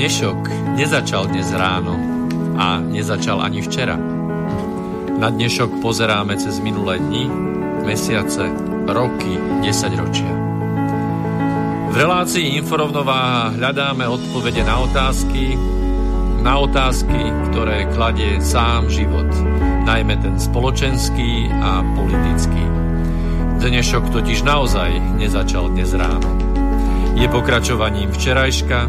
dnešok nezačal dnes ráno a nezačal ani včera. Na dnešok pozeráme cez minulé dni, mesiace, roky, 10 ročia. V relácii Inforovnováha hľadáme odpovede na otázky, ktoré kladie sám život, najmä ten spoločenský a politický. Dnešok totiž naozaj nezačal dnes ráno. Je pokračovaním včerajška,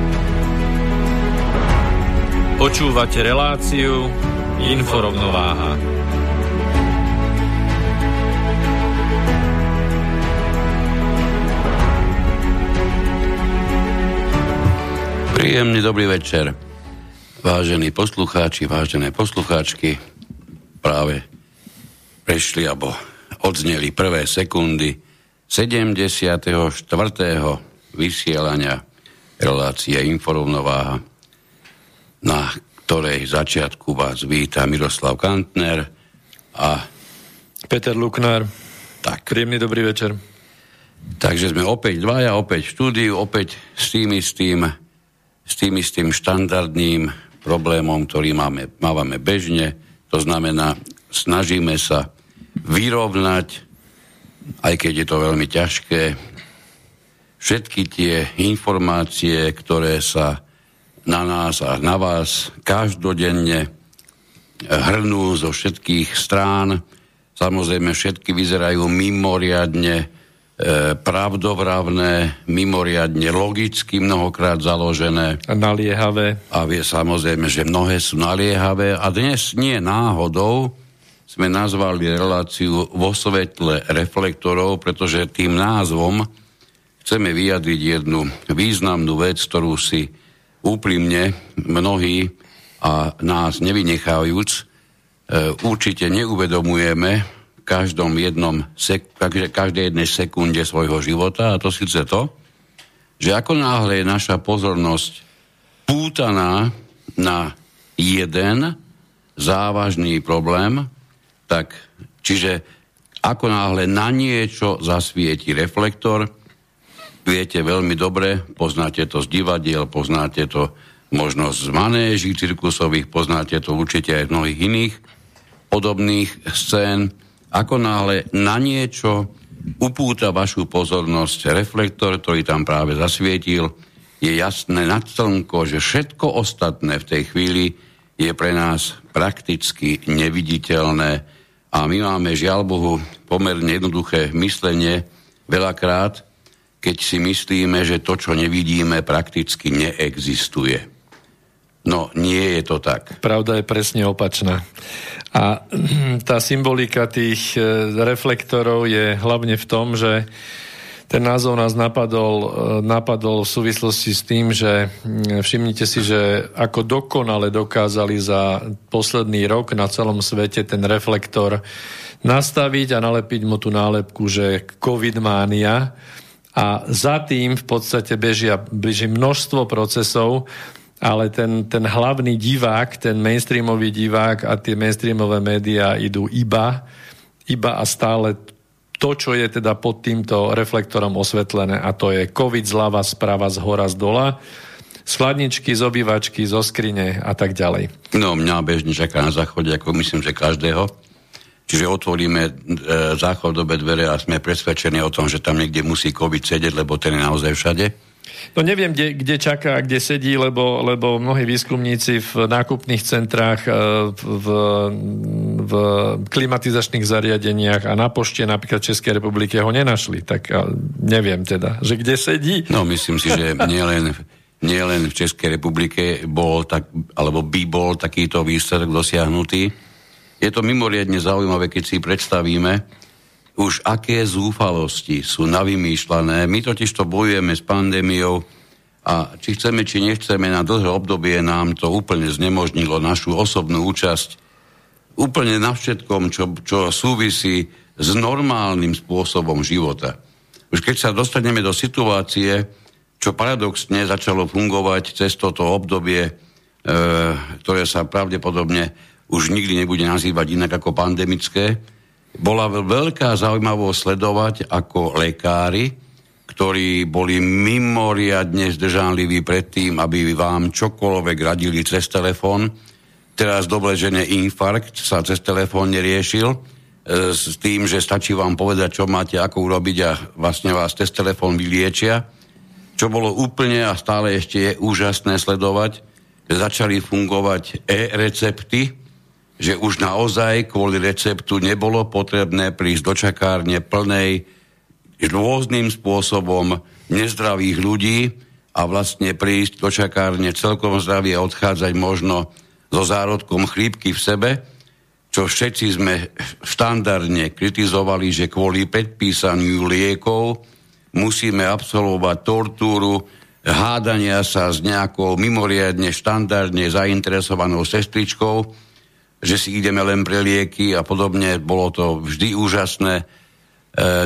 Počúvate reláciu Inforovnováha. Príjemný dobrý večer, vážení poslucháči, vážené poslucháčky. Práve prešli, alebo odzneli prvé sekundy 74. vysielania relácie Inforovnováha, na ktorej začiatku vás víta Miroslav Kantner a Peter Luknár. Tak. Príjemný dobrý večer. Takže sme opäť dvaja, opäť v štúdiu, opäť s tým štandardným problémom, ktorý máme bežne. To znamená, snažíme sa vyrovnať, aj keď je to veľmi ťažké, všetky tie informácie, ktoré sa na nás a na vás každodenne hrnú zo všetkých strán. Samozrejme, všetky vyzerajú mimoriadne pravdovravné, mimoriadne logicky mnohokrát založené. A naliehavé. A vie, samozrejme, že mnohé sú naliehavé. A dnes nie náhodou sme nazvali reláciu Vo svetle reflektorov, pretože tým názvom chceme vyjadriť jednu významnú vec, ktorú si úprimne mnohí, a nás nevynechajúc, určite neuvedomujeme v každej jednej sekunde svojho života, a to síce to, že ako náhle je naša pozornosť pútaná na jeden závažný problém, tak čiže ako náhle na niečo zasvieti reflektor, viete veľmi dobre, poznáte to z divadiel, poznáte to možno z manéží cirkusových, poznáte to určite aj z mnohých iných podobných scén. Ako náhle na niečo upúta vašu pozornosť reflektor, ktorý tam práve zasvietil, je jasné nad slnko, že všetko ostatné v tej chvíli je pre nás prakticky neviditeľné. A my máme, žiaľ Bohu, pomerne jednoduché myslenie veľakrát, keď si myslíme, že to, čo nevidíme, prakticky neexistuje. No, nie je to tak. Pravda je presne opačná. A tá symbolika tých reflektorov je hlavne v tom, že ten názov nás napadol v súvislosti s tým, že všimnite si, že ako dokonale dokázali za posledný rok na celom svete ten reflektor nastaviť a nalepiť mu tú nálepku, že covidmania. A za tým v podstate beží množstvo procesov, ale ten hlavný divák, ten mainstreamový divák a tie mainstreamové médiá idú iba a stále to, čo je teda pod týmto reflektorom osvetlené, a to je COVID zľava, sprava, zhora, zdola, z chladničky, z obývačky, zo skrine a tak ďalej. No, mňa bežne čaká na záchode, ako myslím, že každého. Čiže otvoríme záchodové dvere a sme presvedčení o tom, že tam niekde musí COVID sedieť, lebo ten je naozaj všade. No neviem, kde čaká a kde sedí, lebo mnohí výskumníci v nákupných centrách, v klimatizačných zariadeniach a na pošte napríklad Českej republiky ho nenašli. Tak neviem teda, že kde sedí. No myslím si, že nielen v Českej republike by bol takýto výsledok dosiahnutý. Je to mimoriadne zaujímavé, keď si predstavíme už, aké zúfalosti sú navymýšľané. My totiž to bojujeme s pandémiou A či chceme, či nechceme, na dlhé obdobie nám to úplne znemožnilo našu osobnú účasť úplne na všetkom, čo súvisí s normálnym spôsobom života. Už keď sa dostaneme do situácie, čo paradoxne začalo fungovať cez toto obdobie, ktoré sa pravdepodobne už nikdy nebude nazývať inak ako pandemické, bola veľká zaujímavosť sledovať, ako lekári, ktorí boli mimoriadne zdržanliví predtým, aby vám čokoľvek radili cez telefón. Teraz dobre, že infarkt sa cez telefón neriešil s tým, že stačí vám povedať, čo máte, ako urobiť a vlastne vás cez telefón vyliečia. Čo bolo úplne a stále ešte je úžasné sledovať, že začali fungovať e-recepty, že už naozaj kvôli receptu nebolo potrebné prísť do čakárne plnej rôznym spôsobom nezdravých ľudí a vlastne prísť do čakárne celkom zdravie a odchádzať možno so zárodkom chrípky v sebe, čo všetci sme štandardne kritizovali, že kvôli predpísaniu liekov musíme absolvovať tortúru, hádania sa s nejakou mimoriadne štandardne zainteresovanou sestričkou, že si ideme len pre lieky a podobne. Bolo to vždy úžasné.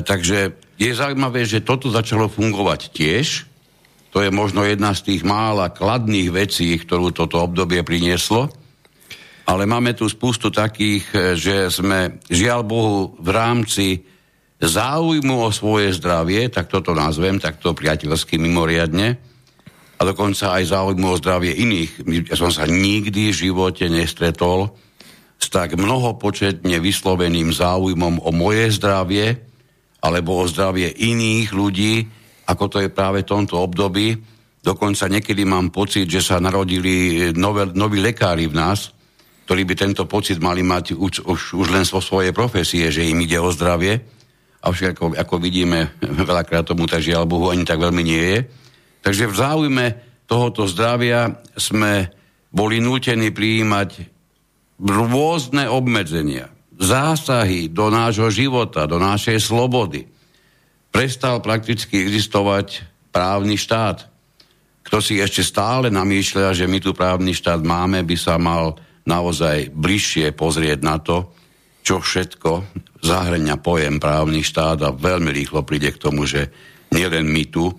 Takže je zaujímavé, že toto začalo fungovať tiež. To je možno jedna z tých mála kladných vecí, ktorú toto obdobie prinieslo. Ale máme tu spustu takých, že sme, žiaľ Bohu, v rámci záujmu o svoje zdravie, tak toto nazvem, takto priateľsky mimoriadne, a dokonca aj záujmu o zdravie iných. Ja som sa nikdy v živote nestretol s tak mnohopočetne vysloveným záujmom o moje zdravie alebo o zdravie iných ľudí, ako to je práve v tomto období. Dokonca niekedy mám pocit, že sa narodili noví lekári v nás, ktorí by tento pocit mali mať už len zo svojej profesie, že im ide o zdravie. Avšak ako vidíme, veľakrát tomu tak žiaľ Bohu ani tak veľmi nie je. Takže v záujme tohoto zdravia sme boli nútení prijímať rôzne obmedzenia, zásahy do nášho života, do našej slobody. Prestal prakticky existovať právny štát. Kto si ešte stále namýšľa, že my tu právny štát máme, by sa mal naozaj bližšie pozrieť na to, čo všetko zahŕňa pojem právny štát, a veľmi rýchlo príde k tomu, že nielen my tu,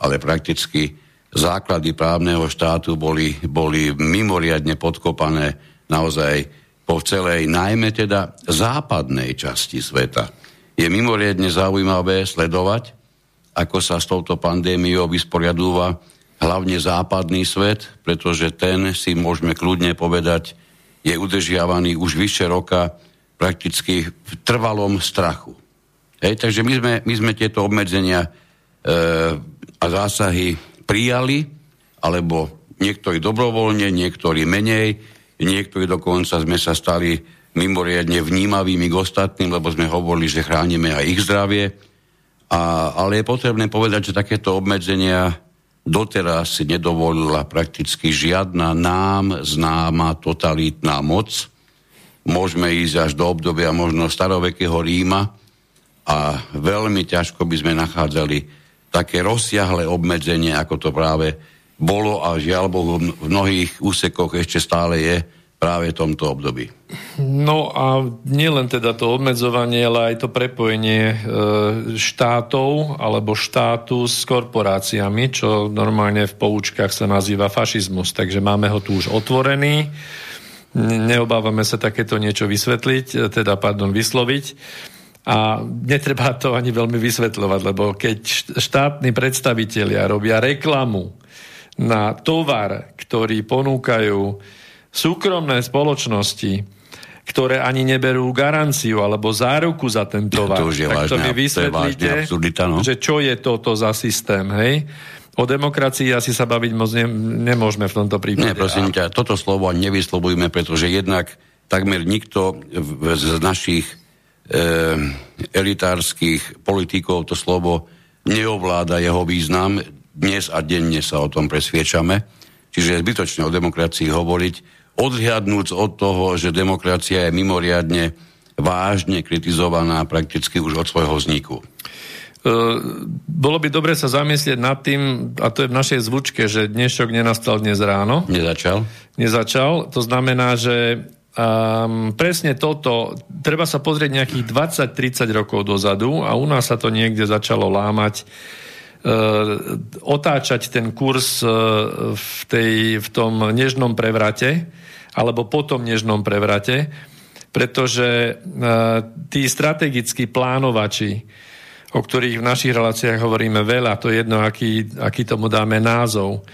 ale prakticky základy právneho štátu boli mimoriadne podkopané naozaj po celej, najmä teda západnej časti sveta. Je mimoriadne zaujímavé sledovať, ako sa s touto pandémiou vysporiadúva hlavne západný svet, pretože ten, si môžeme kľudne povedať, je udržiavaný už vyše roka prakticky v trvalom strachu. Hej, takže my sme tieto obmedzenia a zásahy prijali, alebo niektorí dobrovoľne, niektorí menej. Niektorí dokonca sme sa stali mimoriadne vnímavými k ostatným, lebo sme hovorili, že chránime aj ich zdravie. Ale je potrebné povedať, že takéto obmedzenia doteraz si nedovolila prakticky žiadna nám známa totalitná moc. Môžeme ísť až do obdobia možno starovekého Ríma a veľmi ťažko by sme nachádzali také rozsiahle obmedzenie, ako to práve bolo a žiaľ Bohu v mnohých úsekoch ešte stále je práve v tomto období. No a nielen teda to obmedzovanie, ale aj to prepojenie štátov alebo štátu s korporáciami, čo normálne v poučkách sa nazýva fašizmus, takže máme ho tu už otvorený. Neobávame sa takéto niečo vysloviť. A netreba to ani veľmi vysvetľovať, lebo keď štátni predstavitelia robia reklamu na tovar, ktorý ponúkajú súkromné spoločnosti, ktoré ani neberú garanciu alebo záruku za ten tovar, to už je tak vážne, to mi vysvetlíte, to je vážne absurdita, no? Že čo je toto za systém, hej? O demokracii asi sa baviť moc nemôžeme v tomto prípade. Nie, prosím ťa, toto slovo ani nevyslovujme, pretože jednak takmer nikto z našich elitárskych politikov to slovo neovláda jeho význam. Dnes a denne sa o tom presviečame. Čiže je zbytočné o demokracii hovoriť, odhliadnúc od toho, že demokracia je mimoriadne vážne kritizovaná prakticky už od svojho vzniku. Bolo by dobre sa zamyslieť nad tým, a to je v našej zvučke, že dnešok nenastal dnes ráno. Nezačal. To znamená, že presne toto, treba sa pozrieť nejakých 20-30 rokov dozadu a u nás sa to niekde začalo lámať, otáčať ten kurz v tom nežnom prevrate, alebo po tom nežnom prevrate, pretože tí strategickí plánovači, o ktorých v našich reláciách hovoríme veľa, to je jedno, aký tomu dáme názov,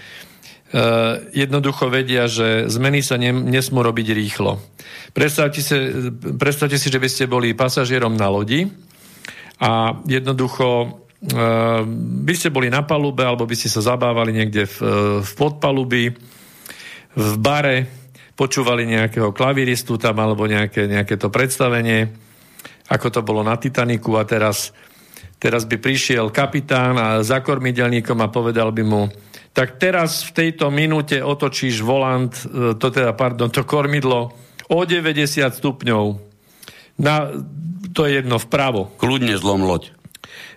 jednoducho vedia, že zmeny sa nesmú robiť rýchlo. Predstavte si, že by ste boli pasažierom na lodi a jednoducho by ste boli na palube alebo by ste sa zabávali niekde v podpalubi, v bare, počúvali nejakého klaviristu tam alebo nejaké to predstavenie, ako to bolo na Titaniku, a teraz by prišiel kapitán a za kormidelníkom a povedal by mu: tak teraz v tejto minúte otočíš to kormidlo o 90 stupňov. To je jedno, vpravo. Kľudne zlom loď.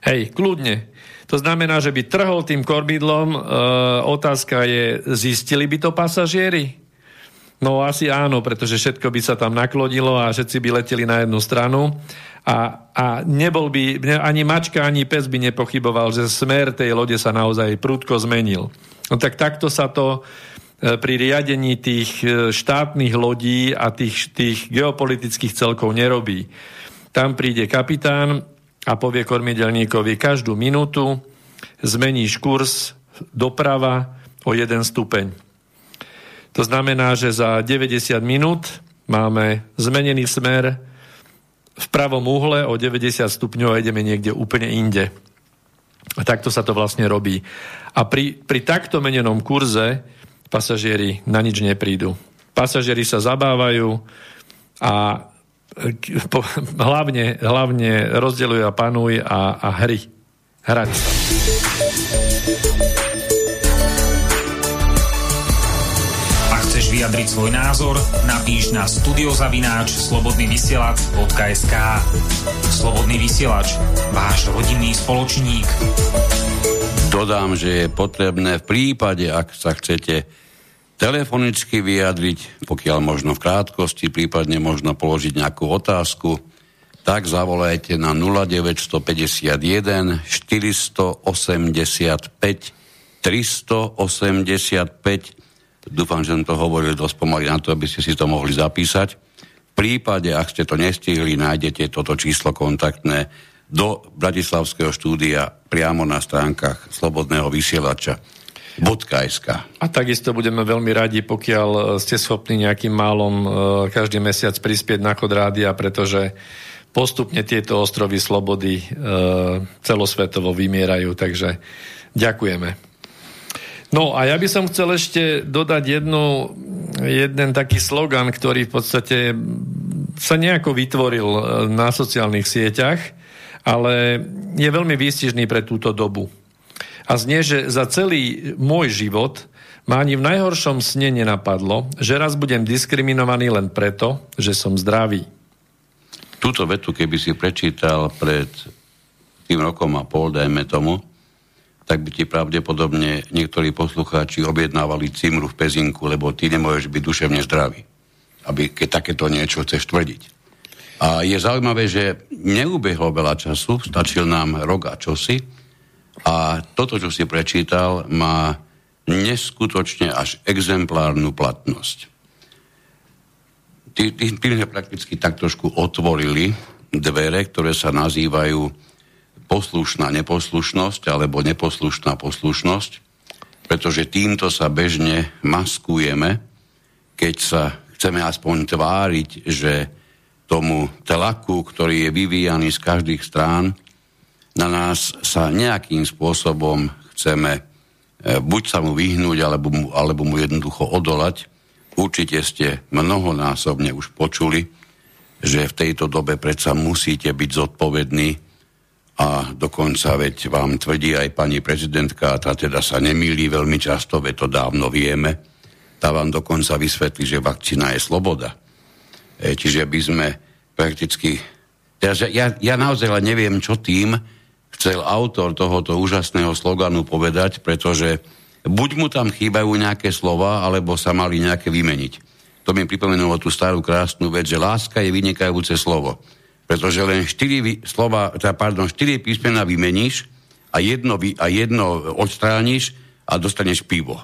Hej, kľudne. To znamená, že by trhol tým kormidlom. Otázka je, zistili by to pasažieri? No asi áno, pretože všetko by sa tam naklonilo a všetci by leteli na jednu stranu. A nebol by, ani mačka, ani pes by nepochyboval, že smer tej lode sa naozaj prudko zmenil. No tak takto sa to pri riadení tých štátnych lodí a tých geopolitických celkov nerobí. Tam príde kapitán a povie kormidelníkovi: každú minútu zmeníš kurz doprava o 1 stupeň. To znamená, že za 90 minút máme zmenený smer v pravom uhle o 90 stupňov a ideme niekde úplne inde. A takto sa to vlastne robí. A pri takto menenom kurze pasažieri na nič neprídu. Pasažieri sa zabávajú a hlavne rozdeľuj a panuj a hry. Hrať sa. Ak chceš vyjadriť svoj názor, napíš na studiozavináč slobodnyvysielac.sk. Slobodný vysielač, váš rodinný spoločník. Dodám, že je potrebné v prípade, ak sa chcete telefonicky vyjadriť, pokiaľ možno v krátkosti, prípadne možno položiť nejakú otázku, tak zavolajte na 0951 485 385. Dúfam, že som to hovoril dosť pomaly na to, aby ste si to mohli zapísať. V prípade, ak ste to nestihli, nájdete toto číslo kontaktné do bratislavského štúdia priamo na stránkach Slobodného vysielača. A takisto budeme veľmi radi, pokiaľ ste schopní nejakým málom každý mesiac prispieť na Chod rádia, pretože postupne tieto ostrovy slobody celosvetovo vymierajú, takže ďakujeme. No a ja by som chcel ešte dodať jeden taký slogan, ktorý v podstate sa nejako vytvoril na sociálnych sieťach, ale je veľmi výstižný pre túto dobu. A znie, že za celý môj život ma ani v najhoršom sne nenapadlo, že raz budem diskriminovaný len preto, že som zdravý. Túto vetu, keby si prečítal pred tým rokom a pol, dajme tomu, tak by ti pravdepodobne niektorí poslucháči objednávali cimru v pezinku, lebo ty nemôžeš byť duševne zdravý, aby keď takéto niečo chceš tvrdiť. A je zaujímavé, že neubehlo veľa času, stačil nám rok a čosi, a toto, čo si prečítal, má neskutočne až exemplárnu platnosť. Tým sme prakticky tak trošku otvorili dvere, ktoré sa nazývajú poslušná neposlušnosť alebo neposlušná poslušnosť, pretože týmto sa bežne maskujeme, keď sa chceme aspoň tváriť, že tomu tlaku, ktorý je vyvíjaný z každých strán, na nás sa nejakým spôsobom chceme buď sa mu vyhnúť, alebo mu jednoducho odolať. Určite ste mnohonásobne už počuli, že v tejto dobe predsa musíte byť zodpovední a dokonca veď vám tvrdí aj pani prezidentka, tá teda sa nemýli veľmi často, veď to dávno vieme, tá vám dokonca vysvetlí, že vakcína je sloboda. Čiže by sme prakticky... Ja naozaj neviem, čo tým, chcel autor tohoto úžasného sloganu povedať, pretože buď mu tam chýbajú nejaké slova, alebo sa mali nejaké vymeniť. To mi pripomenulo tú starú krásnu vec, že láska je vynikajúce slovo. Pretože len 4 písmena vymeníš a jedno odstrániš a dostaneš pivo.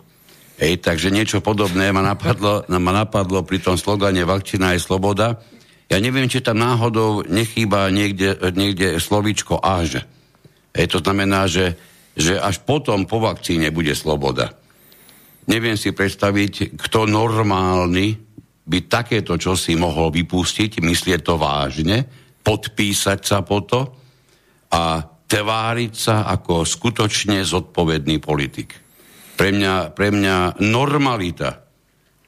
Takže niečo podobné ma napadlo pri tom slogane vakcína je sloboda. Ja neviem, či tam náhodou nechýba niekde slovíčko až. To znamená, že až potom po vakcíne bude sloboda. Neviem si predstaviť, kto normálny by takéto čosi mohol vypustiť, myslieť to vážne, podpísať sa po to a tváriť sa ako skutočne zodpovedný politik. Pre mňa normalita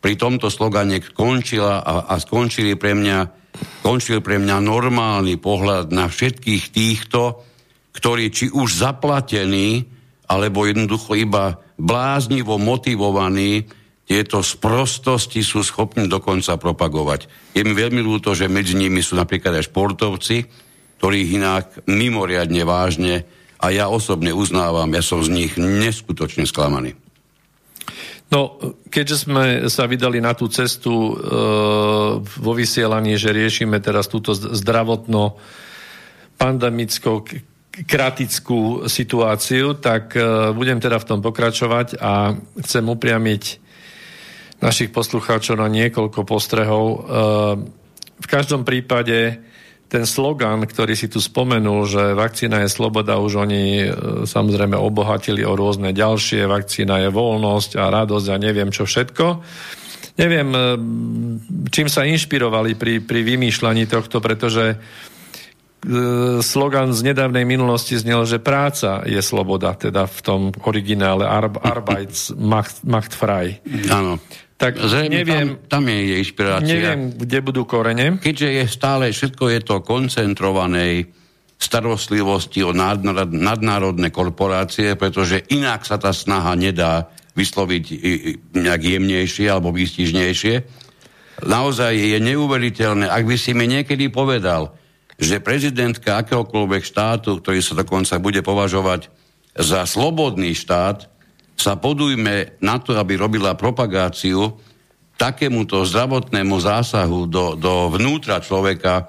pri tomto slogane končila a končil pre mňa normálny pohľad na všetkých týchto, ktorí či už zaplatení, alebo jednoducho iba bláznivo motivovaní, tieto sprostosti sú schopní dokonca propagovať. Je mi veľmi ľúto, že medzi nimi sú napríklad aj športovci, ktorých inak mimoriadne vážne a ja osobne uznávam, ja som z nich neskutočne sklamaný. No, keďže sme sa vydali na tú cestu vo vysielaní, že riešime teraz túto zdravotno pandemickou kratickú situáciu, tak budem teda v tom pokračovať a chcem upriamiť našich poslucháčov na niekoľko postrehov. V každom prípade ten slogan, ktorý si tu spomenul, že vakcína je sloboda, už oni samozrejme obohatili o rôzne ďalšie. Vakcína je voľnosť a radosť a neviem čo všetko. Neviem, čím sa inšpirovali pri vymýšľaní tohto, pretože slogan z nedávnej minulosti znel, že práca je sloboda, teda v tom originále Arbeitsmachtfrei. Áno. Tak zrejme, neviem, tam je inšpirácia. Neviem, kde budú korene. Keďže je stále, všetko je to koncentrovanej starostlivosti o nadnárodné korporácie, pretože inak sa tá snaha nedá vysloviť nejak jemnejšie alebo výstižnejšie. Naozaj je neuveriteľné, ak by si mi niekedy povedal, že prezidentka akéhokoľvek štátu, ktorý sa dokonca bude považovať za slobodný štát, sa podujme na to, aby robila propagáciu takémuto zdravotnému zásahu do vnútra človeka.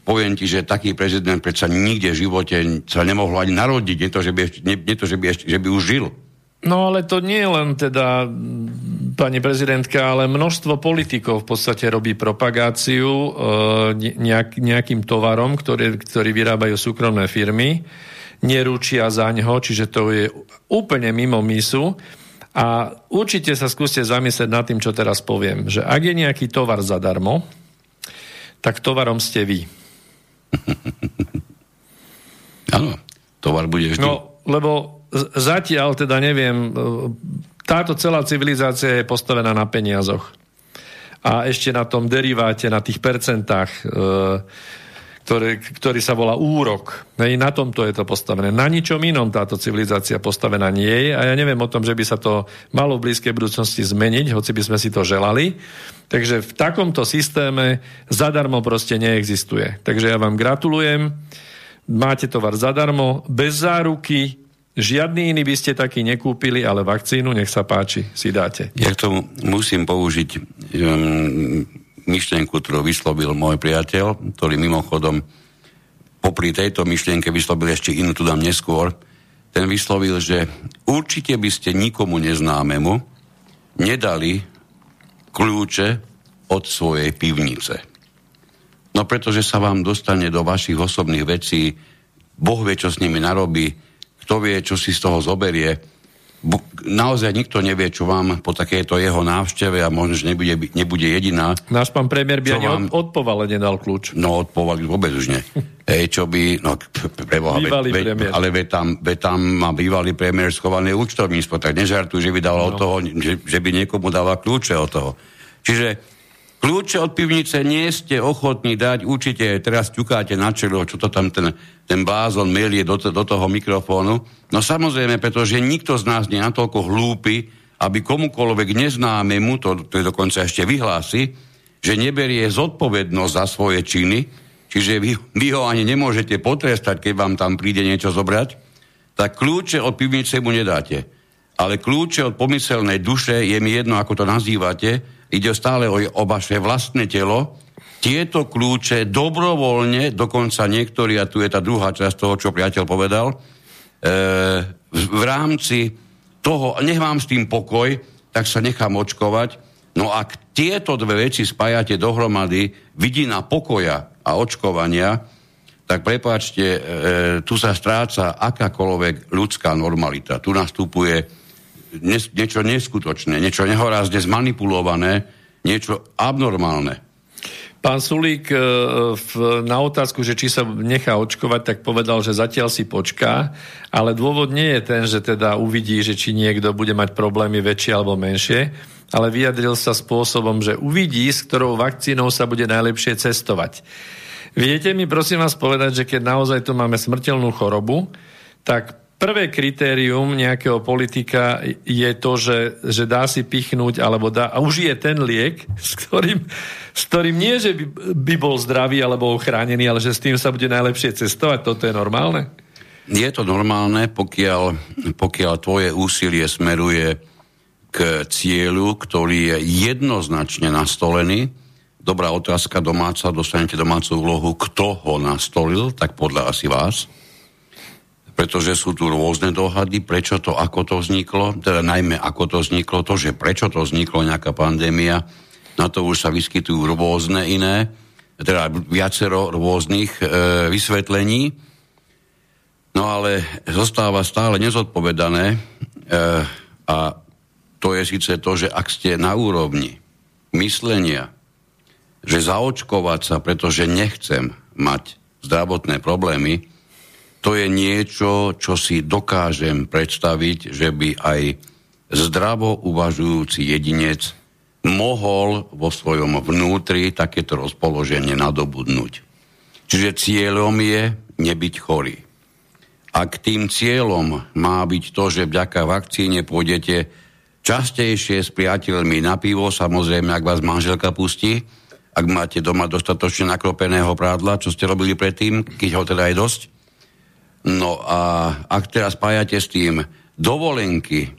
Poviem ti, že taký prezident predsa nikde v živote sa nemohol ani narodiť, nie to, že by už žil. No ale to nie len teda pani prezidentka, ale množstvo politikov v podstate robí propagáciu nejakým tovarom, ktorý vyrábajú súkromné firmy, neručia za ňo, čiže to je úplne mimo mísu. A určite sa skúste zamyslieť nad tým, čo teraz poviem, že ak je nejaký tovar zadarmo, tak tovarom ste vy. Áno, tovar bude vždy. No, lebo zatiaľ teda neviem, táto celá civilizácia je postavená na peniazoch. A ešte na tom deriváte, na tých percentách, ktorý sa volá úrok. Na tomto je to postavené. Na ničom inom táto civilizácia postavená nie je a ja neviem o tom, že by sa to malo v blízkej budúcnosti zmeniť, hoci by sme si to želali. Takže v takomto systéme zadarmo proste neexistuje. Takže ja vám gratulujem. Máte tovar zadarmo, bez záruky, žiadny iný by ste taký nekúpili, ale vakcínu, nech sa páči, si dáte. Ja k tomu musím použiť myšlienku, ktorú vyslovil môj priateľ, ktorý mimochodom popri tejto myšlienke vyslovil ešte inú, tu dám neskôr. Ten vyslovil, že určite by ste nikomu neznámemu nedali kľúče od svojej pivnice. No pretože sa vám dostane do vašich osobných vecí, Boh vie, čo s nimi narobí, kto vie, čo si z toho zoberie. Naozaj nikto nevie, čo vám po takéto jeho návšteve a možno, že nebude jediná. Náš pán premiér by ani od povale nedal kľúč. No, od povale vôbec už nie. Čo by... No, preboha, ale tam má bývalý premiér schované účtovníctvo, tak nežartuj, že by dal od toho, že by niekomu dala kľúče od toho. Čiže kľúče od pivnice nie ste ochotní dať, určite teraz ťukáte na čelo, čo to tam ten blázon melie do toho mikrofónu. No samozrejme, pretože nikto z nás nie je natoľko hlúpy, aby komukoľvek neznámemu, to dokonca ešte vyhlási, že neberie zodpovednosť za svoje činy, čiže vy ho ani nemôžete potrestať, keď vám tam príde niečo zobrať, tak kľúče od pivnice mu nedáte. Ale kľúče od pomyselnej duše, je mi jedno, ako to nazývate, ide stále o vaše vlastné telo. Tieto kľúče dobrovoľne, dokonca niektorí, a tu je tá druhá časť toho, čo priateľ povedal, v rámci toho, nech vám s tým pokoj, tak sa nechám očkovať. No ak tieto dve veci spájate dohromady, vidina pokoja a očkovania, tak prepáčte, tu sa stráca akákoľvek ľudská normalita. Tu nastupuje niečo neskutočné, niečo nehorázne zmanipulované, niečo abnormálne. Pán Sulík na otázku, že či sa nechá očkovať, tak povedal, že zatiaľ si počká, ale dôvod nie je ten, že teda uvidí, že či niekto bude mať problémy väčšie alebo menšie, ale vyjadril sa spôsobom, že uvidí, s ktorou vakcínou sa bude najlepšie cestovať. Viete mi, prosím vás, povedať, že keď naozaj tu máme smrteľnú chorobu, tak prvé kritérium nejakého politika je to, že dá si pichnúť, alebo dá, a už je ten liek, s ktorým nie, že by bol zdravý alebo ochránený, ale že s tým sa bude najlepšie cestovať. Toto je normálne? Je to normálne, pokiaľ tvoje úsilie smeruje k cieľu, ktorý je jednoznačne nastolený. Dobrá otázka domáca, dostanete domácu úlohu, kto ho nastolil, tak podľa asi vás. Pretože sú tu rôzne dohady, prečo to, ako to vzniklo, teda najmä ako to vzniklo, to, že prečo to vzniklo nejaká pandémia, na to už sa vyskytujú rôzne iné, teda viacero rôznych vysvetlení. No ale zostáva stále nezodpovedané a to je síce to, že ak ste na úrovni myslenia, že zaočkovať sa, pretože nechcem mať zdravotné problémy, to je niečo, čo si dokážem predstaviť, že by aj zdravo uvažujúci jedinec mohol vo svojom vnútri takéto rozpoloženie nadobudnúť. Čiže cieľom je nebyť chorý. Ak tým cieľom má byť to, že vďaka vakcíne pôjdete častejšie s priateľmi na pivo, samozrejme, ak vás manželka pustí, ak máte doma dostatočne nakropeného prádla, čo ste robili predtým, keď ho teda je dosť. No a ak teraz spájate s tým dovolenky,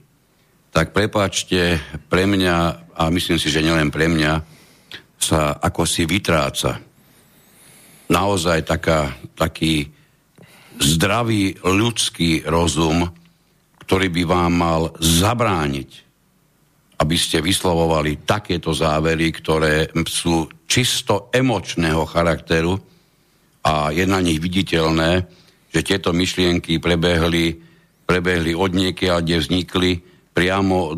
tak prepáčte, pre mňa, a myslím si, že nielen pre mňa, sa ako si vytráca naozaj taký zdravý ľudský rozum, ktorý by vám mal zabrániť, aby ste vyslovovali takéto závery, ktoré sú čisto emočného charakteru a je na nich viditeľné, že tieto myšlienky prebehli od niekiaľ, kde vznikli, priamo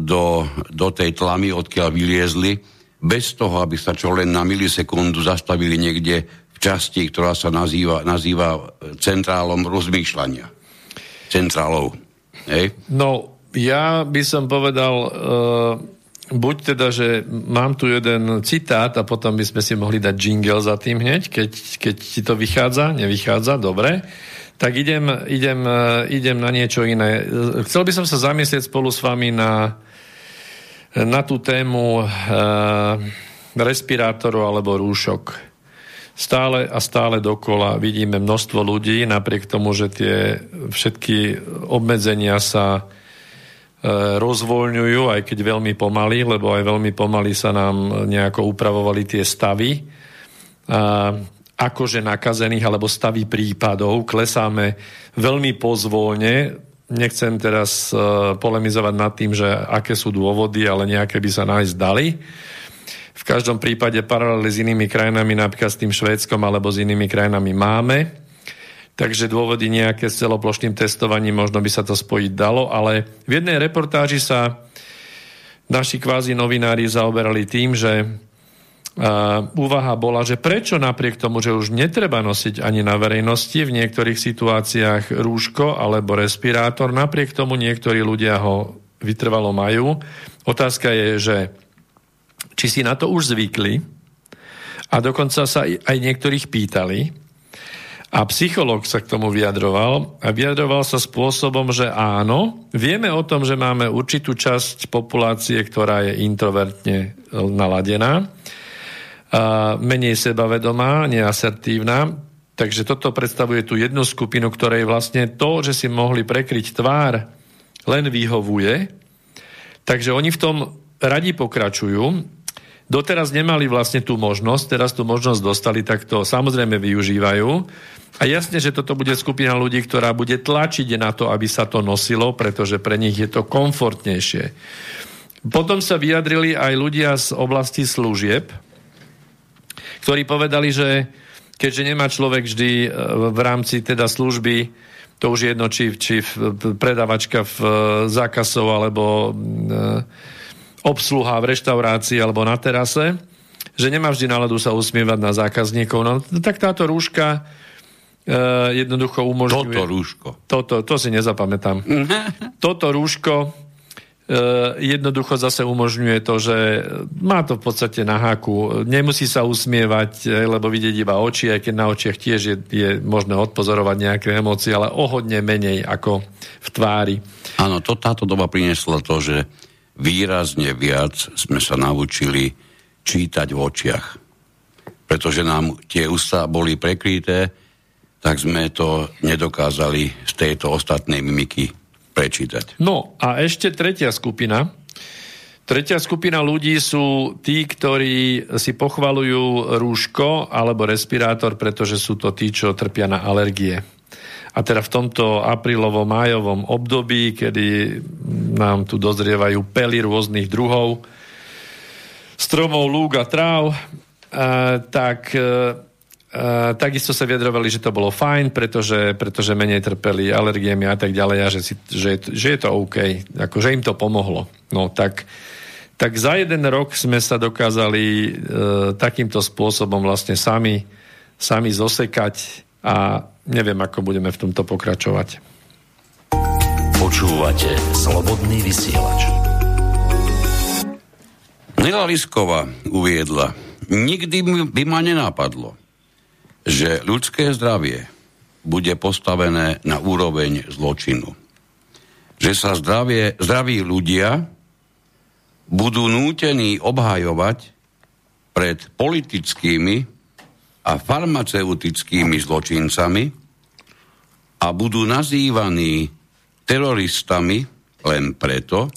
do tej tlamy, odkiaľ vyliezli, bez toho, aby sa čo len na milisekundu zastavili niekde v časti, ktorá sa nazýva centrálom rozmýšľania. Centrálou. Hej? No, ja by som povedal, buď teda, že mám tu jeden citát a potom by sme si mohli dať jingle za tým hneď, keď ti to vychádza, nevychádza, dobre. Tak idem na niečo iné. Chcel by som sa zamyslieť spolu s vami na tú tému respirátorov alebo rúšok. Stále a stále dokola vidíme množstvo ľudí, napriek tomu, že tie všetky obmedzenia sa rozvoľňujú, aj keď veľmi pomaly, lebo aj veľmi pomaly sa nám nejako upravovali tie stavy. Akože nakazených alebo stavy prípadov, klesáme veľmi pozvolne. Nechcem teraz polemizovať nad tým, že aké sú dôvody, ale nejaké by sa nájsť dali. V každom prípade paralely s inými krajinami, napríklad s tým Švédskom alebo s inými krajinami máme. Takže dôvody nejaké s celoplošným testovaním, možno by sa to spojiť dalo, ale v jednej reportáži sa naši kvázi novinári zaoberali tým, že úvaha bola, že prečo napriek tomu, že už netreba nosiť ani na verejnosti v niektorých situáciách rúško alebo respirátor, napriek tomu niektorí ľudia ho vytrvalo majú. Otázka je, že či si na to už zvykli a dokonca sa aj niektorých pýtali a psychológ sa k tomu vyjadroval a vyjadroval sa spôsobom, že áno, vieme o tom, že máme určitú časť populácie, ktorá je introvertne naladená, menej sebavedomá, neasertívna, Takže toto predstavuje tú jednu skupinu, ktorej vlastne to, že si mohli prekryť tvár, len vyhovuje. Takže oni v tom radi pokračujú. Doteraz nemali vlastne tú možnosť, teraz tú možnosť dostali, tak to samozrejme využívajú. A jasne, že toto bude skupina ľudí, ktorá bude tlačiť na to, aby sa to nosilo, pretože pre nich je to komfortnejšie. Potom sa vyjadrili aj ľudia z oblasti služieb, ktorí povedali, že keďže nemá človek vždy v rámci teda služby, to už je jedno, či predavačka v zákazov, alebo obsluha v reštaurácii alebo na terase, že nemá vždy náladu sa usmievať na zákazníkov. No tak táto rúška jednoducho umožňuje... Toto rúško. To si nezapamätám. Toto rúško jednoducho zase umožňuje to, že má to v podstate na háku. Nemusí sa usmievať, lebo vidieť iba oči, aj keď na očiach tiež je možné odpozorovať nejaké emócie, ale ohodne menej ako v tvári. Áno, táto doba priniesla to, že výrazne viac sme sa naučili čítať v očiach. Pretože nám tie ústa boli prekryté, tak sme to nedokázali z tejto ostatnej mimiky prečítať. No a ešte tretia skupina. Tretia skupina ľudí sú tí, ktorí si pochvaľujú rúško alebo respirátor, pretože sú to tí, čo trpia na alergie. A teda v tomto aprílovo-májovom období, kedy nám tu dozrievajú pely rôznych druhov, stromov, lúk a tráv, takisto sa vyjadrovali, že to bolo fajn, pretože menej trpeli alergiami a tak ďalej, a že je to OK, akože im to pomohlo. No tak za jeden rok sme sa dokázali takýmto spôsobom vlastne sami zosekať a neviem, ako budeme v tomto pokračovať. Počúvate Slobodný vysielač. Nila Lisková uviedla, nikdy by ma nenápadlo, že ľudské zdravie bude postavené na úroveň zločinu. Že sa zdraví ľudia budú nútení obhajovať pred politickými a farmaceutickými zločincami a budú nazývaní teroristami len preto,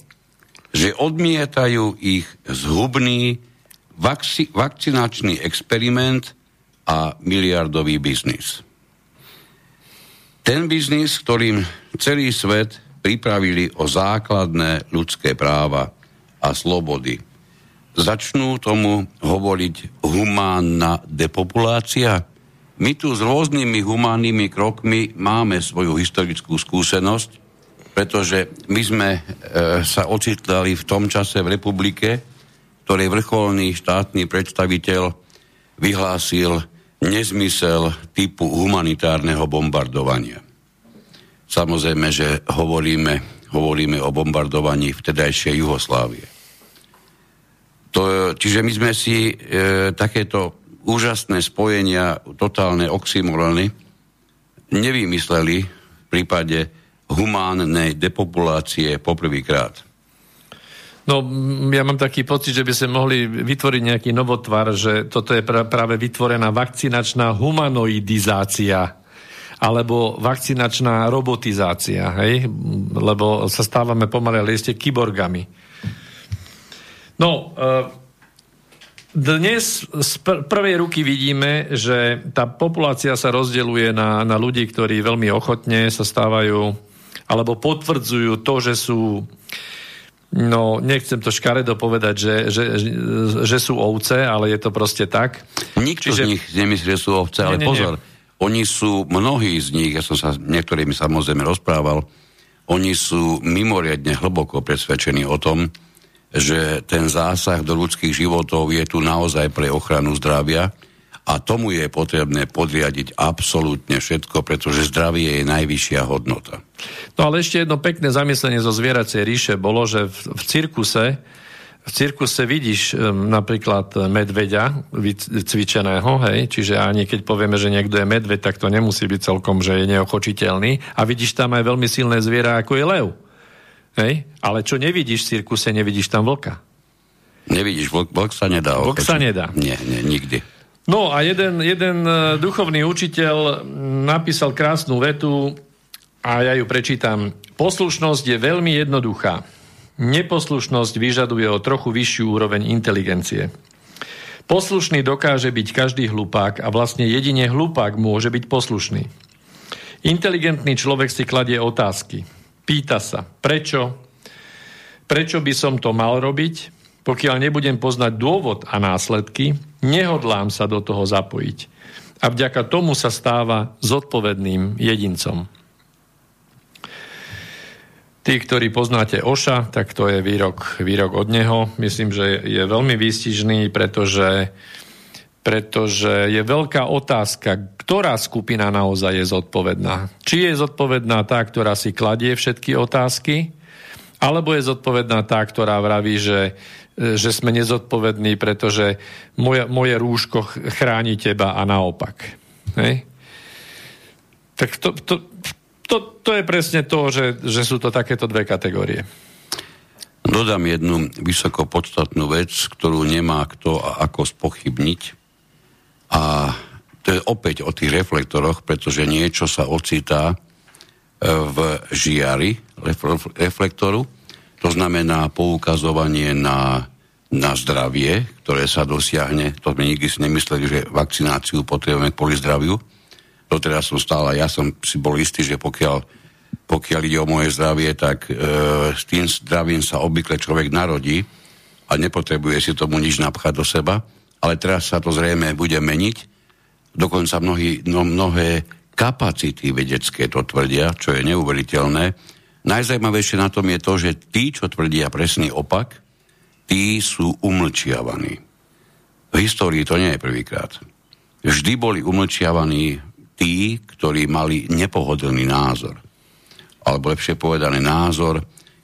že odmietajú ich zhubný vakcinačný experiment a miliardový biznis. Ten biznis, ktorým celý svet pripravili o základné ľudské práva a slobody. Začnú tomu hovoriť humánna depopulácia. My tu s rôznymi humánnymi krokmi máme svoju historickú skúsenosť, pretože my sme sa ocitali v tom čase v republike, ktorej vrcholný štátny predstaviteľ vyhlásil nezmysel typu humanitárneho bombardovania. Samozrejme, že hovoríme o bombardovaní vtedajšej Juhoslávie. Čiže my sme si takéto úžasné spojenia, totálne oxymorony nevymysleli v prípade humánnej depopulácie poprvýkrát. No, ja mám taký pocit, že by sme mohli vytvoriť nejaký novotvar, že toto je práve vytvorená vakcinačná humanoidizácia alebo vakcinačná robotizácia, hej? Lebo sa stávame pomaly ešte kyborgami. No, dnes z prvej ruky vidíme, že tá populácia sa rozdeľuje na ľudí, ktorí veľmi ochotne sa stávajú alebo potvrdzujú to, že sú, no nechcem to škaredo povedať, že sú ovce, ale je to proste tak. Nikto z nich nemyslí, že sú ovce, ale pozor, oni sú, mnohí z nich, ja som sa niektorými samozrejme rozprával, oni sú mimoriadne hlboko presvedčení o tom, že ten zásah do ľudských životov je tu naozaj pre ochranu zdravia a tomu je potrebné podriadiť absolútne všetko, pretože zdravie je najvyššia hodnota. No ale ešte jedno pekné zamyslenie zo zvieracej ríše bolo, že v cirkuse vidíš napríklad medveďa cvičeného, hej, čiže ani keď povieme, že niekto je medveď, tak to nemusí byť celkom, že je neochočiteľný a vidíš tam aj veľmi silné zviera, ako je lev. Hej? Ale čo nevidíš v cirkuse, nevidíš tam vlka. Nevidíš, vlk sa nedá. Vlk sa nedá. Nie, nikdy. No a jeden duchovný učiteľ napísal krásnu vetu a ja ju prečítam. Poslušnosť je veľmi jednoduchá. Neposlušnosť vyžaduje o trochu vyššiu úroveň inteligencie. Poslušný dokáže byť každý hlupák a vlastne jedine hlupák môže byť poslušný. Inteligentný človek si kladie otázky. Pýta sa, prečo? Prečo by som to mal robiť? Pokiaľ nebudem poznať dôvod a následky, nehodlám sa do toho zapojiť. A vďaka tomu sa stáva zodpovedným jedincom. Tí, ktorí poznáte Osha, tak to je výrok od neho. Myslím, že je veľmi výstižný, pretože je veľká otázka, ktorá skupina naozaj je zodpovedná. Či je zodpovedná tá, ktorá si kladie všetky otázky, alebo je zodpovedná tá, ktorá vraví, že sme nezodpovední, pretože moje rúško chráni teba a naopak. Hej? Tak to je presne to, že sú to takéto dve kategórie. Dodám jednu vysoko podstatnú vec, ktorú nemá kto a ako spochybniť. A to je opäť o tých reflektoroch, pretože niečo sa ocitá v žiari reflektoru. To znamená poukazovanie na zdravie, ktoré sa dosiahne. To sme nikdy si nemysleli, že vakcináciu potrebujeme kvôli zdraviu. To teraz som stále, ja som si bol istý, že pokiaľ ide o moje zdravie, tak s tým zdravím sa obvykle človek narodí a nepotrebuje si tomu nič napchať do seba, ale teraz sa to zrejme bude meniť. Dokonca mnohé kapacity vedecké to tvrdia, čo je neuveriteľné. Najzajímavejšie na tom je to, že tí, čo tvrdia presný opak, tí sú umlčiavaní. V histórii to nie je prvýkrát. Vždy boli umlčiavaní tí, ktorí mali nepohodlný názor. Alebo lepšie povedané názor,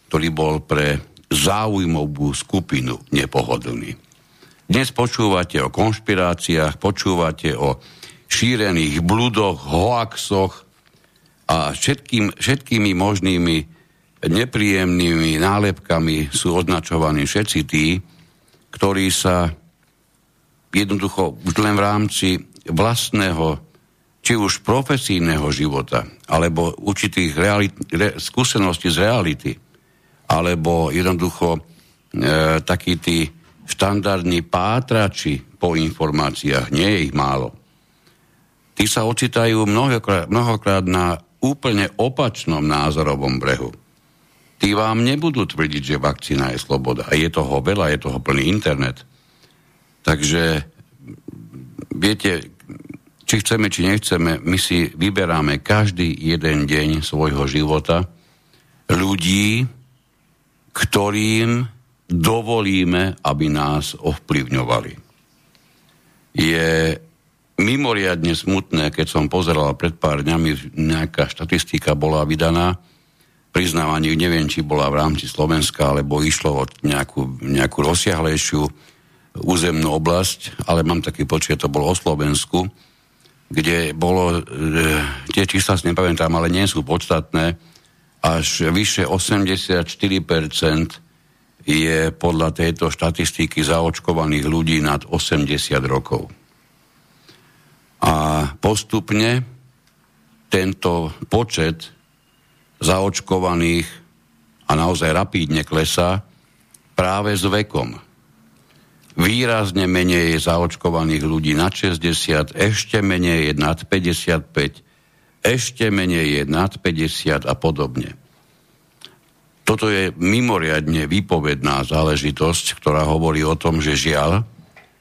ktorý bol pre záujmovú skupinu nepohodlný. Dnes počúvate o konšpiráciách, počúvate o šírených bludoch, hoaxoch a všetkými možnými nepríjemnými nálepkami sú označovaní všetci tí, ktorí sa jednoducho len v rámci vlastného či už profesijného života, alebo určitých skúseností z reality, alebo jednoducho takí tí štandardní pátrači po informáciách, nie je ich málo. Tí sa ocitajú mnohokrát na úplne opačnom názorovom brehu. Tí vám nebudú tvrdiť, že vakcína je sloboda. A je toho veľa, je toho plný internet. Takže, viete, či chceme, či nechceme, my si vyberáme každý jeden deň svojho života ľudí, ktorým dovolíme, aby nás ovplyvňovali. Je mimoriadne smutné, keď som pozeral pred pár dňami, nejaká štatistika bola vydaná, priznávaní, neviem, či bola v rámci Slovenska, alebo išlo o nejakú rozsiahlejšiu územnú oblasť, ale mám taký počet, to bolo o Slovensku, kde bolo, tie čísla si nepamätám, ale nie sú podstatné, až vyše 84% je podľa tejto štatistiky zaočkovaných ľudí nad 80 rokov. A postupne tento počet zaočkovaných a naozaj rapídne klesá práve s vekom. Výrazne menej je zaočkovaných ľudí nad 60, ešte menej je nad 55, ešte menej je nad 50 a podobne. Toto je mimoriadne výpovedná záležitosť, ktorá hovorí o tom, že žiaľ,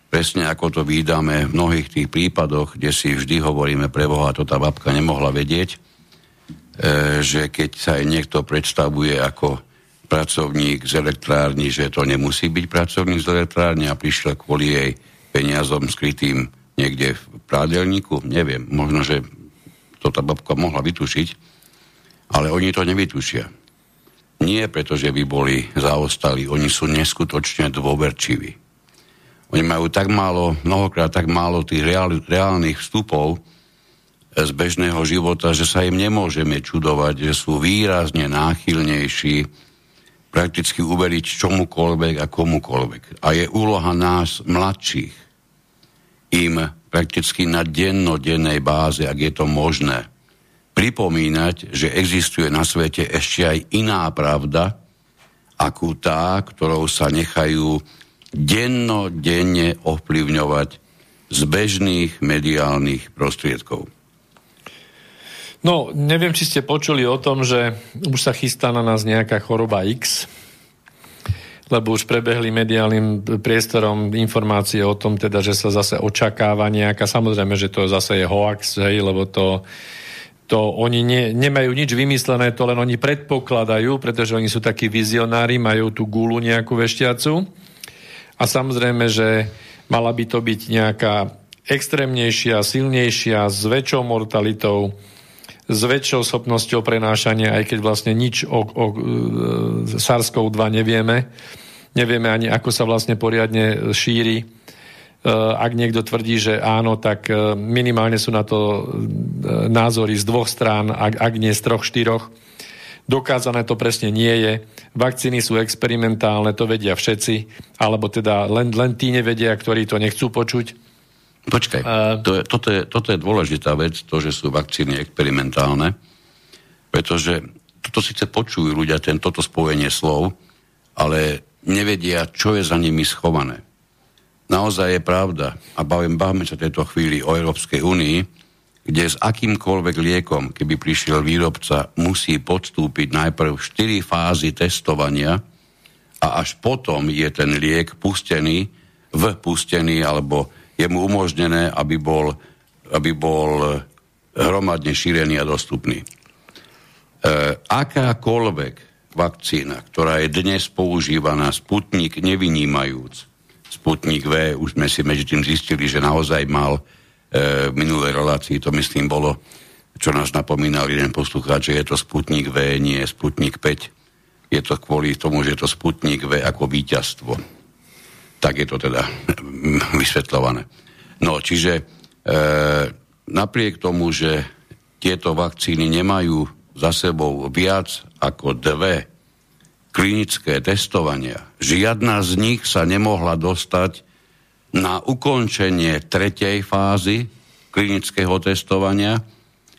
presne ako to vidíme v mnohých tých prípadoch, kde si vždy hovoríme pre Boha, to tá babka nemohla vedieť, že keď sa jej niekto predstavuje ako pracovník z elektrárny, že to nemusí byť pracovník z elektrárny a prišiel kvôli jej peniazom skrytým niekde v prádelníku, neviem, možno, že to tá babka mohla vytušiť, ale oni to nevytušia. Nie preto, že by boli zaostali, oni sú neskutočne dôverčiví. Oni majú tak málo, mnohokrát tak málo tých reálnych vstupov z bežného života, že sa im nemôžeme čudovať, že sú výrazne náchylnejší prakticky uveriť čomukoľvek a komukoľvek. A je úloha nás, mladších, im prakticky na dennodennej báze, ak je to možné, pripomínať, že existuje na svete ešte aj iná pravda, ako tá, ktorou sa nechajú dennodenne ovplyvňovať z bežných mediálnych prostriedkov. No, neviem, či ste počuli o tom, že už sa chystá na nás nejaká choroba X, lebo už prebehli mediálnym priestorom informácie o tom, teda, že sa zase očakáva nejaká, samozrejme, že to zase je hoax, hej, lebo to oni nemajú nič vymyslené, to len oni predpokladajú, pretože oni sú takí vizionári, majú tú gulu nejakú vešťacu. A samozrejme, že mala by to byť nejaká extrémnejšia, silnejšia, s väčšou mortalitou, s väčšou schopnosťou prenášania, aj keď vlastne nič o SARS-CoV-2 nevieme. Nevieme ani, ako sa vlastne poriadne šíri. Ak niekto tvrdí, že áno, tak minimálne sú na to názory z dvoch strán, ak nie z troch, štyroch. Dokázané to presne nie je. Vakcíny sú experimentálne, to vedia všetci, alebo teda len tí nevedia, ktorí to nechcú počuť. Počkaj, toto je dôležitá vec, to, že sú vakcíny experimentálne, pretože toto síce počujú ľudia, toto spojenie slov, ale nevedia, čo je za nimi schované. Naozaj je pravda, a bavíme sa v tejto chvíli o Európskej únii, kde s akýmkoľvek liekom, keby prišiel výrobca, musí podstúpiť najprv 4 fázy testovania a až potom je ten liek pustený alebo je mu umožnené, aby bol hromadne šírený a dostupný. Akákoľvek vakcína, ktorá je dnes používaná, Sputnik nevynímajúc, Sputnik V, už sme si medzi tým zistili, že naozaj mal v minulej relácii, to myslím bolo, čo nás napomínal jeden poslucháč, že je to Sputnik V, nie Sputnik 5. Je to kvôli tomu, že je to Sputnik V ako víťazstvo. Tak je to teda vysvetľované. No, čiže napriek tomu, že tieto vakcíny nemajú za sebou viac ako 2 klinické testovania, žiadna z nich sa nemohla dostať na ukončenie 3. fázy klinického testovania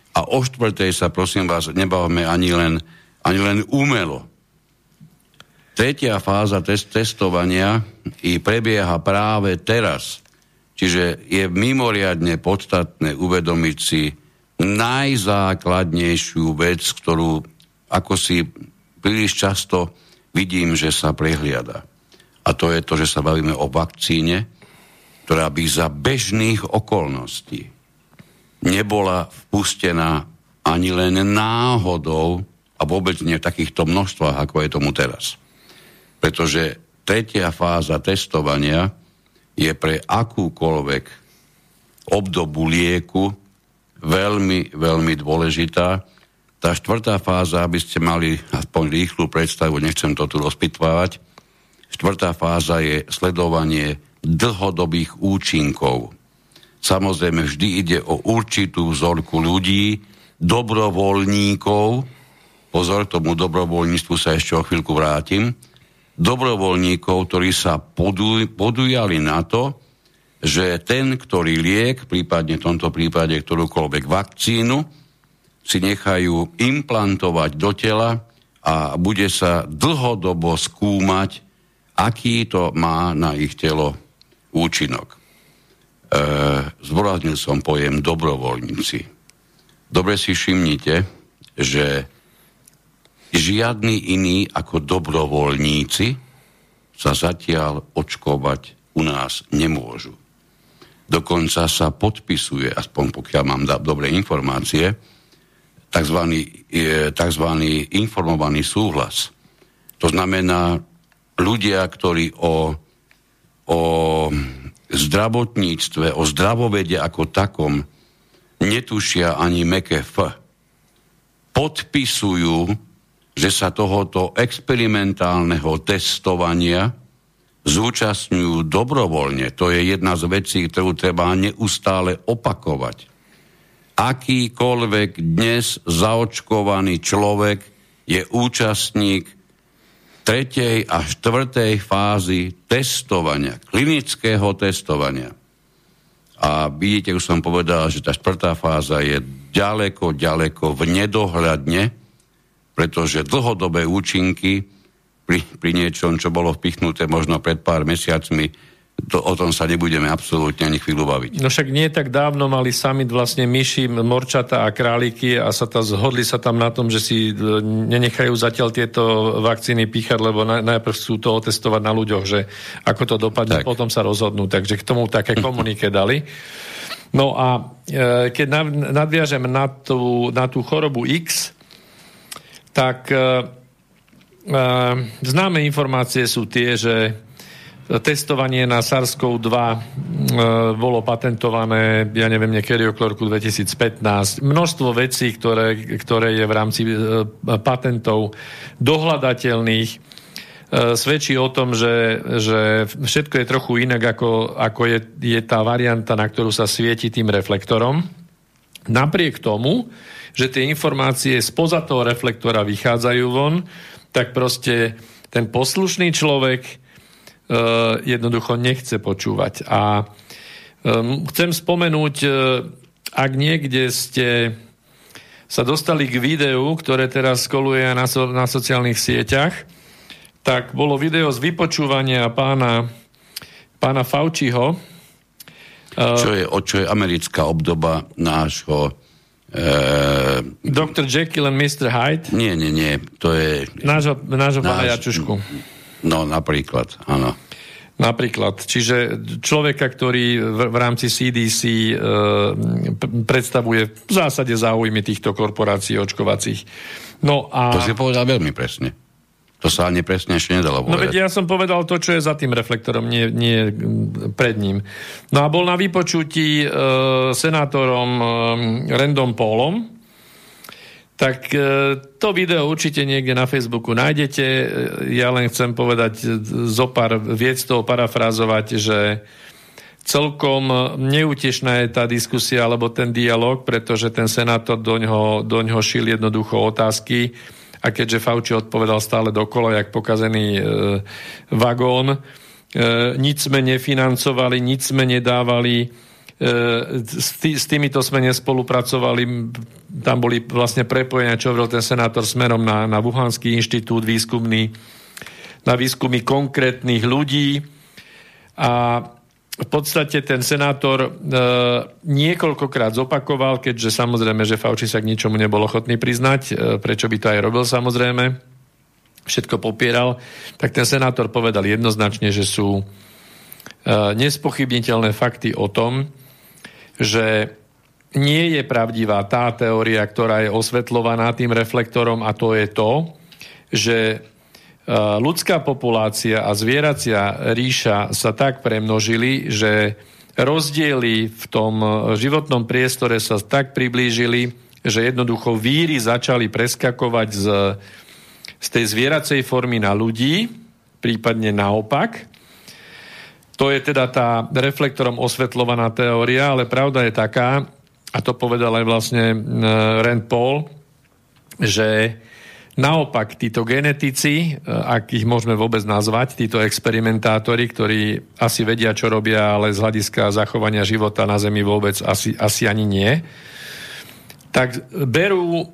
a o 4. sa, prosím vás, nebavme ani len umelo. 3. fáza testovania i prebieha práve teraz. Čiže je mimoriadne podstatné uvedomiť si najzákladnejšiu vec, ktorú ako si príliš často vidím, že sa prehliada. A to je to, že sa bavíme o vakcíne, ktorá by za bežných okolností nebola vpustená ani len náhodou a vôbec nie v takýchto množstvách, ako je tomu teraz. Pretože 3. fáza testovania je pre akúkoľvek obdobu lieku veľmi, veľmi dôležitá. Tá 4. fáza, aby ste mali aspoň rýchlu predstavu, nechcem to tu rozpitvávať, 4. fáza je sledovanie dlhodobých účinkov. Samozrejme, vždy ide o určitú vzorku ľudí, dobrovoľníkov, pozor, tomu dobrovoľníctvu sa ešte o chvíľku vrátim, dobrovoľníkov, ktorí sa podujali na to, že ten, ktorý liek, prípadne v tomto prípade ktorúkoľvek vakcínu, si nechajú implantovať do tela a bude sa dlhodobo skúmať, aký to má na ich telo účinok. Zdôraznil som pojem dobrovoľníci. Dobre si všimnite, že žiadni iní ako dobrovoľníci sa zatiaľ očkovať u nás nemôžu. Dokonca sa podpisuje, aspoň pokiaľ mám dobré informácie, tzv. Informovaný súhlas. To znamená, ľudia, ktorí o zdravotníctve, o zdravovede ako takom netušia ani meké F, podpisujú, že sa tohoto experimentálneho testovania zúčastňujú dobrovoľne. To je jedna z vecí, ktorú treba neustále opakovať. Akýkoľvek dnes zaočkovaný človek je účastník 3. a 4. fázy testovania, klinického testovania. A A vidíte, už som povedal, že tá štvrtá fáza je ďaleko, ďaleko v nedohľadne, pretože dlhodobé účinky pri niečom, čo bolo vpichnuté možno pred pár mesiacmi, o tom sa nebudeme absolútne ani chvíľu baviť. No však nie tak dávno mali summit vlastne myši, morčata a králiky a zhodli sa tam na tom, že si nenechajú zatiaľ tieto vakcíny píchať, lebo najprv chcú to otestovať na ľuďoch, že ako to dopadne, tak potom sa rozhodnú. Takže k tomu také komunike dali. No a keď nadviažem na tú chorobu X, tak známe informácie sú tie, že testovanie na SARS-CoV-2 bolo patentované, ja neviem, niekedy okolo roku 2015. Množstvo vecí, ktoré je v rámci patentov dohľadateľných, svedčí o tom, že všetko je trochu inak, ako je tá varianta, na ktorú sa svieti tým reflektorom. Napriek tomu, že tie informácie spoza toho reflektora vychádzajú von, tak proste ten poslušný človek jednoducho nechce počúvať. A chcem spomenúť, ak niekde ste sa dostali k videu, ktoré teraz koluje na sociálnych sieťach, tak bolo video z vypočúvania pána Fauciho. Čo je americká obdoba nášho Dr. Jekyll and Mr. Hyde? Nie. To je nášho pána Jačušku. No, napríklad, áno. Napríklad, čiže človeka, ktorý v rámci CDC predstavuje v zásade záujmy týchto korporácií očkovacích. No a... To si povedal veľmi presne. To sa ani presne ešte nedalo povedať. No veď ja som povedal to, čo je za tým reflektorom, nie pred ním. No a bol na vypočutí senátorom Random Paulom. Tak to video určite niekde na Facebooku nájdete. Ja len chcem povedať zopár viec toho parafrázovať, že celkom neútešná je tá diskusia alebo ten dialog, pretože ten senátor doňho šil jednoducho otázky a keďže Fauci odpovedal stále dokola, jak pokazený vagón, nič sme nefinancovali, nič sme nedávali, s týmito sme nespolupracovali, tam boli vlastne prepojenia, čo hovoril ten senátor smerom na Wuhanský inštitút výskumný, na výskumy konkrétnych ľudí a v podstate ten senátor niekoľkokrát zopakoval, keďže samozrejme, že Fauci sa k ničomu nebol ochotný priznať, prečo by to aj robil samozrejme, všetko popieral, tak ten senátor povedal jednoznačne, že sú nespochybniteľné fakty o tom, že nie je pravdivá tá teória, ktorá je osvetľovaná tým reflektorom a to je to, že ľudská populácia a zvieracia ríša sa tak premnožili, že rozdiely v tom životnom priestore sa tak priblížili, že jednoducho víry začali preskakovať z tej zvieracej formy na ľudí, prípadne naopak. To je teda tá reflektorom osvetľovaná teória, ale pravda je taká, a to povedal aj vlastne Rand Paul, že naopak títo genetici, ak ich môžeme vôbec nazvať, títo experimentátori, ktorí asi vedia, čo robia, ale z hľadiska zachovania života na Zemi vôbec asi ani nie, tak berú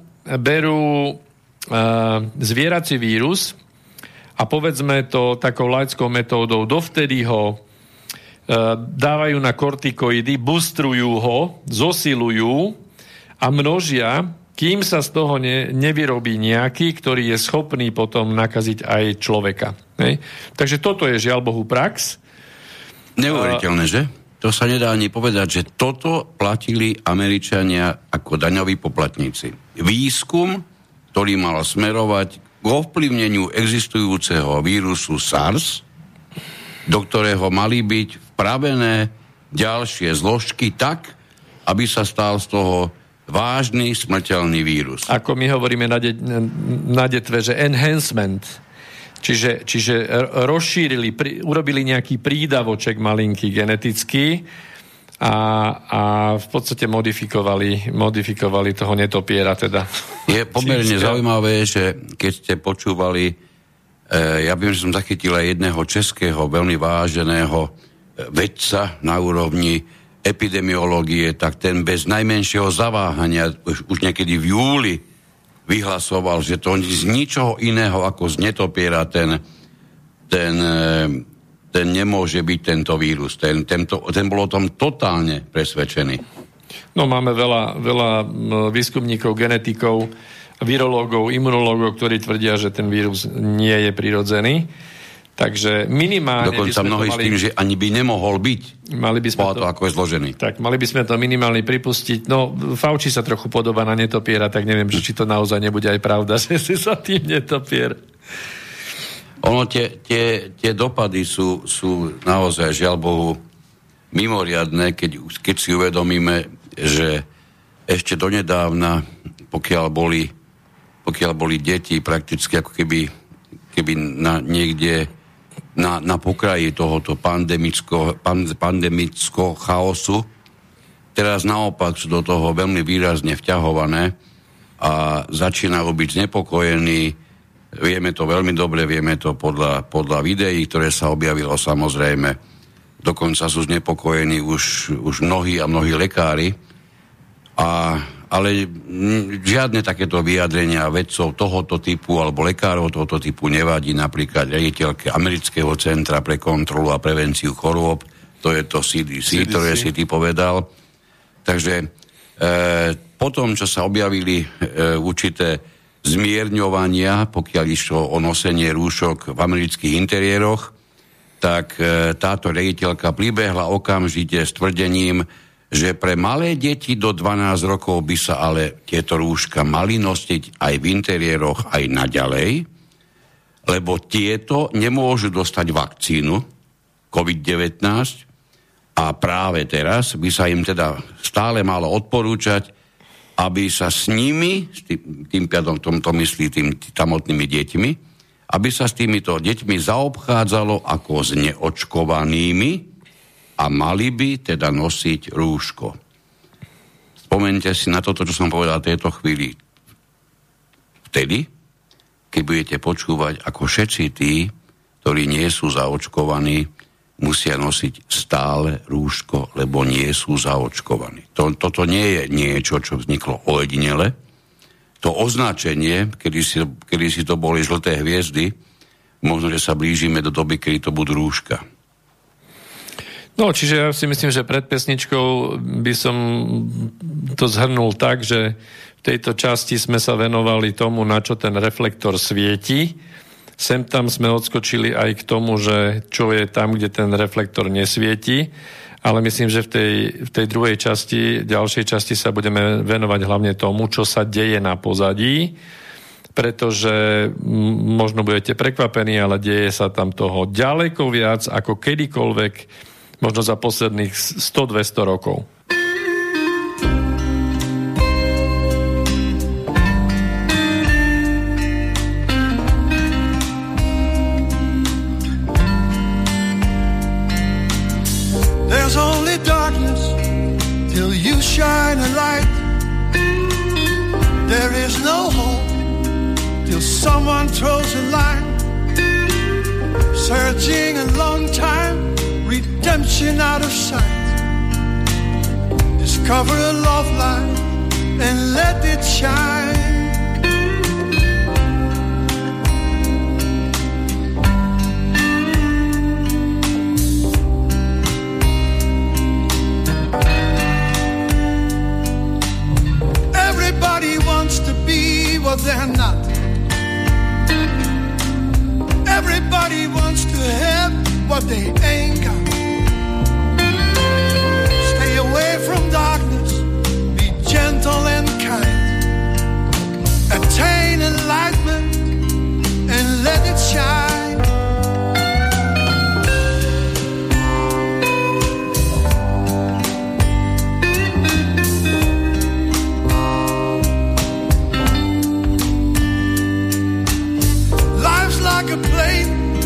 zvierací vírus a povedzme to takou laickou metódou, dovtedy ho dávajú na kortikoidy, bustrujú ho, zosilujú a množia, kým sa z toho nevyrobí nejaký, ktorý je schopný potom nakaziť aj človeka. Ne? Takže toto je žiaľbohu prax. Neuveriteľné, že? To sa nedá ani povedať, že toto platili Američania ako daňoví poplatníci. Výskum, ktorý mal smerovať k ovplyvneniu existujúceho vírusu SARS, do ktorého mali byť vpravené ďalšie zložky tak, aby sa stal z toho vážny smrteľný vírus. Ako my hovoríme na detve, že enhancement, čiže rozšírili, urobili nejaký prídavoček malinký genetický a v podstate modifikovali toho netopiera teda. Je pomerne zaujímavé, že keď ste počúvali, ja viem, že som zachytil aj jedného českého veľmi váženého vedca na úrovni epidemiológie, tak ten bez najmenšieho zaváhania už niekedy v júli vyhlasoval, že to z ničoho iného ako z netopiera ten nemôže byť tento vírus. Ten bol o tom totálne presvedčený. No máme veľa výskumníkov, genetikov, virológov, imunológov, ktorí tvrdia, že ten vírus nie je prirodzený. Takže minimálne... Dokonca mnohí s tým, že ani by nemohol byť. Mali by sme to, ako je zložený. Tak, mali by sme to minimálne pripustiť. No, Fauci sa trochu podoba na netopiera, tak neviem, či to naozaj nebude aj pravda, že si sa tým netopier. Ono, tie dopady sú naozaj, žiaľ Bohu, mimoriadne, keď si uvedomíme, že ešte donedávna, pokiaľ boli deti prakticky ako keby niekde na pokraji tohoto pandemického chaosu, teraz naopak sú do toho veľmi výrazne vťahované a začínajú byť znepokojení. Vieme to veľmi dobre, vieme to podľa videí, ktoré sa objavilo samozrejme. Dokonca sú znepokojení už mnohí a mnohí lekári. Ale žiadne takéto vyjadrenia vedcov tohoto typu alebo lekárov tohoto typu nevadí. Napríklad riaditeľke Amerického centra pre kontrolu a prevenciu chorôb, to je to CDC, ktoré si ty povedal. Takže potom, čo sa objavili určité zmierňovania, pokiaľ išlo o nosenie rúšok v amerických interiéroch, tak táto riaditeľka pribehla okamžite s tvrdením, že pre malé deti do 12 rokov by sa ale tieto rúška mali nosiť aj v interiéroch, aj naďalej, lebo tieto nemôžu dostať vakcínu COVID-19 a práve teraz by sa im teda stále malo odporúčať, aby sa s nimi, tým pádom tomto myslí tým samotnými deťmi, aby sa s týmito deťmi zaobchádzalo ako s neočkovanými a mali by teda nosiť rúško. Spomeňte si na toto, čo som povedal v tejto chvíli. Vtedy, keď budete počúvať, ako všetci tí, ktorí nie sú zaočkovaní, musia nosiť stále rúško, lebo nie sú zaočkovaní. Toto nie je niečo, čo vzniklo ojedinele. To označenie, kedy si to boli žlté hviezdy, možno, že sa blížime do doby, kedy to budú rúška. No, čiže ja si myslím, že pred pesničkou by som to zhrnul tak, že v tejto časti sme sa venovali tomu, na čo ten reflektor svieti. Sem tam sme odskočili aj k tomu, že čo je tam, kde ten reflektor nesvieti. Ale myslím, že v tej druhej časti, ďalšej časti sa budeme venovať hlavne tomu, čo sa deje na pozadí, pretože možno budete prekvapení, ale deje sa tam toho ďaleko viac ako kedykoľvek, možno za posledných 100-200 rokov. Shine a light. There is no hope till someone throws a line. Searching a long time, redemption out of sight. Discover a love light and let it shine. Everybody wants to be what they're not. Everybody wants to have what they ain't got. Stay away from darkness, be gentle and kind. Attain enlightenment and let it shine. A plane,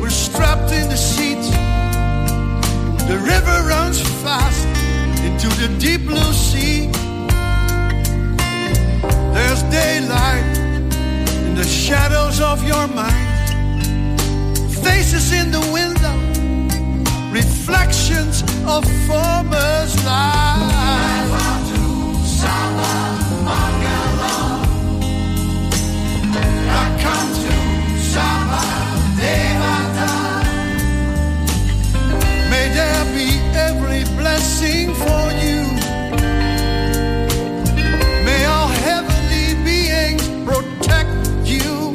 we're strapped in the seats. The river runs fast into the deep blue sea. There's daylight in the shadows of your mind. Faces in the window, reflections of farmers' lives. Never to Salamanca. I come to Sabadevata. May there be every blessing for you. May all heavenly beings protect you.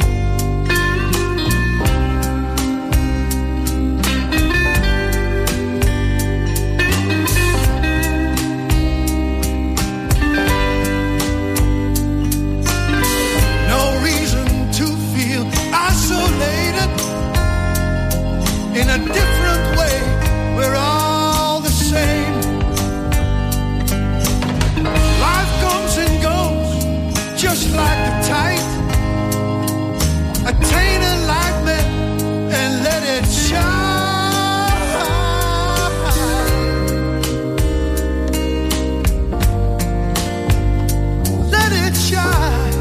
In a different way, we're all the same. Life comes and goes, just like the tide. Attain enlightenment and let it shine. Let it shine.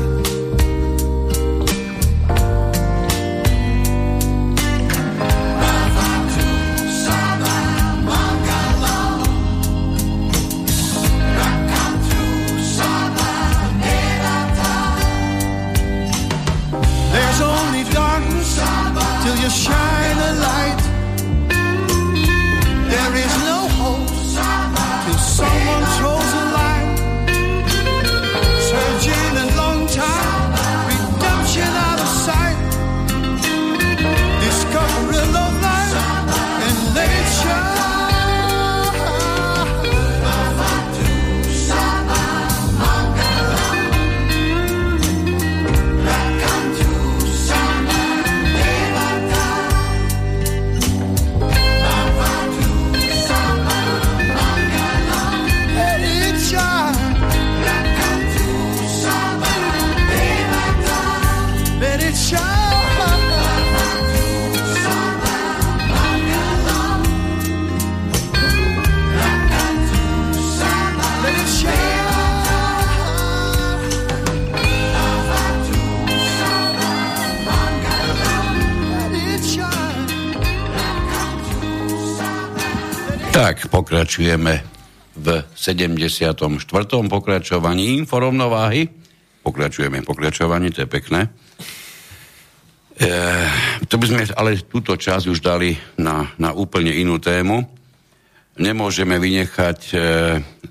Till you shine a light. There is no hope till someone throws a light. Search in a long time, redemption out of sight. Discover a love life and let it shine. Tak, pokračujeme v 74. pokračovaní inforovnováhy. Pokračovanie, to je pekné. To by sme ale túto časť už dali na úplne inú tému. Nemôžeme vynechať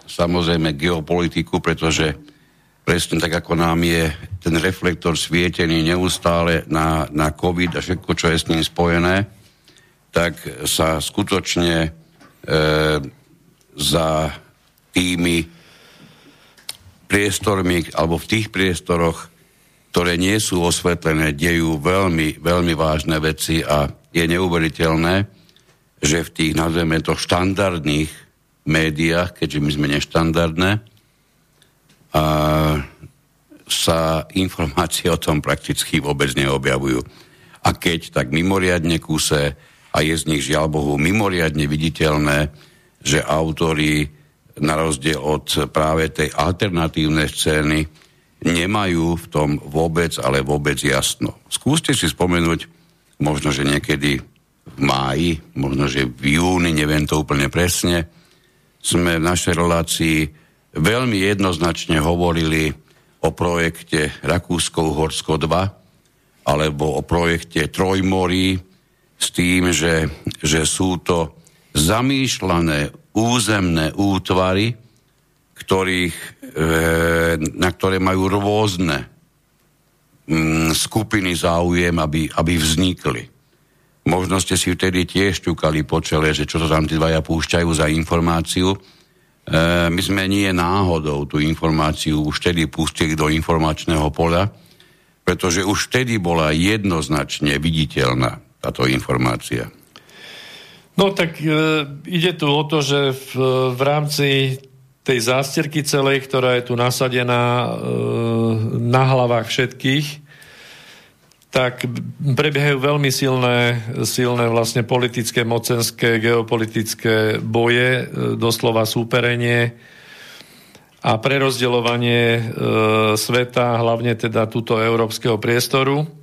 samozrejme geopolitiku, pretože presne tak, ako nám je ten reflektor svietený neustále na COVID a všetko, čo je s ním spojené, tak sa skutočne za tými priestormi alebo v tých priestoroch, ktoré nie sú osvetlené, dejú veľmi, veľmi vážne veci a je neuveriteľné, že v tých, nazveme to, štandardných médiách, keďže my sme neštandardné, a sa informácie o tom prakticky vôbec neobjavujú. A keď, tak mimoriadne kúse. A je z nich, žiaľ Bohu, mimoriadne viditeľné, že autori, na rozdiel od práve tej alternatívnej scény, nemajú v tom vôbec, ale vôbec jasno. Skúste si spomenúť, možno, že niekedy v máji, možno, že v júni, neviem to úplne presne, sme v našej relácii veľmi jednoznačne hovorili o projekte Rakúsko-Uhorsko 2, alebo o projekte Trojmorí, s tým, že sú to zamýšľané územné útvary, na ktoré majú rôzne skupiny záujem, aby vznikli. Možno ste si vtedy tiež ťukali po čele, že čo to tam tí dvaja púšťajú za informáciu. My sme nie náhodou tú informáciu už vtedy pustili do informačného poľa, pretože už vtedy bola jednoznačne viditeľná táto informácia. No tak ide tu o to, že v rámci tej zástierky celej, ktorá je tu nasadená na hlavách všetkých, tak prebiehajú veľmi silné vlastne politické, mocenské, geopolitické boje, doslova súperenie a prerozdeľovanie sveta, hlavne teda túto európskeho priestoru.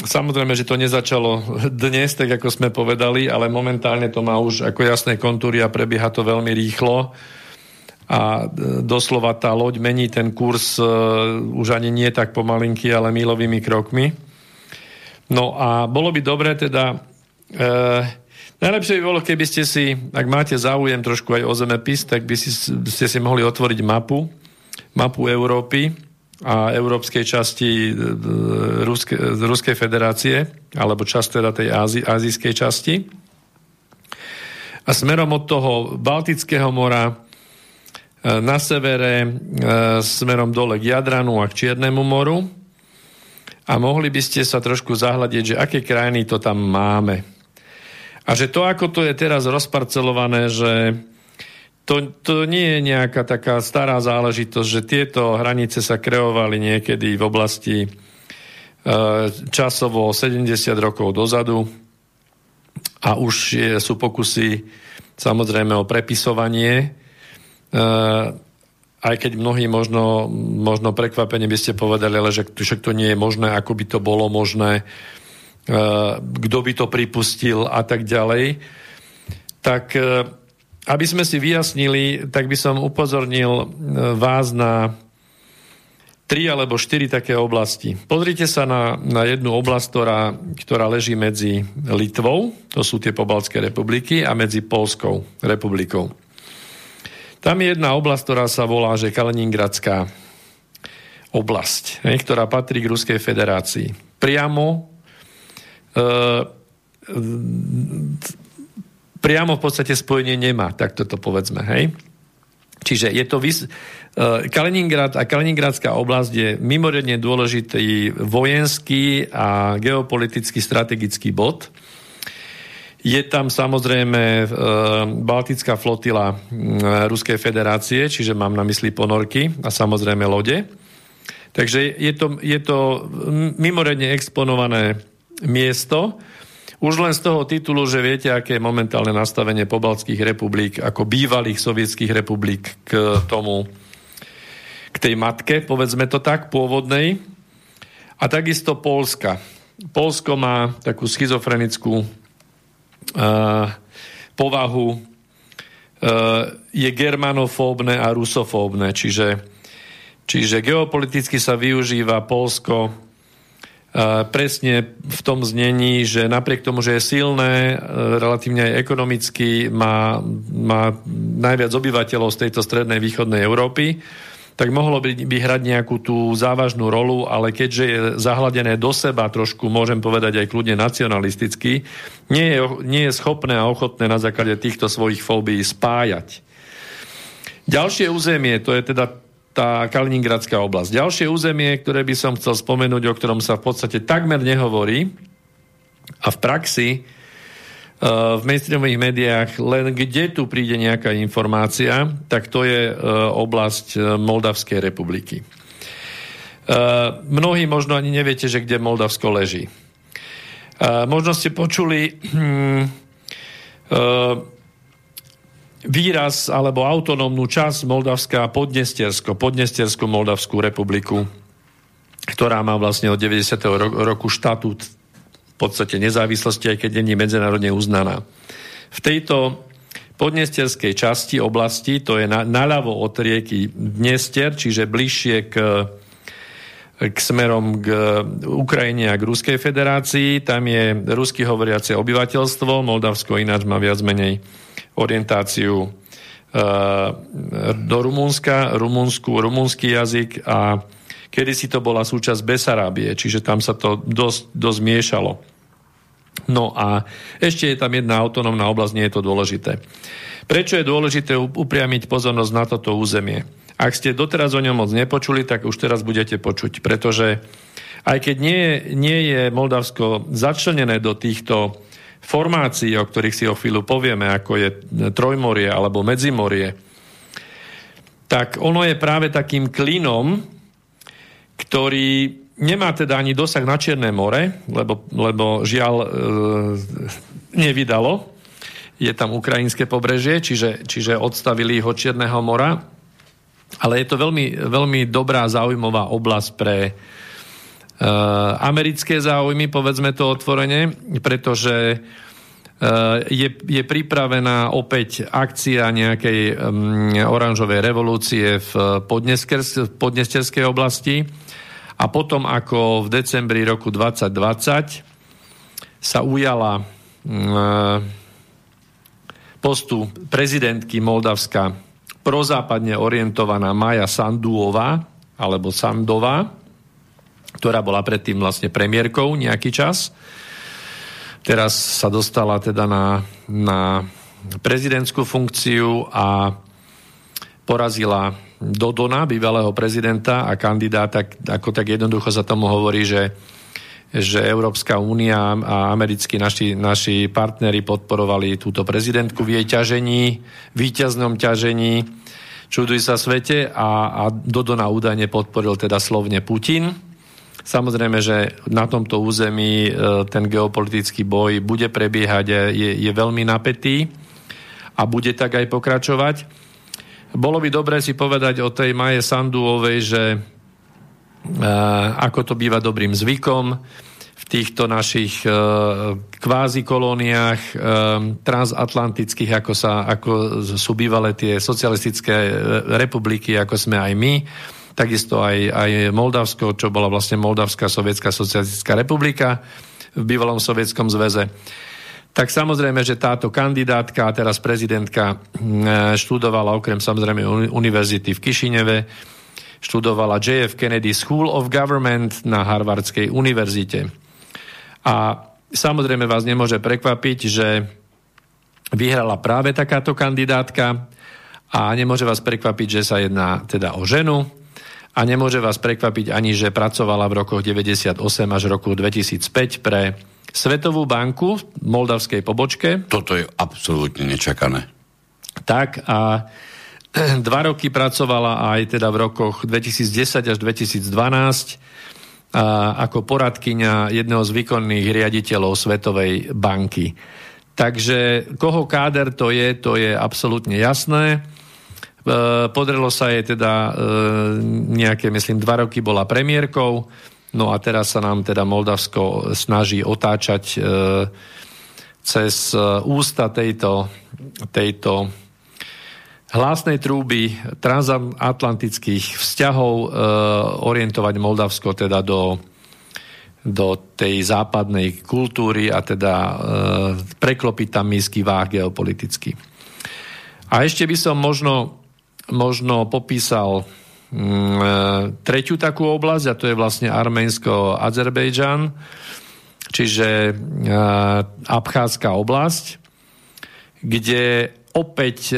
Samozrejme, že to nezačalo dnes, tak ako sme povedali, ale momentálne to má už ako jasné kontúry a prebieha to veľmi rýchlo. A doslova tá loď mení ten kurz už ani nie tak pomalinky, ale milovými krokmi. No a bolo by dobre teda... najlepšie by bolo, keby ste si, ak máte záujem trošku aj o zemepis, tak by ste si mohli otvoriť mapu Európy a európskej časti Ruskej federácie, alebo časť teda tej azijskej časti. A smerom od toho Baltického mora na severe smerom dole k Jadranu a k Čiernemu moru. A mohli by ste sa trošku zahľadiť, že aké krajiny to tam máme. A že to, ako to je teraz rozparcelované, že to nie je nejaká taká stará záležitosť, že tieto hranice sa kreovali niekedy v oblasti časovo 70 rokov dozadu a už sú pokusy samozrejme o prepisovanie. Aj keď mnohí možno prekvapene by ste povedali, ale že však to nie je možné, ako by to bolo možné, kto by to pripustil a tak ďalej. Tak aby sme si vyjasnili, tak by som upozornil vás na 3 alebo 4 také oblasti. Pozrite sa na jednu oblasť, ktorá leží medzi Litvou, to sú tie pobaltské republiky, a medzi Poľskou republikou. Tam je jedna oblasť, ktorá sa volá, že Kaliningradská oblasť, ktorá patrí k Ruskej federácii. Priamo v podstate spojenie nemá, tak toto povedzme, hej. Čiže je to Kaliningrad a Kaliningradská oblasť je mimoriadne dôležitý vojenský a geopolitický strategický bod. Je tam samozrejme Baltická flotila Ruskej federácie, čiže mám na mysli ponorky a samozrejme lode. Takže je to mimoriadne exponované miesto. Už len z toho titulu, že viete, aké je momentálne nastavenie pobaltských republik, ako bývalých sovietských republik k tej matke, povedzme to tak, pôvodnej. A takisto Poľska. Poľsko má takú schizofrenickú povahu, je germanofóbne a rusofóbne, čiže geopoliticky sa využíva Poľsko presne v tom znení, že napriek tomu, že je silné, relatívne aj ekonomicky, má najviac obyvateľov z tejto strednej východnej Európy, tak mohlo by hrať nejakú tú závažnú rolu, ale keďže je zahladené do seba trošku, môžem povedať aj kľudne nacionalisticky, nie je schopné a ochotné na základe týchto svojich fóbií spájať. Ďalšie územie, to je teda tá Kaliningradská oblasť. Ďalšie územie, ktoré by som chcel spomenúť, o ktorom sa v podstate takmer nehovorí a v praxi v mainstreamových médiách len kde tu príde nejaká informácia, tak to je oblasť Moldavskej republiky. Mnohí možno ani neviete, že kde Moldavsko leží. Možno ste počuli výraz alebo autonómnu časť Moldavska Podnestiersko Moldavskú republiku, ktorá má vlastne od 90. roku štatút v podstate nezávislosti, aj keď nie je medzinárodne uznaná. V tejto podnesterskej časti oblasti, to je naľavo od rieky Dnester, čiže bližšie k smerom k Ukrajine a k Ruskej federácii, tam je rusky hovoriace obyvateľstvo, Moldavsko ináč má viac menej orientáciu do Rumunska, rumunský jazyk a kedysi to bola súčasť Besarábie, čiže tam sa to dosť miešalo. No a ešte je tam jedna autonómna oblasť, nie je to dôležité. Prečo je dôležité upriamiť pozornosť na toto územie? Ak ste doteraz o ňom moc nepočuli, tak už teraz budete počuť, pretože aj keď nie je Moldavsko začlenené do týchto formácií, o ktorých si o chvíľu povieme, ako je Trojmorie alebo Medzimorie, tak ono je práve takým klinom, ktorý nemá teda ani dosah na Čierne more, lebo žiaľ nevydalo. Je tam ukrajinské pobrežie, čiže odstavili ho Čierneho mora. Ale je to veľmi, veľmi dobrá, zaujímavá oblasť pre americké záujmy, povedzme to otvorene, pretože je pripravená opäť akcia nejakej oranžovej revolúcie v podnesterskej oblasti a potom ako v decembri roku 2020 sa ujala postu prezidentky Moldavska prozápadne orientovaná Maia Sanduová alebo Sandová, ktorá bola predtým vlastne premiérkou nejaký čas. Teraz sa dostala teda na prezidentskú funkciu a porazila Dodona, bývalého prezidenta a kandidáta, ako tak jednoducho sa tomu hovorí, že Európska únia a americkí naši partneri podporovali túto prezidentku v jej ťažení, víťaznom ťažení, čuduj sa svete, a Dodona údajne podporil teda slovne Putin. Samozrejme, že na tomto území ten geopolitický boj bude prebiehať, je veľmi napätý a bude tak aj pokračovať. Bolo by dobré si povedať o tej Maje Sanduovej, že ako to býva dobrým zvykom v týchto našich kvázikolóniách transatlantických, ako sú bývalé tie socialistické republiky, ako sme aj my, takisto aj Moldavsko, čo bola vlastne Moldavská sovietská socialistická republika v bývalom Sovietskom zväze. Tak samozrejme, že táto kandidátka a teraz prezidentka študovala okrem samozrejme univerzity v Kišineve, študovala J.F. Kennedy School of Government na Harvardskej univerzite. A samozrejme vás nemôže prekvapiť, že vyhrala práve takáto kandidátka a nemôže vás prekvapiť, že sa jedná teda o ženu a nemôže vás prekvapiť ani, že pracovala v rokoch 98 až roku 2005 pre Svetovú banku v moldavskej pobočke. Toto je absolútne nečakané. Tak a 2 roky pracovala aj teda v rokoch 2010 až 2012 ako poradkyňa jedného z výkonných riaditeľov Svetovej banky. Takže koho káder to je absolútne jasné. Podarilo sa jej teda nejaké, myslím, 2 roky bola premiérkou, no a teraz sa nám teda Moldavsko snaží otáčať cez ústa tejto hlasnej trúby transatlantických vzťahov orientovať Moldavsko teda do tej západnej kultúry a teda preklopiť tam misky váh geopoliticky. A ešte by som možno popísal tretiu takú oblasť, a to je vlastne Arménsko-Azerbejdžan, čiže Abchádska oblasť, kde opäť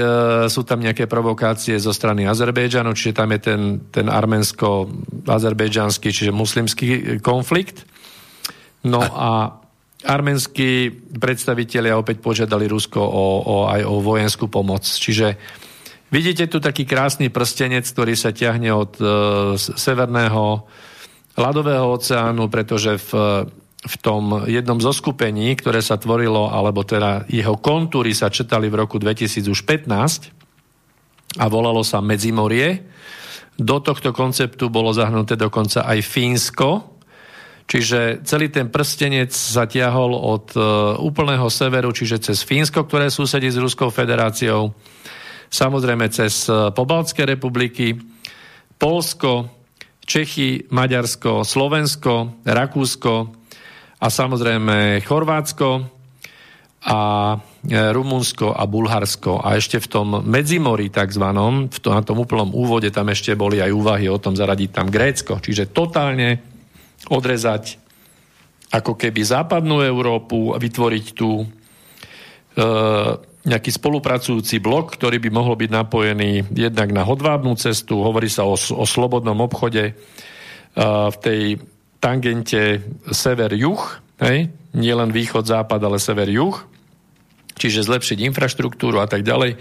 sú tam nejaké provokácie zo strany Azerbejdžanu, čiže tam je ten arménsko-azerbejdžanský, čiže muslimský konflikt. No a arménsky predstavitelia opäť požiadali Rusko aj o vojenskú pomoc. Čiže vidíte tu taký krásny prstenec, ktorý sa ťahne od severného ľadového oceánu, pretože v tom jednom zo skupení, ktoré sa tvorilo, alebo teda jeho kontúry sa čítali v roku 2015 a volalo sa Medzimorie. Do tohto konceptu bolo zahrnuté dokonca aj Fínsko, čiže celý ten prstenec sa tiahol od úplného severu, čiže cez Fínsko, ktoré susedí s Ruskou federáciou, samozrejme cez Pobaltské republiky, Poľsko, Čechy, Maďarsko, Slovensko, Rakúsko, a samozrejme Chorvátsko a Rumunsko a Bulharsko. A ešte v tom Medzimorí takzvanom, na tom úplnom úvode, tam ešte boli aj úvahy o tom zaradiť tam Grécko. Čiže totálne odrezať ako keby západnú Európu a vytvoriť tu nejaký spolupracujúci blok, ktorý by mohol byť napojený jednak na hodvábnu cestu, hovorí sa o slobodnom obchode v tej tangente sever-juh, nie len východ-západ, ale sever-juh, čiže zlepšiť infraštruktúru a tak ďalej.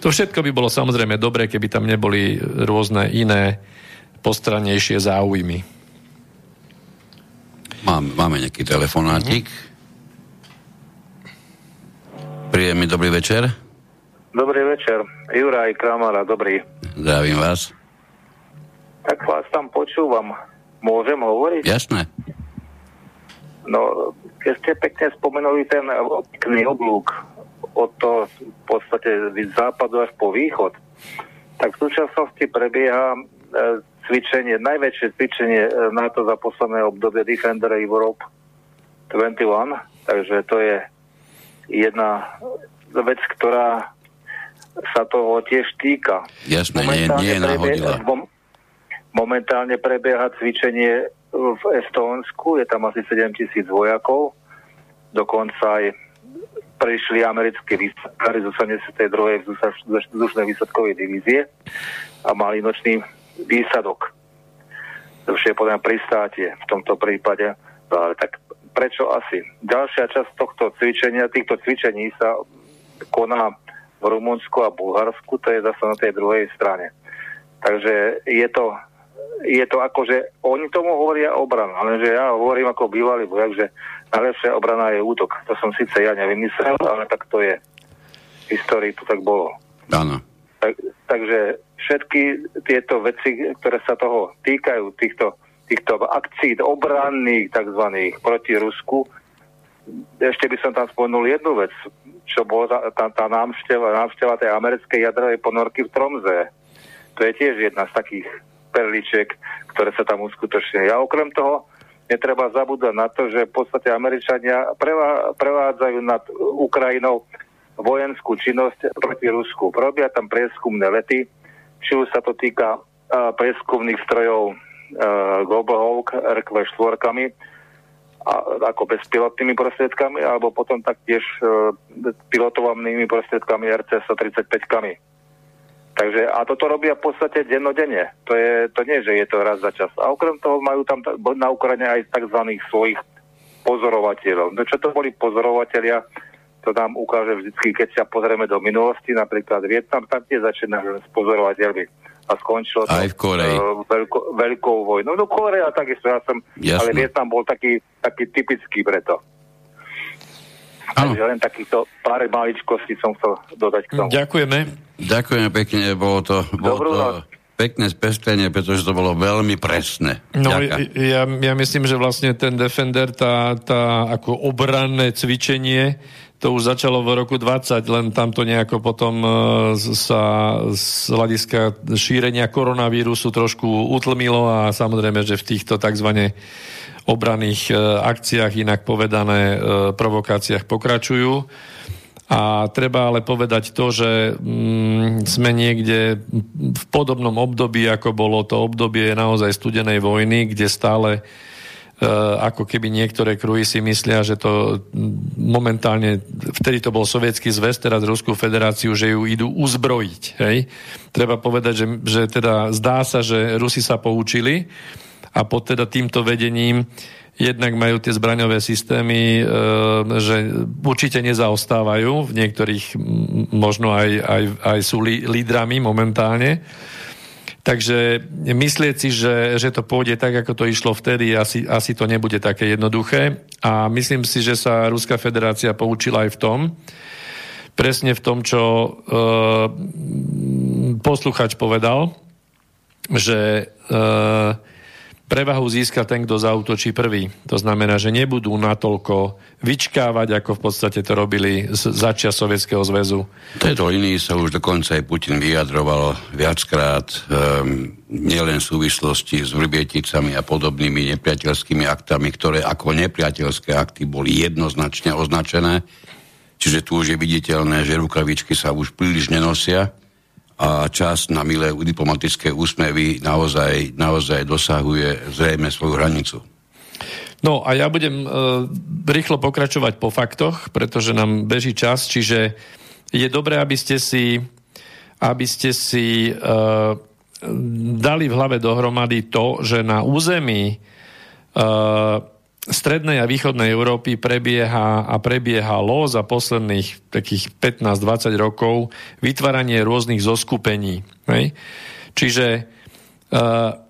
To všetko by bolo samozrejme dobré, keby tam neboli rôzne iné postrannejšie záujmy. Máme nejaký telefonátik. Príjemný dobrý večer. Dobrý večer. Juraj Kramara, dobrý. Zdravím vás. Tak vás tam počúvam. Môžem hovoriť? Jasné. No, keď ste pekne spomenuli ten pekný oblúk od toho v podstate západu až po východ, tak v súčasnosti prebieha cvičenie, najväčšie cvičenie NATO za posledné obdobie Defender Europe 21, takže to je jedna vec, ktorá sa toho tiež týka. Jasné, nie je náhodila. Momentálne prebieha cvičenie v Estónsku, je tam asi 7,000 vojakov, dokonca aj prišli americké výsadkári z 82. vzdušnej výsadkovej divízie a mali nočný výsadok. To je podľa pristátie v tomto prípade. Ale tak prečo asi? Ďalšia časť týchto cvičení sa koná v Rumunsku a Bulharsku, to je zase na tej druhej strane. Takže je to akože, oni tomu hovoria obrana, ale že ja hovorím ako bývalý vojak, že najlepšia obrana je útok. To som síce ja nevymyslel, ale tak to je. V histórii to tak bolo. Áno. Takže všetky tieto veci, ktoré sa toho týkajú, týchto akcií obranných takzvaných proti Rusku, ešte by som tam spomenul jednu vec, čo bola tá návšteva tej americkej jadrovej ponorky v Tromze. To je tiež jedna z takých perličiek, ktoré sa tam uskutočne. A okrem toho, netreba zabúdať na to, že v podstate Američania prevádzajú nad Ukrajinou vojenskú činnosť proti Rusku. Robia tam prieskumné lety, či už sa to týka prieskumných strojov Global Hawk, RQ-4, ako bezpilotnými prostriedkami, alebo potom taktiež pilotovanými prostriedkami RC-135-kami. Takže, a toto robia v podstate dennodenne. To nie, že je to raz za čas. A okrem toho majú tam na Ukrajine aj tzv. Svojich pozorovateľov. No čo to boli pozorovatelia, to nám ukáže vždy, keď sa pozrieme do minulosti, napríklad Vietnam, tam tie začínajú s pozorovateľmi. A skončilo to veľkou vojnou. No Korea takisto, ale Vietnam bol taký typický preto. Áno. Takže len takýchto pár maličkostí som chcel dodať k tomu. Ďakujeme pekne, bolo to pekné spestrenie, pretože to bolo veľmi presné. No, ja myslím, že vlastne ten Defender, tá ako obranné cvičenie, to už začalo v roku 20, len tamto nejako potom sa z hľadiska šírenia koronavírusu trošku utlmilo a samozrejme, že v týchto tzv. Obranných akciách, inak povedané provokáciách pokračujú. A treba ale povedať to, že sme niekde v podobnom období, ako bolo to obdobie naozaj studenej vojny, kde stále ako keby niektoré kruhy si myslia, že to momentálne, vtedy to bol Sovietsky zväz, teraz Ruskú federáciu, že ju idú uzbrojiť. Hej? Treba povedať, že teda zdá sa, že Rusi sa poučili a pod teda týmto vedením jednak majú tie zbraňové systémy, že určite nezaostávajú, v niektorých možno aj sú lídrami momentálne. Takže myslieť si, že to pôjde tak, ako to išlo vtedy, asi to nebude také jednoduché. A myslím si, že sa Ruská federácia poučila aj v tom, presne v tom, čo posluchač povedal, že prevahu získa ten, kto zaútočí prvý. To znamená, že nebudú natoľko vyčkávať, ako v podstate to robili začia Sovietskeho zväzu. Tejto línii sa už dokonca aj Putin vyjadroval viackrát, nielen v súvislosti s Vrbieticami a podobnými nepriateľskými aktami, ktoré ako nepriateľské akty boli jednoznačne označené. Čiže tu už je viditeľné, že rukavičky sa už príliš nenosia. A čas na milé diplomatické úsmevy naozaj dosahuje zrejme svoju hranicu. No a ja budem rýchlo pokračovať po faktoch, pretože nám beží čas, čiže je dobré, aby ste si dali v hlave dohromady to, že na území strednej a východnej Európy prebiehalo za posledných takých 15-20 rokov vytváranie rôznych zoskupení. Hej? Čiže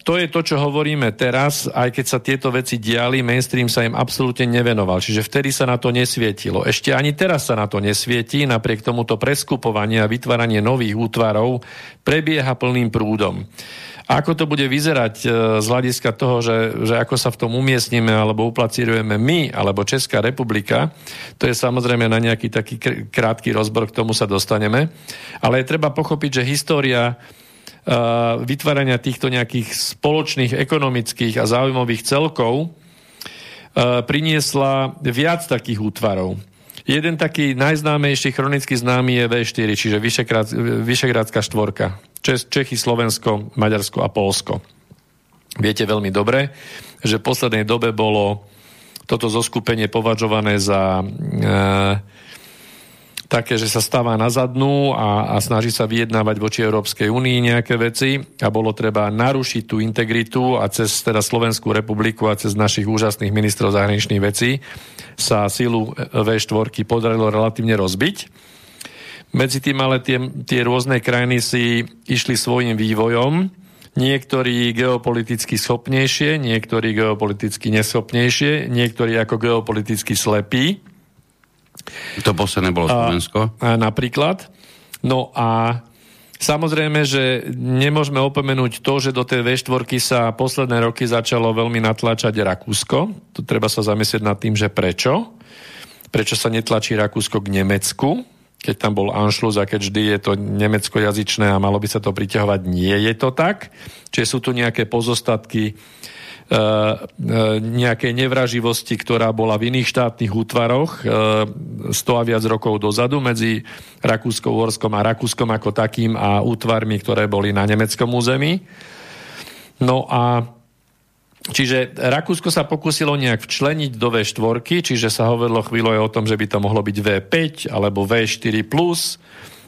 To je to, čo hovoríme teraz, aj keď sa tieto veci diali, mainstream sa im absolútne nevenoval. Čiže vtedy sa na to nesvietilo. Ešte ani teraz sa na to nesvietí, napriek tomuto preskupovanie a vytváranie nových útvarov prebieha plným prúdom. Ako to bude vyzerať z hľadiska toho, že ako sa v tom umiestnime alebo uplacírujeme my, alebo Česká republika, to je samozrejme na nejaký taký krátky rozbor, k tomu sa dostaneme. Ale je treba pochopiť, že história vytvárania týchto nejakých spoločných ekonomických a záujmových celkov priniesla viac takých útvarov. Jeden taký najznámejší, chronicky známy je V4, čiže Vyšehradská štvorka. Čechy, Slovensko, Maďarsko a Poľsko. Viete veľmi dobre, že v poslednej dobe bolo toto zoskupenie považované za také, že sa stáva na zadnú a snaží sa vyjednávať voči Európskej únii nejaké veci a bolo treba narušiť tú integritu a cez teda Slovenskú republiku a cez našich úžasných ministrov zahraničných vecí sa sílu V4 podarilo relatívne rozbiť. Medzi tým ale tie rôzne krajiny si išli svojím vývojom, niektorí geopoliticky schopnejšie, niektorí geopoliticky neschopnejšie, niektorí ako geopoliticky slepí. To posledné bolo Slovensko. Napríklad. No a samozrejme, že nemôžeme opomenúť to, že do tej V4 sa posledné roky začalo veľmi natlačať Rakúsko. Tu treba sa zamyslieť nad tým, že prečo. Prečo sa netlačí Rakúsko k Nemecku, keď tam bol Anschluss a keď vždy je to nemeckojazyčné a malo by sa to priťahovať. Nie je to tak. Čiže sú tu nejaké pozostatky nejakej nevraživosti, ktorá bola v iných štátnych útvaroch 100 a viac rokov dozadu medzi Rakúsko-Uhorskom a Rakúskom ako takým a útvarmi, ktoré boli na nemeckom území. No a čiže Rakúsko sa pokúsilo nejak včleniť do V4, čiže sa hovorilo chvíľu aj o tom, že by to mohlo byť V5 alebo V4+,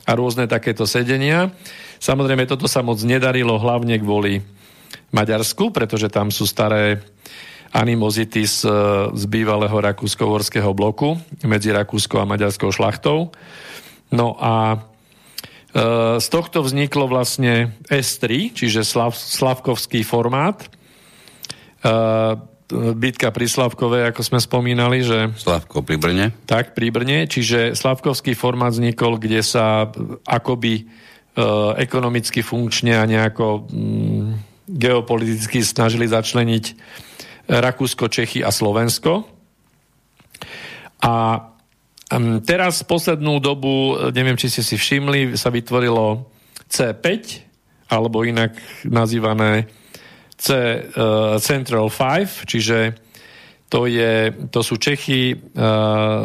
a rôzne takéto sedenia. Samozrejme, toto sa moc nedarilo hlavne kvôli Maďarsku, pretože tam sú staré animozity z bývalého rakúsko-uhorského bloku medzi Rakúskou a maďarskou šlachtou. No a z tohto vzniklo vlastne S3, čiže Slavkovský formát. Bitka pri Slavkove, ako sme spomínali, že... Slavko pri Brne. Tak, pri Brne. Čiže Slavkovský formát vznikol, kde sa akoby ekonomicky funkčne a nejako geopoliticky snažili začleniť Rakúsko, Čechy a Slovensko. A teraz poslednú dobu, neviem, či ste si všimli, sa vytvorilo C5, alebo inak nazývané Central 5, čiže to sú Čechy,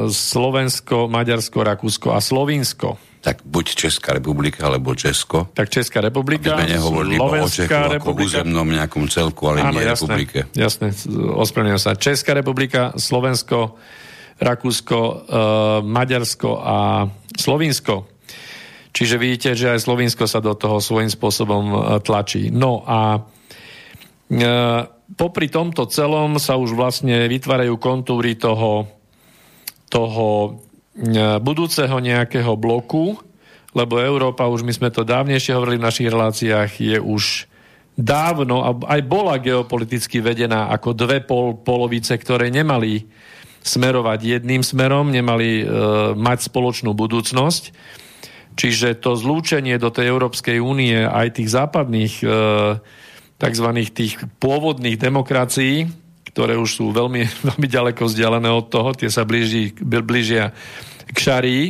Slovensko, Maďarsko, Rakúsko a Slovinsko. Tak buď Česká republika, alebo Česko. Tak Česká republika, aby sme nehovorili o Čechu ako územnom nejakom celku, ale áno, nie jasné, republike. Jasné, ospravedlňujem sa. Česká republika, Slovensko, Rakúsko, Maďarsko a Slovinsko. Čiže vidíte, že aj Slovinsko sa do toho svojím spôsobom tlačí. No a popri tomto celom sa už vlastne vytvárajú kontúry toho budúceho nejakého bloku, lebo Európa, už my sme to dávnejšie hovorili v našich reláciách, je už dávno, aj bola geopoliticky vedená ako dve polovice, ktoré nemali smerovať jedným smerom, nemali mať spoločnú budúcnosť. Čiže to zlúčenie do tej Európskej únie aj tých západných takzvaných tých pôvodných demokracií, ktoré už sú veľmi, veľmi ďaleko vzdialené od toho, tie sa blížia k šarii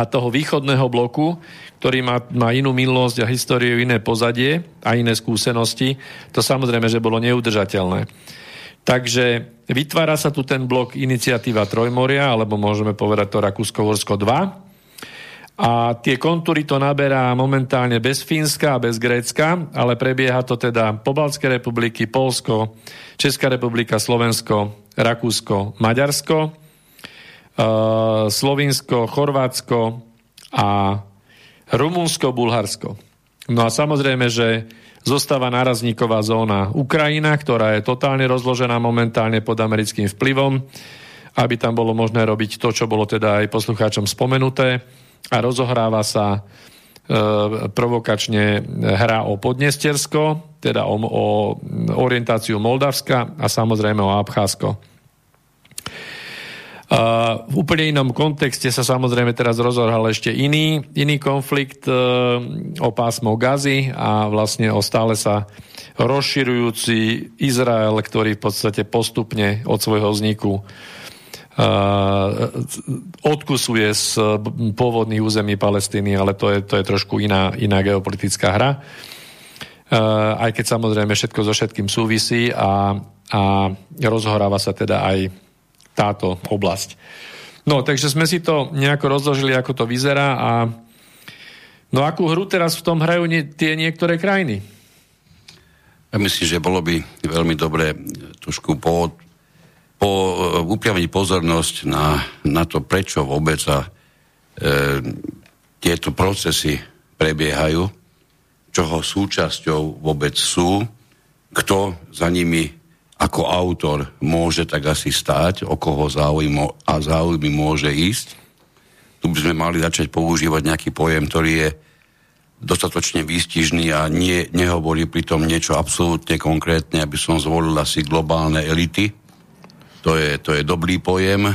a toho východného bloku, ktorý má inú minulosť a históriu, iné pozadie a iné skúsenosti, to samozrejme, že bolo neudržateľné. Takže vytvára sa tu ten blok Iniciativa Trojmoria, alebo môžeme povedať to Rakúsko-Uhorsko 2, a tie kontúry to naberá momentálne bez Fínska a bez Grécka, ale prebieha to teda Pobaltskej republiky, Poľsko, Česká republika, Slovensko, Rakúsko, Maďarsko, Slovinsko, Chorvátsko a Rumunsko, Bulharsko. No a samozrejme, že zostáva nárazníková zóna Ukrajina, ktorá je totálne rozložená momentálne pod americkým vplyvom, aby tam bolo možné robiť to, čo bolo teda aj poslucháčom spomenuté, a rozohráva sa provokačne hrá o Podnestiersko, teda o orientáciu Moldavska a samozrejme o Abcházsko. V úplne inom kontexte sa samozrejme teraz rozhral ešte iný konflikt o pásmo Gazy a vlastne o stále sa rozširujúci Izrael, ktorý v podstate postupne od svojho vzniku odkusuje z pôvodných území Palestíny, ale to je trošku iná geopolitická hra. Aj keď samozrejme všetko so všetkým súvisí a rozhoráva sa teda aj táto oblasť. No, takže sme si to nejako rozložili, ako to vyzerá a no akú hru teraz v tom hrajú tie niektoré krajiny? Ja myslím, že bolo by veľmi dobré trošku upriamiť pozornosť na to, prečo vôbec tieto procesy prebiehajú, čoho súčasťou vôbec sú, kto za nimi ako autor môže tak asi stáť, o koho záujmy môže ísť. Tu by sme mali začať používať nejaký pojem, ktorý je dostatočne výstižný a nehovorí pritom niečo absolútne konkrétne, aby som zvolil asi globálne elity. To je dobrý pojem.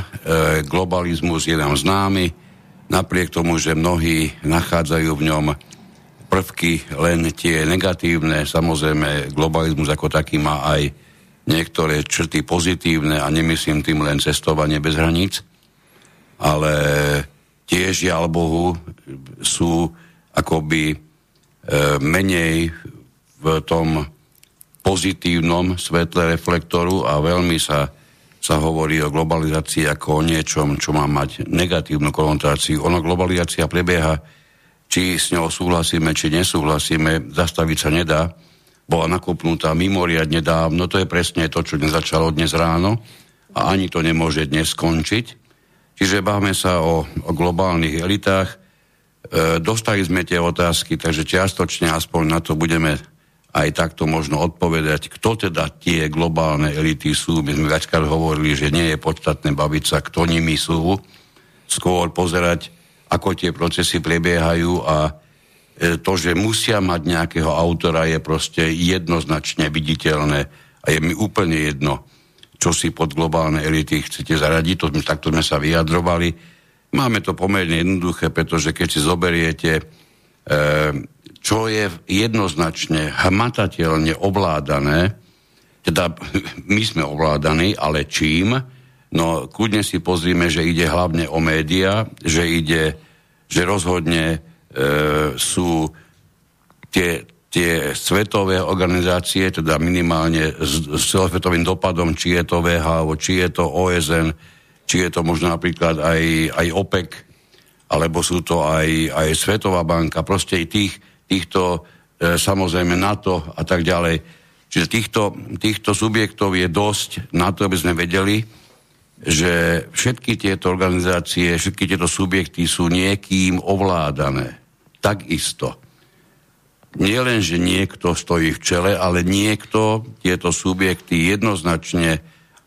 Globalizmus je nám známy, napriek tomu, že mnohí nachádzajú v ňom prvky len tie negatívne. Samozrejme, globalizmus ako taký má aj niektoré črty pozitívne a nemyslím tým len cestovanie bez hraníc. Ale tiež, žiaľ Bohu, sú akoby menej v tom pozitívnom svetle reflektoru a veľmi sa hovorí o globalizácii ako o niečom, čo má mať negatívnu konotáciu. Ono globalizácia prebieha, či s ňou súhlasíme, či nesúhlasíme, zastaviť sa nedá. Bola nakopnutá mimoriadne dávno, to je presne to, čo nezačalo dnes ráno a ani to nemôže dnes skončiť. Čiže bavme sa o globálnych elitách. Dostali sme tie otázky, takže čiastočne aspoň na to budeme aj takto možno odpovedať, kto teda tie globálne elity sú. My sme viackrát hovorili, že nie je podstatné baviť sa, kto nimi sú. Skôr pozerať, ako tie procesy prebiehajú a to, že musia mať nejakého autora, je proste jednoznačne viditeľné a je mi úplne jedno, čo si pod globálne elity chcete zaradiť. Takto sme sa vyjadrovali. Máme to pomerne jednoduché, pretože keď si zoberiete čo je jednoznačne hmatateľne ovládané, teda my sme ovládaní, ale čím? No kľudne si pozrime, že ide hlavne o médiá, že rozhodne sú tie svetové organizácie, teda minimálne s celosvetovým dopadom, či je to WHO, či je to OSN, či je to možno napríklad aj OPEC, alebo sú to aj Svetová banka, proste i týchto samozrejme NATO a tak ďalej. Čiže týchto subjektov je dosť na to, aby sme vedeli, že všetky tieto organizácie, všetky tieto subjekty sú niekým ovládané. Takisto. Nie len, že niekto stojí v čele, ale niekto tieto subjekty jednoznačne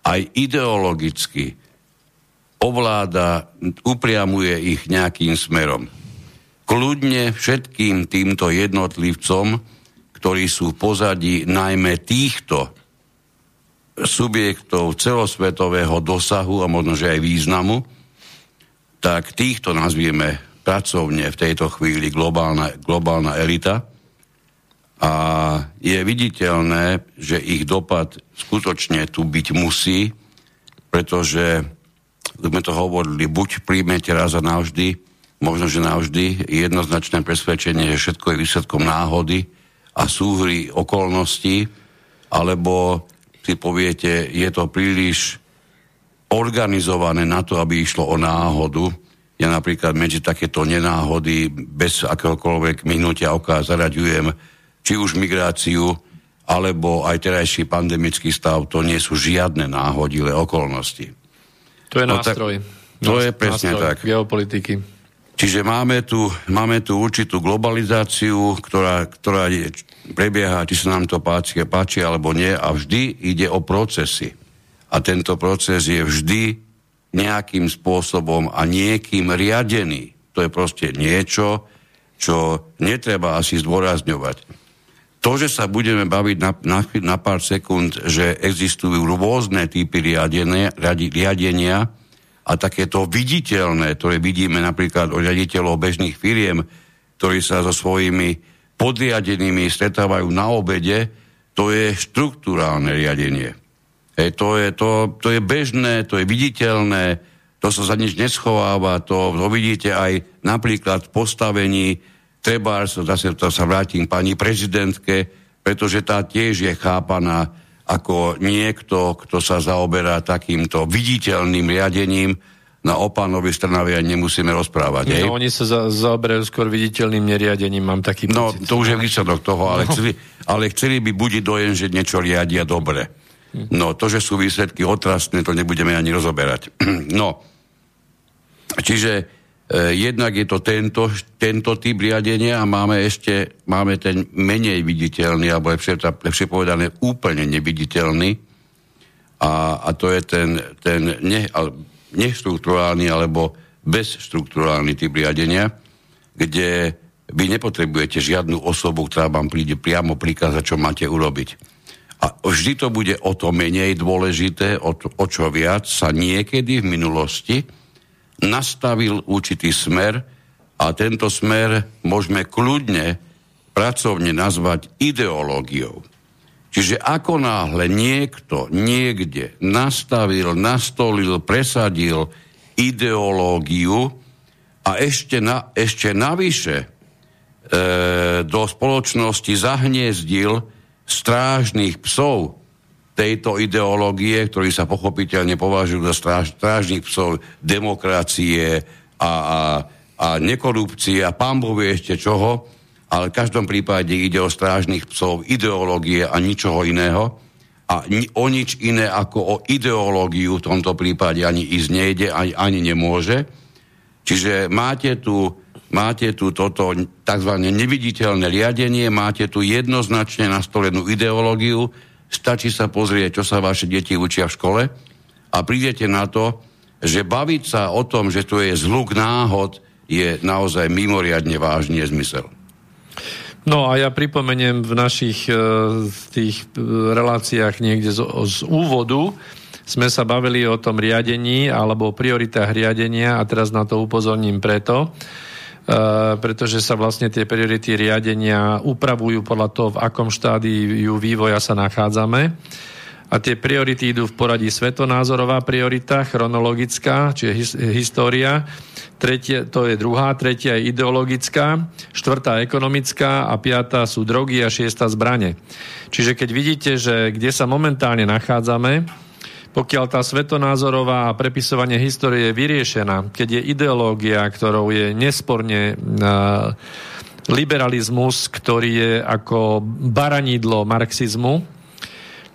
aj ideologicky ovláda, upriamuje ich nejakým smerom. Kľudne všetkým týmto jednotlivcom, ktorí sú v pozadí najmä týchto subjektov celosvetového dosahu a možno, že aj významu, tak týchto nazvieme pracovne v tejto chvíli globálna elita a je viditeľné, že ich dopad skutočne tu byť musí, pretože sme to hovorili, buď príjmete raz a navždy, možno, že navždy, jednoznačné presvedčenie, že všetko je výsledkom náhody a súhry okolností, alebo si poviete, je to príliš organizované na to, aby išlo o náhodu. Ja napríklad medzi takéto nenáhody bez akéhokoľvek minutia oka zaraďujem či už migráciu, alebo aj terajší pandemický stav, to nie sú žiadne náhodilé okolnosti. To je nástroj. To je presne nástroj tak. Geopolitiky. Čiže máme tu určitú globalizáciu, ktorá prebieha, či sa nám to páči alebo nie, a vždy ide o procesy. A tento proces je vždy nejakým spôsobom a niekým riadený. To je proste niečo, čo netreba asi zdôrazňovať. To, že sa budeme baviť na pár sekúnd, že existujú rôzne typy riadenia a takéto viditeľné, ktoré vidíme napríklad od riaditeľov bežných firiem, ktorí sa so svojimi podriadenými stretávajú na obede, to je štruktúrálne riadenie. To je bežné, to je viditeľné, to sa za nič neschováva, to vidíte aj napríklad v postavení trebárs, zase to sa vrátim pani prezidentke, pretože tá tiež je chápaná ako niekto, kto sa zaoberá takýmto viditeľným riadením. Na opánovi Strnavia nemusíme rozprávať. No, oni sa zaoberajú skôr viditeľným neriadením, mám taký pocit. No, to už je výsledok toho, ale chceli by budiť dojem, že niečo riadia dobre. No, to, že sú výsledky otrasné, to nebudeme ani rozoberať. No, čiže... jednak je to tento typ riadenia a máme ten menej viditeľný, alebo lepšie povedané úplne neviditeľný a to je ten neštrukturálny alebo bezštrukturálny typ riadenia, kde vy nepotrebujete žiadnu osobu, ktorá vám príde priamo prikázať, čo máte urobiť. A vždy to bude o to menej dôležité, o čo viac sa niekedy v minulosti nastavil určitý smer a tento smer môžeme kľudne pracovne nazvať ideológiou. Čiže ako náhle niekto niekde nastavil, nastolil, presadil ideológiu a ešte navyše do spoločnosti zahniezdil strážnych psov tejto ideológie, ktorí sa pochopiteľne považujú za strážnych psov demokracie a nekorupcie a pán Boh vie ešte čoho, ale v každom prípade ide o strážnych psov ideológie a ničoho iného a o nič iné ako o ideológiu v tomto prípade ani ísť nejde, ani nemôže. Čiže máte tu toto tzv. Neviditeľné riadenie, máte tu jednoznačne nastolenú ideológiu. Stačí sa pozrieť, čo sa vaše deti učia v škole a prídete na to, že baviť sa o tom, že to je zhluk náhod, je naozaj mimoriadne vážny nezmysel. No a ja pripomeniem v našich tých reláciách niekde z úvodu sme sa bavili o tom riadení alebo o prioritách riadenia a teraz na to upozorním preto, pretože sa vlastne tie priority riadenia upravujú podľa toho, v akom štádiu vývoja sa nachádzame. A tie priority idú v poradí svetonázorová priorita, chronologická, čiže história, tretia, to je druhá, tretia je ideologická, štvrtá ekonomická a piatá sú drogy a šiesta zbrane. Čiže keď vidíte, že kde sa momentálne nachádzame, pokiaľ tá svetonázorová a prepisovanie histórie je vyriešená, keď je ideológia, ktorou je nesporne liberalizmus, ktorý je ako baranidlo marxizmu,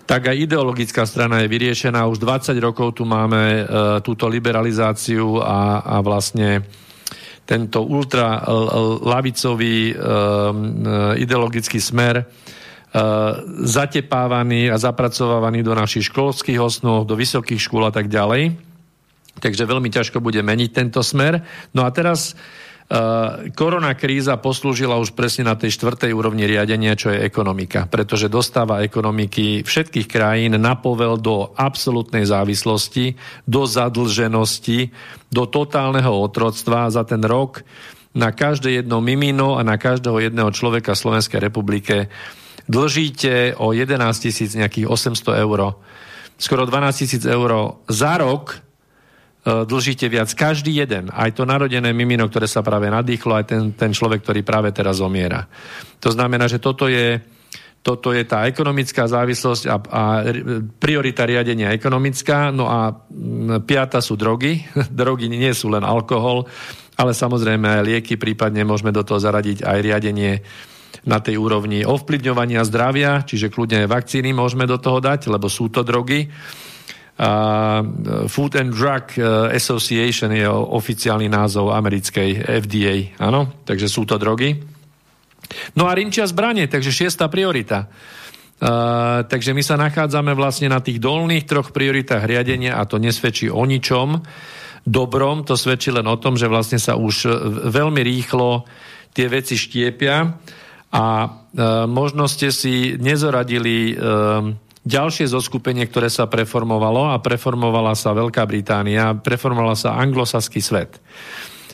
tak aj ideologická strana je vyriešená. Už 20 rokov tu máme túto liberalizáciu a vlastne tento ultralavicový ideologický smer zatepávaný a zapracovávaný do našich školských osnov, do vysokých škôl a tak ďalej. Takže veľmi ťažko bude meniť tento smer. No a teraz koronakríza poslúžila už presne na tej štvrtej úrovni riadenia, čo je ekonomika, pretože dostáva ekonomiky všetkých krajín na povel do absolútnej závislosti, do zadlženosti, do totálneho otroctva za ten rok na každé jedno mimino a na každého jedného človeka v Slovenskej republike dlžíte o 11 000 nejakých 800 eur. Skoro 12 000 eur za rok dlžíte viac. Každý jeden. Aj to narodené mimino, ktoré sa práve nadýchlo, aj ten človek, ktorý práve teraz zomiera. To znamená, že toto je tá ekonomická závislosť a priorita riadenia ekonomická. No a piata sú drogy. Drogy nie sú len alkohol, ale samozrejme aj lieky, prípadne môžeme do toho zaradiť aj riadenie na tej úrovni ovplyvňovania zdravia, čiže kľudne vakcíny môžeme do toho dať, lebo sú to drogy. Food and Drug Association je oficiálny názov americkej FDA, áno, takže sú to drogy. No a rinčia zbranie, takže šiesta priorita. Takže my sa nachádzame vlastne na tých dolných troch prioritách riadenia a to nesvedčí o ničom. dobrom. To svedčí len o tom, že vlastne sa už veľmi rýchlo tie veci štiepia a možno ste si nezoradili ďalšie zoskupenie, ktoré sa preformovalo a preformovala sa Veľká Británia, preformovala sa anglosaský svet.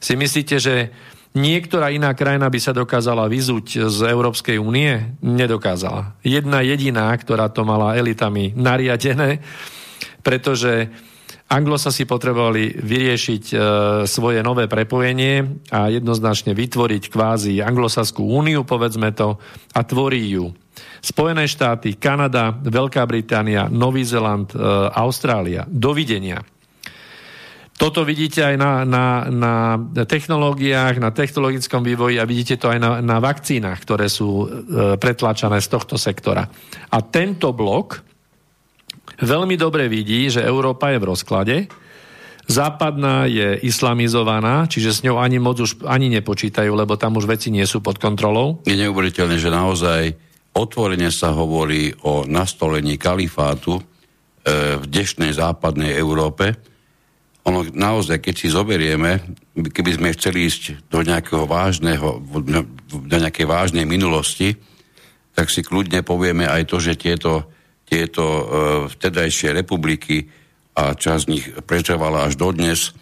Si myslíte, že niektorá iná krajina by sa dokázala vyzuť z Európskej únie? Nedokázala. Jedna jediná, ktorá to mala elitami nariadené, pretože Anglosasi potrebovali vyriešiť svoje nové prepojenie a jednoznačne vytvoriť kvázi anglosaskú úniu, povedzme to, a tvorí ju Spojené štáty, Kanada, Veľká Británia, Nový Zeland, Austrália. Dovidenia. Toto vidíte aj na technológiách, na technologickom vývoji a vidíte to aj na vakcínach, ktoré sú pretlačané z tohto sektora. A tento blok veľmi dobre vidí, že Európa je v rozklade, západná je islamizovaná, čiže s ňou ani moc už ani nepočítajú, lebo tam už veci nie sú pod kontrolou. Je neuveriteľné, že naozaj otvorene sa hovorí o nastolení kalifátu v dnešnej západnej Európe. Ono naozaj, keď si zoberieme, keby sme chceli ísť do nejakého nejakej vážnej minulosti, tak si kľudne povieme aj to, že tieto vtedajšie republiky a časť z nich pretrvala až dodnes,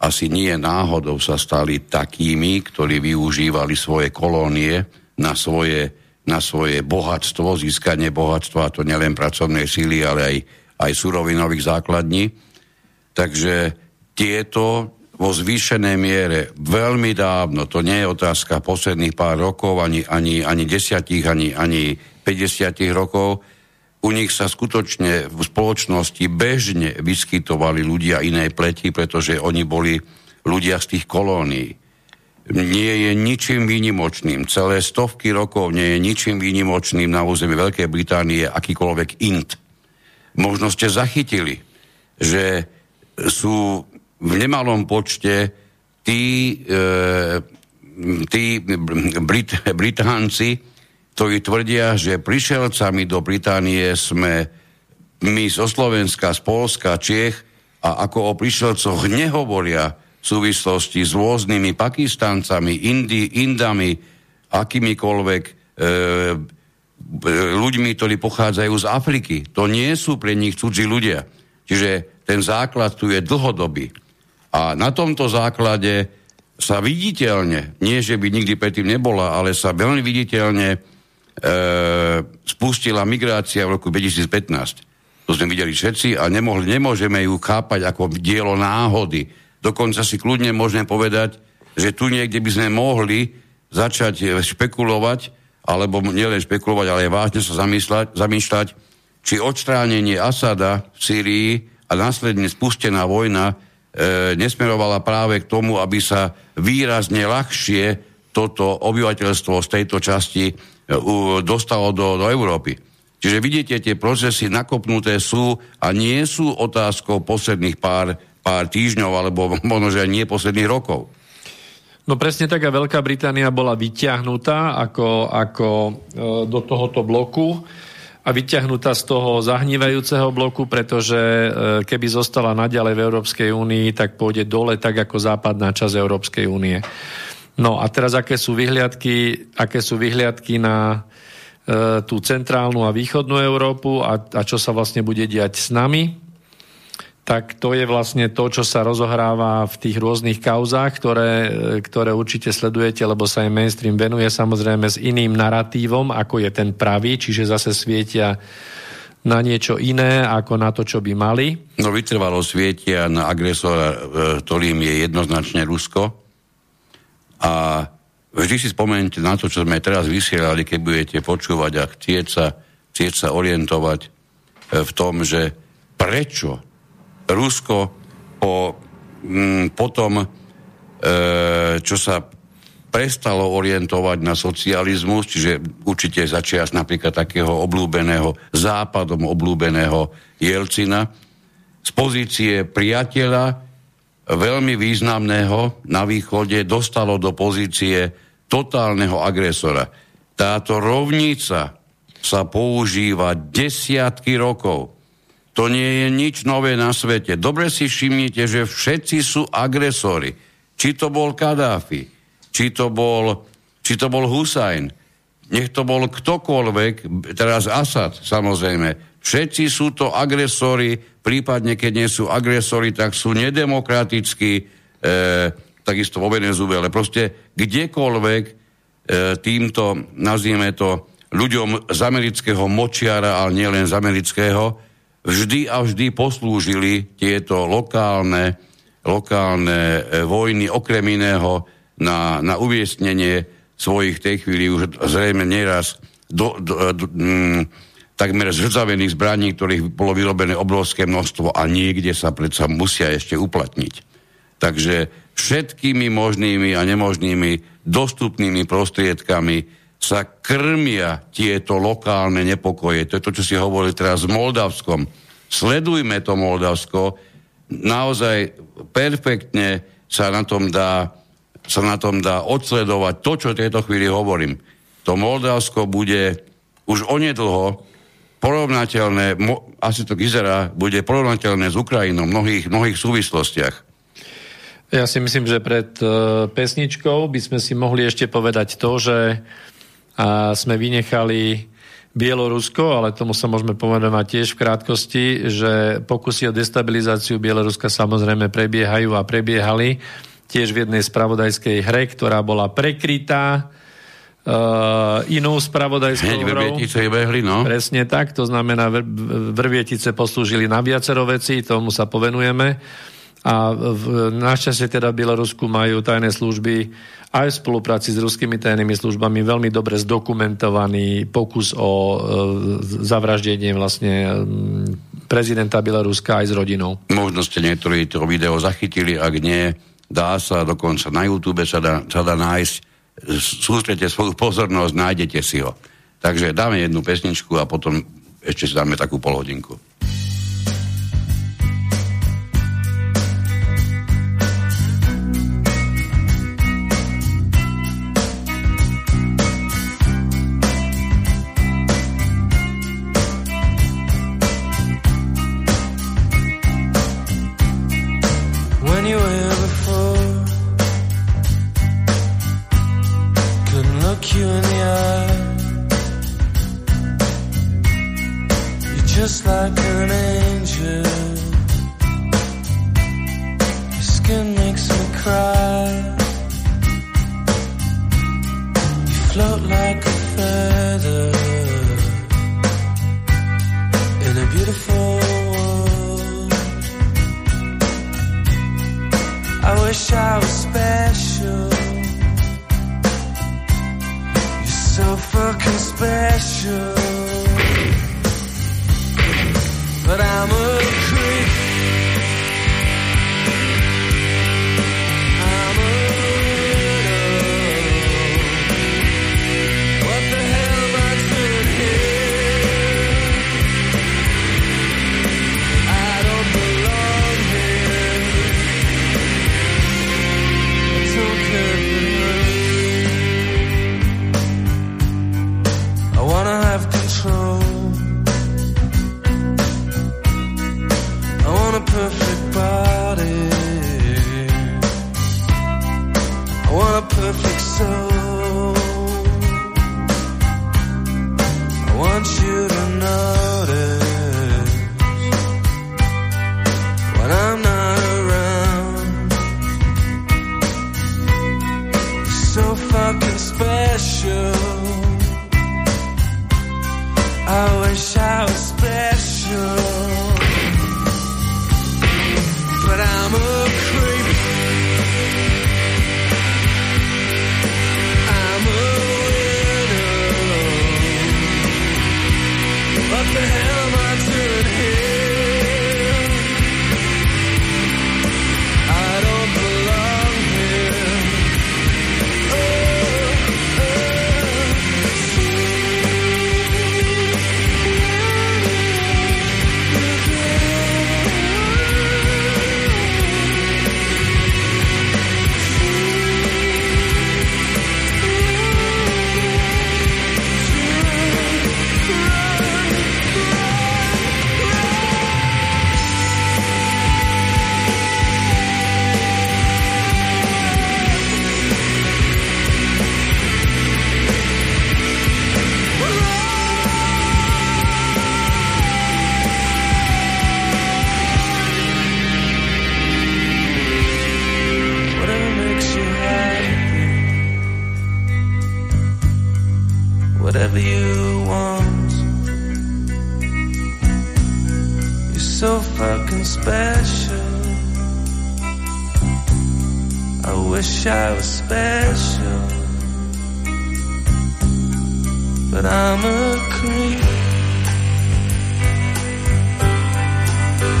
asi nie náhodou sa stali takými, ktorí využívali svoje kolónie na svoje bohatstvo, získanie bohatstva, a to nielen pracovnej síly, ale aj surovinových základní. Takže tieto vo zvýšenej miere veľmi dávno, to nie je otázka posledných pár rokov, ani 10, ani 50 rokov, u nich sa skutočne v spoločnosti bežne vyskytovali ľudia inej pleti, pretože oni boli ľudia z tých kolónií. Nie je ničím výnimočným, celé stovky rokov nie je ničím výnimočným na území Veľkej Británie akýkoľvek int. Možno ste zachytili, že sú v nemalom počte tí Británci, ktorí tvrdia, že prišelcami do Británie sme my zo Slovenska, z Poľska, Čiech a ako o prišelcoch nehovoria v súvislosti s rôznymi Pakistancami, Indami, akýmikoľvek ľuďmi, ktorí pochádzajú z Afriky. To nie sú pre nich cudzí ľudia. Čiže ten základ tu je dlhodobý. A na tomto základe sa viditeľne, nie že by nikdy predtým nebola, ale sa veľmi viditeľne spustila migrácia v roku 2015. To sme videli všetci a nemôžeme ju chápať ako dielo náhody. Dokonca si kľudne môžeme povedať, že tu niekde by sme mohli začať špekulovať, alebo nielen špekulovať, ale vážne sa zamýšľať, či odstránenie Asada v Sýrii a následne spustená vojna nesmerovala práve k tomu, aby sa výrazne ľahšie toto obyvateľstvo z tejto časti dostalo do Európy. Čiže vidíte, tie procesy nakopnuté sú a nie sú otázkou posledných pár týždňov, alebo možno, že nie posledných rokov. No presne tak a Veľká Británia bola vyťahnutá ako do tohoto bloku a vyťahnutá z toho zahnívajúceho bloku, pretože keby zostala naďalej v Európskej únii, tak pôjde dole, tak ako západná časť Európskej únie. No a teraz, aké sú vyhliadky na tú centrálnu a východnú Európu a čo sa vlastne bude diať s nami, tak to je vlastne to, čo sa rozohráva v tých rôznych kauzách, ktoré určite sledujete, lebo sa aj mainstream venuje samozrejme s iným naratívom, ako je ten pravý, čiže zase svietia na niečo iné, ako na to, čo by mali. No vytrvalo svietia na agresora, ktorým je jednoznačne Rusko. A vždy si spomeňte na to, čo sme teraz vysielali, keď budete počúvať a chcieť sa orientovať v tom, že prečo Rusko potom, čo sa prestalo orientovať na socializmus, čiže určite začias napríklad takého obľúbeného, západom obľúbeného Jelcina, z pozície priateľa veľmi významného na východe dostalo do pozície totálneho agresora. Táto rovnica sa používa desiatky rokov. To nie je nič nové na svete. Dobre si všimnite, že všetci sú agresori. Či to bol Kadáfi, či to bol Husajn, nech to bol ktokoľvek, teraz Asad samozrejme. Všetci sú to agresori, prípadne keď nie sú agresori, tak sú nedemokratickí, takisto vo Venezuele, ale proste kdekoľvek týmto, nazvime to, ľuďom z amerického močiara, ale nielen z amerického, vždy a vždy poslúžili tieto lokálne vojny, okrem iného na uviesnenie svojich tej chvíli už zrejme nieraz takmer zhrdzavených zbraní, ktorých bolo vyrobené obrovské množstvo a niekde sa predsa musia ešte uplatniť. Takže všetkými možnými a nemožnými dostupnými prostriedkami sa krmia tieto lokálne nepokoje. To je to, čo si hovoril teraz s Moldavskom. Sledujme to Moldavsko. Naozaj perfektne sa na tom dá odsledovať to, čo v tejto chvíli hovorím. To Moldavsko bude už onedlho porovnateľné, asi to vyzerá, bude porovnateľné s Ukrajinou v mnohých súvislostiach. Ja si myslím, že pred pesničkou by sme si mohli ešte povedať to, že sme vynechali Bielorusko, ale tomu sa môžeme pomenovať tiež v krátkosti, že pokusy o destabilizáciu Bieloruska samozrejme prebiehajú a prebiehali tiež v jednej spravodajskej hre, ktorá bola prekrytá inou spravodajskou hrou. Vrbětice behli, no. Presne tak, to znamená, Vrbětice poslúžili na viacero vecí, tomu sa povenujeme. A našťastie teda v Bielorusku majú tajné služby aj v spolupráci s ruskými tajnými službami veľmi dobre zdokumentovaný pokus o zavraždenie vlastne prezidenta Bieloruska aj s rodinou. Možno ste niektoré to video zachytili, ak nie, dá sa dokonca na YouTube sa dá nájsť, sústrete svoju pozornosť, nájdete si ho. Takže dáme jednu pesničku a potom ešte si dáme takú polhodinku. I'm a I was special, but I'm a creep.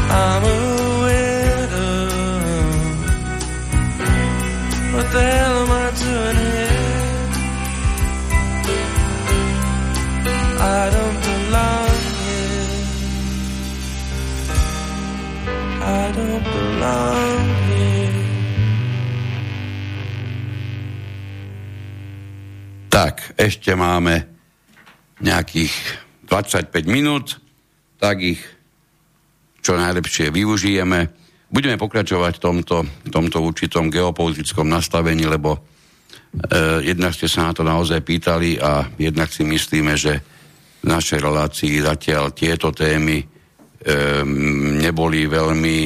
I'm a widow. What the hell am I doing here? I don't belong here. I don't belong here. Tak, ešte máme nejakých 25 minút, tak ich čo najlepšie využijeme. Budeme pokračovať v tomto určitom geopolitickom nastavení, lebo jednak ste sa na to naozaj pýtali a jednak si myslíme, že v našej relácii zatiaľ tieto témy neboli veľmi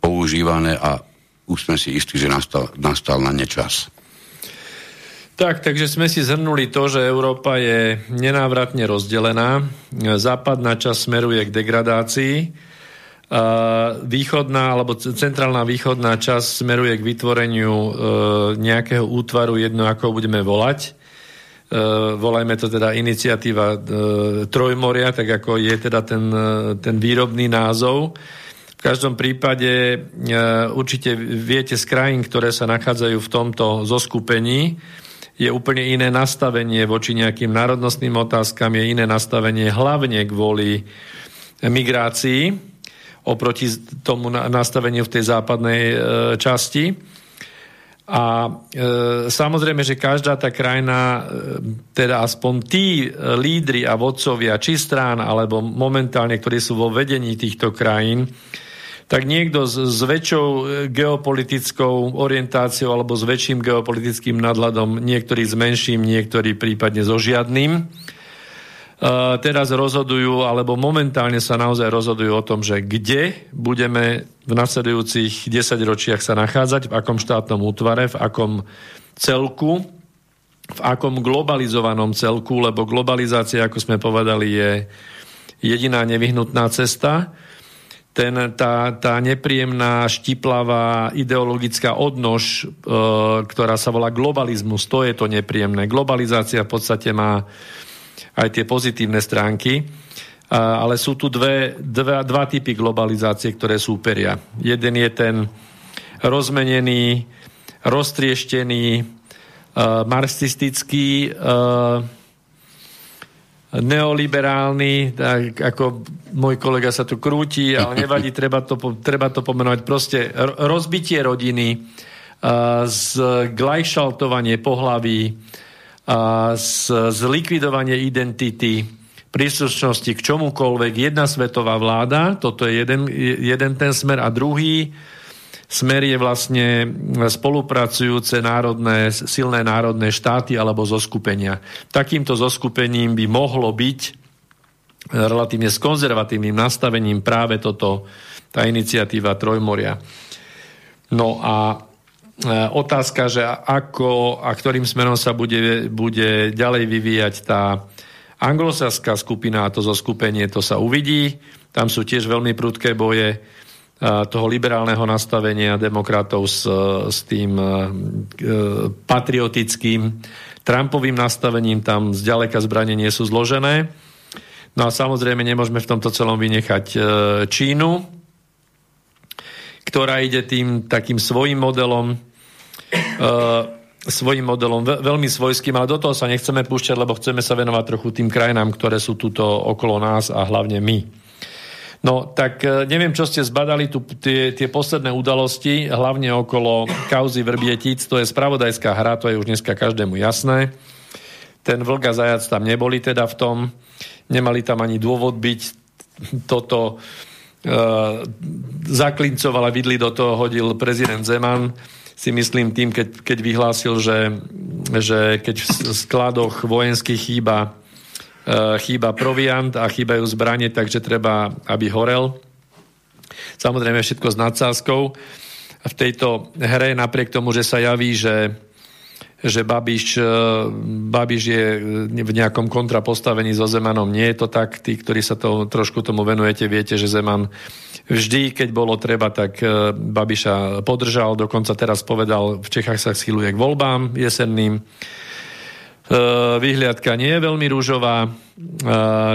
používané a už sme si istí, že nastal na ne čas. Tak, takže sme si zhrnuli to, že Európa je nenávratne rozdelená. Západná časť smeruje k degradácii. Východná, alebo centrálna východná časť smeruje k vytvoreniu nejakého útvaru, jedno ako budeme volať. Volajme to teda iniciatíva Trojmoria, tak ako je teda ten výrobný názov. V každom prípade určite viete z krajín, ktoré sa nachádzajú v tomto zoskupení, je úplne iné nastavenie voči nejakým národnostným otázkam, je iné nastavenie hlavne kvôli migrácii oproti tomu nastaveniu v tej západnej časti. A samozrejme, že každá tá krajina, teda aspoň tí lídri a vodcovia či strán, alebo momentálne, ktorí sú vo vedení týchto krajín, tak niekto s väčšou geopolitickou orientáciou alebo s väčším geopolitickým nadhľadom, niektorí s menším, niektorí prípadne so žiadnym, teraz rozhodujú, alebo momentálne sa naozaj rozhodujú o tom, že kde budeme v nasledujúcich 10 ročiach sa nachádzať, v akom štátnom útvare, v akom celku, v akom globalizovanom celku, lebo globalizácia, ako sme povedali, je jediná nevyhnutná cesta. Tá nepríjemná, štiplavá ideologická odnož, ktorá sa volá globalizmus, to je to nepríjemné. Globalizácia v podstate má aj tie pozitívne stránky, ale sú tu dva typy globalizácie, ktoré súperia. Jeden je ten rozmenený, roztrieštený, marxistický, neoliberálny, tak ako môj kolega sa tu krúti, ale nevadí, treba to pomenovať. Proste rozbitie rodiny, zglajšaltovanie pohlaví, zlikvidovanie identity, príslušnosti k čomukoľvek, jedna svetová vláda, toto je jeden ten smer, a druhý smer je vlastne spolupracujúce silné národné štáty alebo zoskupenia. Takýmto zoskupením by mohlo byť relatívne s konzervatívnym nastavením práve tá iniciatíva Trojmoria. No a otázka, že ako a ktorým smerom sa bude ďalej vyvíjať tá anglosaská skupina a to zoskupenie, to sa uvidí. Tam sú tiež veľmi prudké boje toho liberálneho nastavenia demokratov s tým patriotickým Trumpovým nastavením, tam zďaleka zbranie nie sú zložené. No a samozrejme nemôžeme v tomto celom vynechať Čínu, ktorá ide tým takým svojím modelom veľmi svojským, ale do toho sa nechceme púšťať, lebo chceme sa venovať trochu tým krajinám, ktoré sú tuto okolo nás a hlavne my. No, tak neviem, čo ste zbadali tie posledné udalosti, hlavne okolo kauzy Vrbietic, to je spravodajská hra, to je už dneska každému jasné. Ten vlk a zajac tam neboli teda v tom, nemali tam ani dôvod byť, toto zaklincoval a vidli do toho hodil prezident Zeman, si myslím tým, keď vyhlásil, že keď v skladoch vojenských chýba proviant a chýbajú zbranie, takže treba, aby horel. Samozrejme všetko s nadsázkou. V tejto hre, napriek tomu, že sa javí, že že Babiš je v nejakom kontrapostavení so Zemanom. Nie je to tak. Tí, ktorí sa to, trošku tomu venujete, viete, že Zeman vždy, keď bolo treba, tak Babiša podržal. Dokonca teraz povedal, v Čechách sa schyluje k voľbám jesenným. Vyhliadka nie je veľmi rúžová,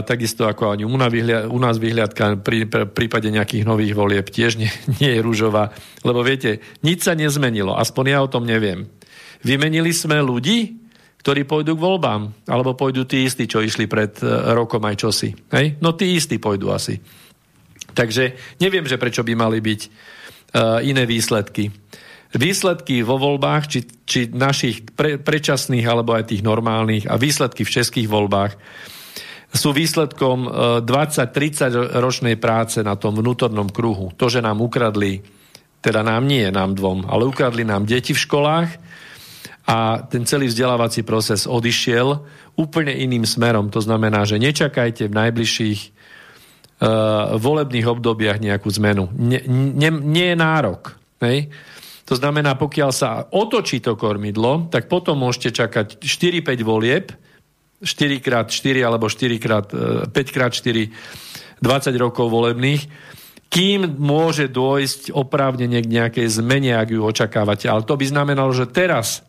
takisto ako ani u nás vyhliadka v prípade nejakých nových volieb tiež nie je rúžová, lebo viete, nič sa nezmenilo, aspoň ja o tom neviem. Vymenili sme ľudí, ktorí pôjdu k voľbám, alebo pôjdu tí istí, čo išli pred rokom aj čosi. Hej? No tí istí pôjdu asi. Takže neviem, že prečo by mali byť iné výsledky. Výsledky vo voľbách, či našich predčasných alebo aj tých normálnych a výsledky v českých voľbách sú výsledkom 20-30 ročnej práce na tom vnútornom kruhu. To, že nám ukradli, teda nám nie, nám dvom, ale ukradli nám deti v školách a ten celý vzdelávací proces odišiel úplne iným smerom. To znamená, že nečakajte v najbližších volebných obdobiach nejakú zmenu. Nie je nárok. Hej? To znamená, pokiaľ sa otočí to kormidlo, tak potom môžete čakať 4-5 volieb, 4x4 alebo 5x4, 20 rokov volebných, kým môže dôjsť oprávnenie k nejakej zmene, ak ju očakávate. Ale to by znamenalo, že teraz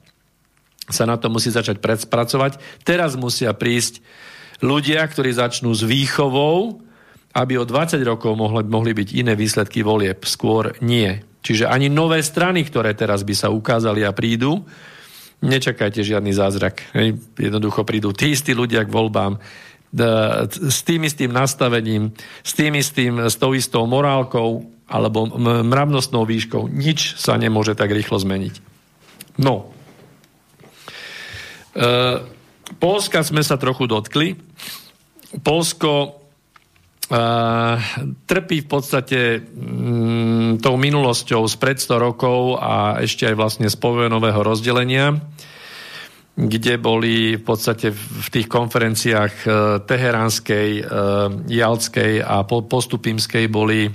sa na to musí začať pracovať, teraz musia prísť ľudia, ktorí začnú s výchovou, aby o 20 rokov mohli byť iné výsledky volieb. Skôr nie. Čiže ani nové strany, ktoré teraz by sa ukázali a prídu, nečakajte žiadny zázrak. Jednoducho prídu tí istí ľudia k voľbám s tým istým nastavením, s tou istou morálkou alebo mravnostnou výškou. Nič sa nemôže tak rýchlo zmeniť. No. Poľska sme sa trochu dotkli. Poľsko trpí v podstate tou minulosťou spred 100 rokov a ešte aj vlastne z povojnového rozdelenia, kde boli v podstate v tých konferenciách teheránskej, jaltskej a postupimskej boli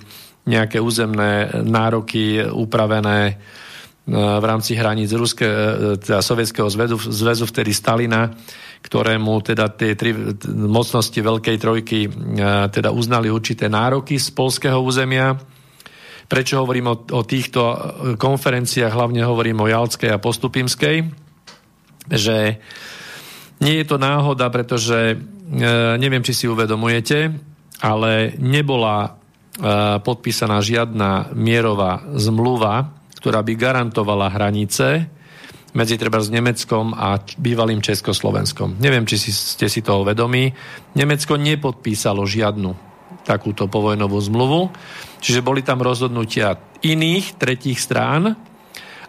nejaké územné nároky upravené v rámci hraníc teda Sovietskeho zväzu, vtedy Stalina, ktorému teda tie tri mocnosti Veľkej trojky teda uznali určité nároky z poľského územia. Prečo hovorím o týchto konferenciách, hlavne hovorím o jaltskej a postupimskej, že nie je to náhoda, pretože neviem, či si uvedomujete, ale nebola podpísaná žiadna mierová zmluva, ktorá by garantovala hranice medzi treba s Nemeckom a bývalým Československom. Neviem, či ste si toho vedomí. Nemecko nepodpísalo žiadnu takúto povojnovú zmluvu, čiže boli tam rozhodnutia iných tretích strán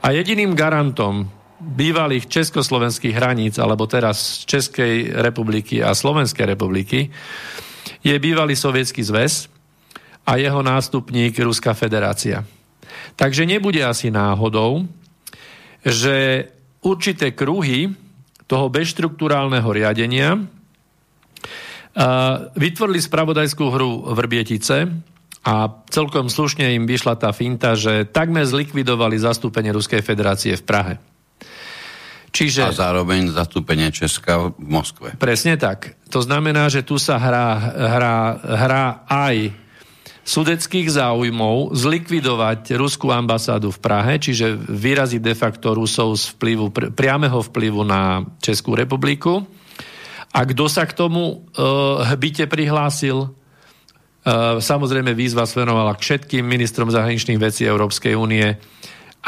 a jediným garantom bývalých československých hraníc alebo teraz Českej republiky a Slovenskej republiky je bývalý Sovietsky zväz a jeho nástupník Ruská federácia. Takže nebude asi náhodou, že určité kruhy toho bezštruktúrálneho riadenia vytvorili spravodajskú hru Vrbětice a celkom slušne im vyšla tá finta, že takmer zlikvidovali zastúpenie Ruskej federácie v Prahe. Čiže... A zároveň zastúpenie Česka v Moskve. Presne tak. To znamená, že tu sa hrá aj sudeckých záujmov zlikvidovať ruskú ambasádu v Prahe, čiže vyraziť de facto Rusov z priameho vplyvu na Českú republiku. A kto sa k tomu hbite prihlásil? Samozrejme výzva svenovala k všetkým ministrom zahraničných vecí Európskej únie.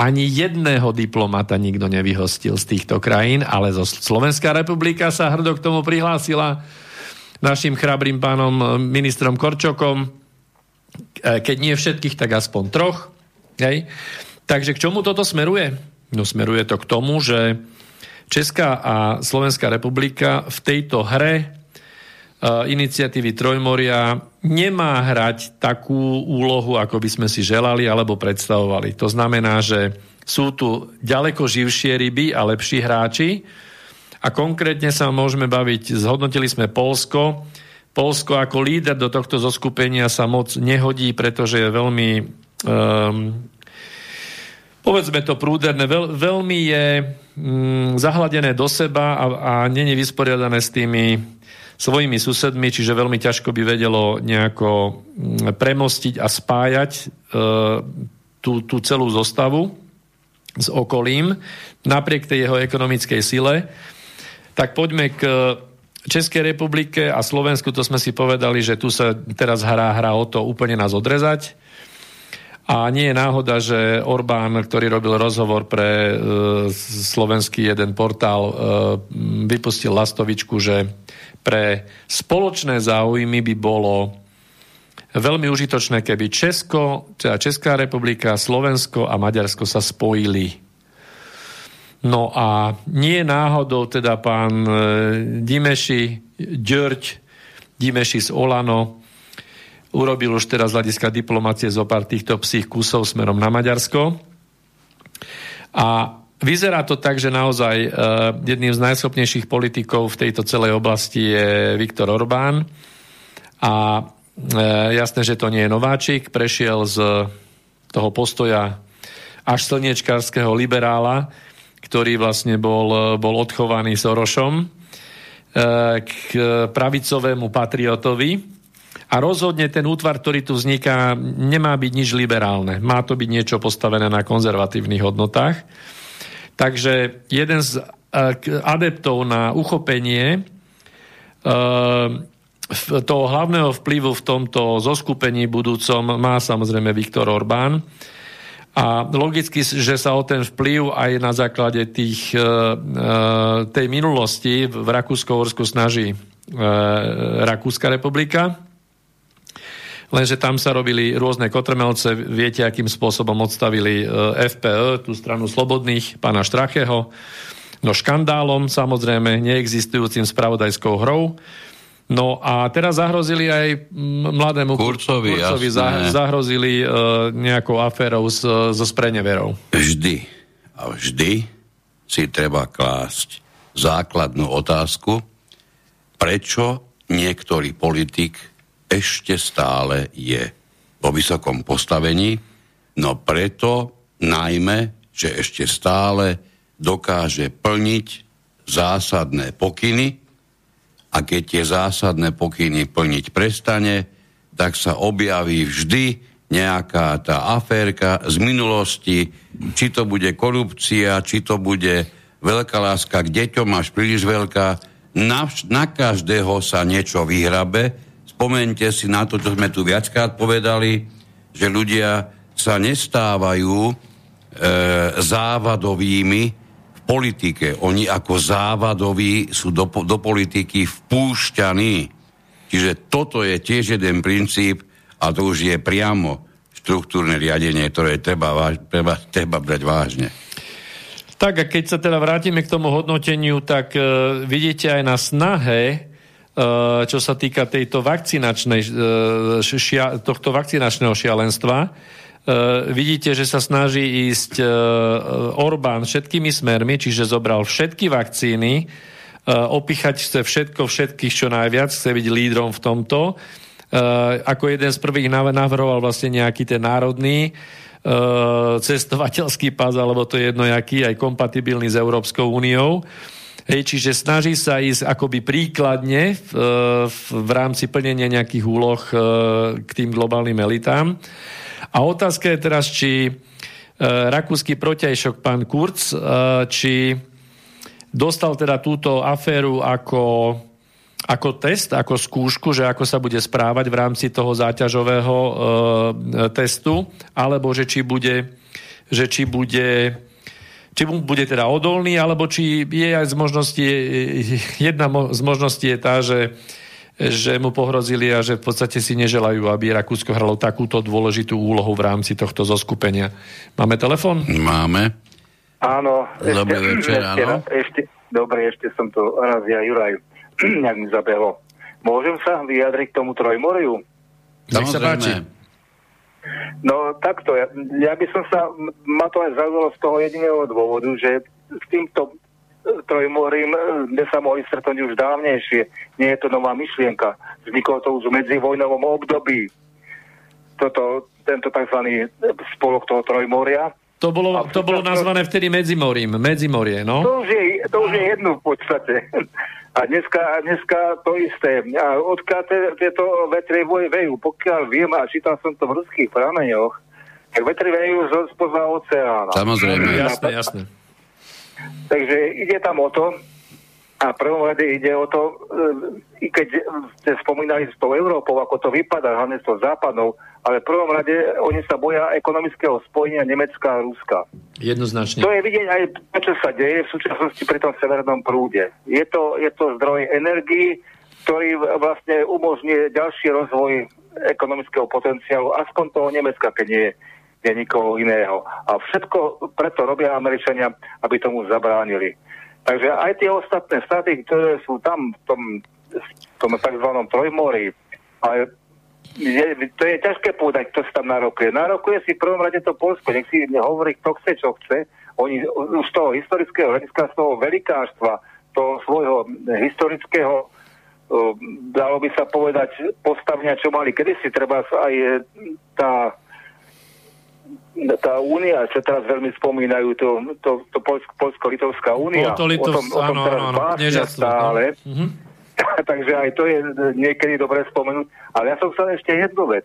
Ani jedného diplomata nikto nevyhostil z týchto krajín, ale zo Slovenská republika sa hrdo k tomu prihlásila našim chrabrým pánom ministrom Korčokom. Keď nie všetkých, tak aspoň troch. Hej. Takže k čomu toto smeruje? No smeruje to k tomu, že Česká a Slovenská republika v tejto hre iniciatívy Trojmoria nemá hrať takú úlohu, ako by sme si želali alebo predstavovali. To znamená, že sú tu ďaleko živšie ryby a lepší hráči a konkrétne sa môžeme baviť, zhodnotili sme Poľsko. Poľsko ako líder do tohto zoskupenia sa moc nehodí, pretože je veľmi povedzme to prúderné, veľmi je zahladené do seba a nie je vysporiadané s tými svojimi susedmi, čiže veľmi ťažko by vedelo nejako premostiť a spájať tú celú zostavu s okolím, napriek tej jeho ekonomickej sile. Tak poďme k Českej republike a Slovensku, to sme si povedali, že tu sa teraz hrá o to úplne nás odrezať. A nie je náhoda, že Orbán, ktorý robil rozhovor pre slovenský jeden portál, vypustil lastovičku, že pre spoločné záujmy by bolo veľmi užitočné, keby Česká republika, Slovensko a Maďarsko sa spojili. No a nie náhodou teda pán György Dimeši z Olano urobil už teraz z hľadiska diplomácie zo pár týchto psích kusov smerom na Maďarsko. A vyzerá to tak, že naozaj jedným z najschopnejších politikov v tejto celej oblasti je Viktor Orbán. A jasné, že to nie je nováčik. Prešiel z toho postoja až slniečkárskeho liberála, ktorý vlastne bol odchovaný Sorošom, k pravicovému patriotovi. A rozhodne ten útvar, ktorý tu vzniká, nemá byť nič liberálne. Má to byť niečo postavené na konzervatívnych hodnotách. Takže jeden z adeptov na uchopenie toho hlavného vplyvu v tomto zoskupení budúcom má samozrejme Viktor Orbán. A logicky, že sa o ten vplyv aj na základe tej minulosti v Rakúsko-Uhorsku snaží Rakúska republika. Lenže tam sa robili rôzne kotrmelce, viete, akým spôsobom odstavili FPÖ, tú stranu slobodných, pána Štracheho, no škandálom, samozrejme, neexistujúcim spravodajskou hrou. No a teraz zahrozili aj mladému Kurzovi zahrozili nejakou aférou so spreneverou. Vždy si treba klásť základnú otázku, prečo niektorý politik ešte stále je vo vysokom postavení, no preto najmä, že ešte stále dokáže plniť zásadné pokyny, a keď tie zásadné pokyny plniť prestane, tak sa objaví vždy nejaká tá aférka z minulosti, či to bude korupcia, či to bude veľká láska k deťom až príliš veľká, na každého sa niečo vyhrabe. Spomente si na to, čo sme tu viackrát povedali, že ľudia sa nestávajú závadovými v politike. Oni ako závadoví sú do politiky vpúšťaní. Čiže toto je tiež jeden princíp a to už je priamo štruktúrne riadenie, ktoré treba brať vážne. Tak a keď sa teda vrátime k tomu hodnoteniu, tak vidíte aj na snahe, čo sa týka tohto vakcinačného šialenstva. Vidíte, že sa snaží ísť Orbán všetkými smermi, čiže zobral všetky vakcíny, opíchať chce všetkých čo najviac, chce byť lídrom v tomto. Ako jeden z prvých navrhoval vlastne nejaký ten národný cestovateľský pás, alebo to je jedno jaký, aj kompatibilný s Európskou úniou. Čiže snaží sa ísť akoby príkladne v rámci plnenia nejakých úloh k tým globálnym elitám. A otázka je teraz, či rakúsky protiajšok pán Kurz, či dostal teda túto aféru ako test, ako skúšku, že ako sa bude správať v rámci toho záťažového testu, alebo či bude teda odolný, alebo či je aj z možnosti, jedna z možností je tá, že mu pohrozili a že v podstate si neželajú, aby Rakúsko hralo takúto dôležitú úlohu v rámci tohto zoskupenia. Máme telefon? Máme. Áno. Dobrý večer, áno. Ešte som tu raz ja, Juraj, nejak mi zabehlo. Môžem sa vyjadriť k tomu Trojmoriu? Nech sa páči. No takto, ja by som sa, ma to aj zaujalo z toho jediného dôvodu, že s týmto Trojmorím sme sa mohli stretnúť už dávnejšie. Nie je to nová myšlienka. Vzniklo to už v medzivojnovom období. Tento tzv. Spolok toho Trojmoria. To bolo nazvané vtedy Medzimorie, no? To už je jedno v podstate. A dneska to isté. A odkiaľ tieto vetry vejú, pokiaľ viem, a čítal som to v ruských prameňoch, tak vetry vejú spoza oceána. Samozrejme. Jasné. Takže ide tam o to, a prvom rade ide o to, i keď ste spomínali s tou Európou, ako to vypadá, hlavne s tou západnou, ale v prvom rade oni sa boja ekonomického spojenia Nemecka a Ruska. Jednoznačne. To je vidieť aj to, čo sa deje v súčasnosti pri tom severnom prúde. Je to zdroj energii, ktorý vlastne umožňuje ďalší rozvoj ekonomického potenciálu, aspoň toho Nemecka, keď nie je nikoho iného. A všetko preto robia Američania, aby tomu zabránili. Takže aj tie ostatné štáty, ktoré sú tam v tom takzvanom Trojmorí, ale to je ťažké povedať, kto si tam narokuje. Narokuje si v prvom rade to Poľsko, nech si hovorí, kto chce, čo chce. Oni z toho historického hľadiska, z toho velikáštva, toho svojho historického, dalo by sa povedať, postavenia, čo mali kedysi, treba aj tá únia, čo teraz veľmi spomínajú, to Poľsko-Litovská únia. O tom teraz básnia stále. Mm-hmm. Takže aj to je niekedy dobre spomenúť. Ale ja som chcel ešte jednu vec.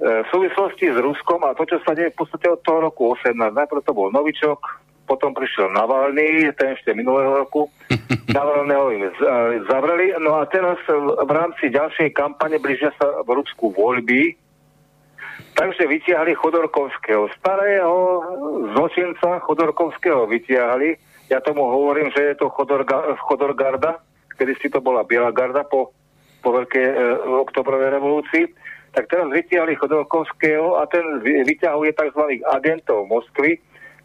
V súvislosti s Ruskom a to, čo sa deje v podstate od toho roku 18. Najprv to bol Novičok, potom prišiel Navalný, ten ešte minulého roku. Navalného im zavreli. No a teraz v rámci ďalšej kampane blížia sa v Rusku voľby. Takže vytiahli Chodorkovského. Starého zločinca Chodorkovského vytiahli. Ja tomu hovorím, že je to Chodorgarda. Kedy si to bola Biela garda po veľkej oktobrovej revolúcii. Tak teraz vytiahli Chodorkovského a ten vyťahuje tzv. Agentov Moskvy,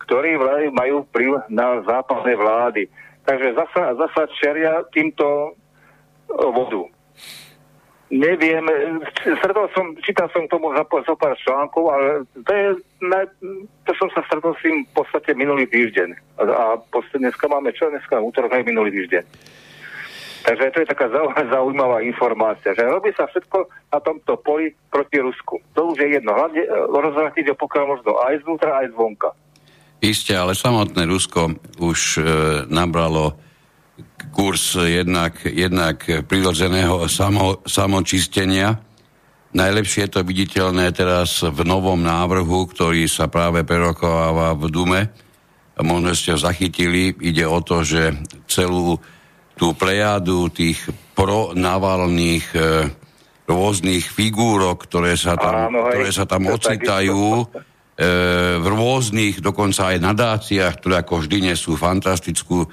ktorí majú vplyv na západné vlády. Takže zasa čeria týmto vodu. Neviem, čítal som k tomu zo pár článkov, ale to som sa stretol s tým v podstate minulý týždeň. A dneska máme čo? Dneska útorok aj minulý týždeň. Takže to je taká zaujímavá informácia, že robí sa všetko na tomto poli proti Rusku. To už je jedno. Hlavne rozvratiť ho pokiaľ možno aj zvnútra, aj zvonka. Isté, ale samotné Rusko už nabralo kurz jednak prirodzeného samočistenia. Najlepšie je to viditeľné teraz v novom návrhu, ktorý sa práve prerokováva v Dume. Možno ste ho zachytili. Ide o to, že celú tú plejádu tých pronavalných rôznych figúrok, ktoré sa tam ocitajú v rôznych, dokonca aj nadáciách, ktoré ako vždy nesú fantastický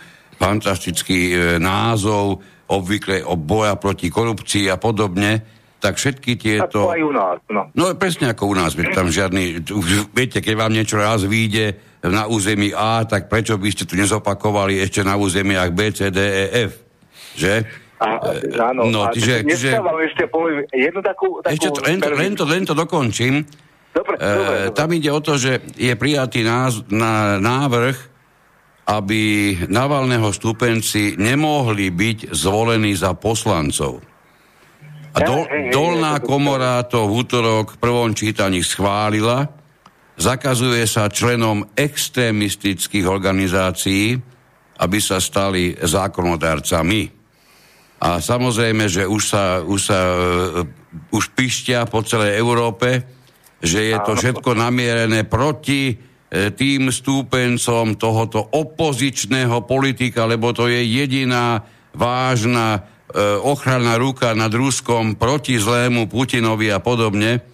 názov, obvykle o boja proti korupcii a podobne, tak všetky tieto... Ako aj u nás, no. No presne ako u nás, tam žiadny... Viete, keď vám niečo raz vyjde na území A, tak prečo by ste tu nezopakovali ešte na územiach B, C, D, E, F? Že? Áno, no, len to dokončím. Dobre. Tam ide o to, že je prijatý návrh, aby Navalného stúpenci nemohli byť zvolení za poslancov. A dolná komora to v útorok v prvom čítaní schválila. Zakazuje sa členom extrémistických organizácií, aby sa stali zákonodarcami. A samozrejme, že už pišťia po celej Európe, že je to všetko namierené proti tým stúpencom tohoto opozičného politika, lebo to je jediná vážna ochranná ruka nad Ruskom proti zlému Putinovi a podobne.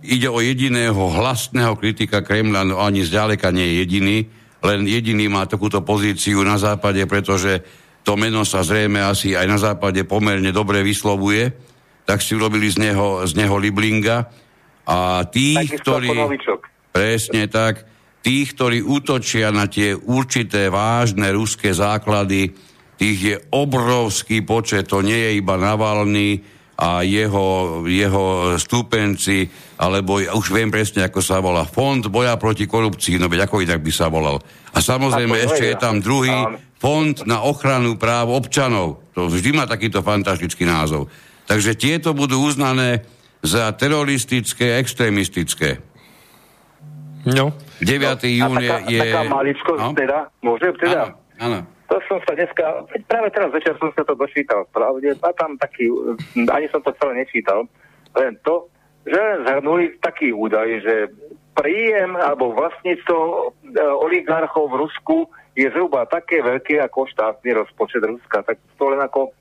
Ide o jediného hlasného kritika Kremla, no ani zďaleka nie je jediný, len jediný má takúto pozíciu na západe, pretože to meno sa zrejme asi aj na západe pomerne dobre vyslovuje, tak si urobili z neho liblinga a tých, ktorí... Presne tak. Tých, ktorí útočia na tie určité vážne ruské základy, tých je obrovský počet, to nie je iba Navalný a jeho stúpenci, alebo ja už viem presne, ako sa volá, Fond boja proti korupcii, no veď ako inak by sa volal. A samozrejme ešte je tam druhý Fond na ochranu práv občanov. To vždy má takýto fantastický názov. Takže tieto budú uznané za teroristické, extrémistické. No. 9. jún je... A taká maličkosť, no? Teda, môžem teda? Áno. To som sa dneska, práve teraz večer som sa to dočítal, pravde, a tam taký, ani som to celé nečítal, len to, že zhrnuli taký údaj, že príjem alebo vlastníctvo oligarchov v Rusku je zhruba také veľké ako štátny rozpočet Ruska, tak to len ako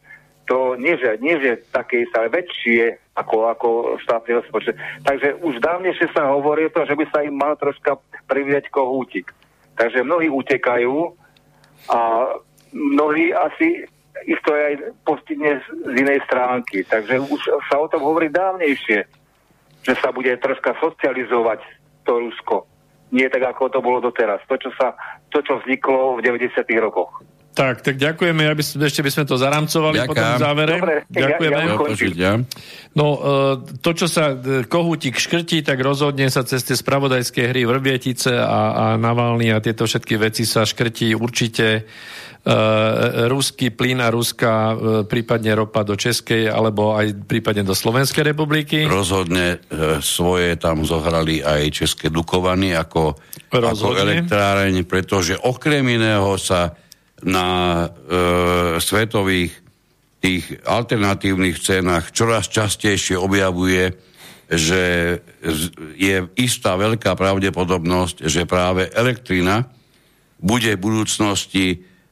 to nie že také sa väčšie ako štátny rozpočet. Takže už dávnejšie sa hovorí o tom, že by sa im mal troška privieť kohútik. Takže mnohí utekajú a mnohí asi ich to aj postihne z inej stránky. Takže už sa o tom hovorí dávnejšie, že sa bude troška socializovať to Rusko. Nie tak, ako to bolo doteraz. To, čo vzniklo v 90. rokoch. Tak ďakujeme. Ešte by sme to zaramcovali potom v závere. Dobre, ďakujeme. Ja. To, čo sa kohútik škrtí, tak rozhodne sa cez tie spravodajské hry Vrbětice a Navalný a tieto všetky veci sa škrtí určite. Ruský plyn a Ruska, prípadne ropa do Českej, alebo aj prípadne do Slovenskej republiky. Rozhodne svoje tam zohrali aj České Dukovany ako elektráreň, pretože okrem iného sa na svetových tých alternatívnych cenách čoraz častejšie objavuje, že je istá veľká pravdepodobnosť, že práve elektrina bude v budúcnosti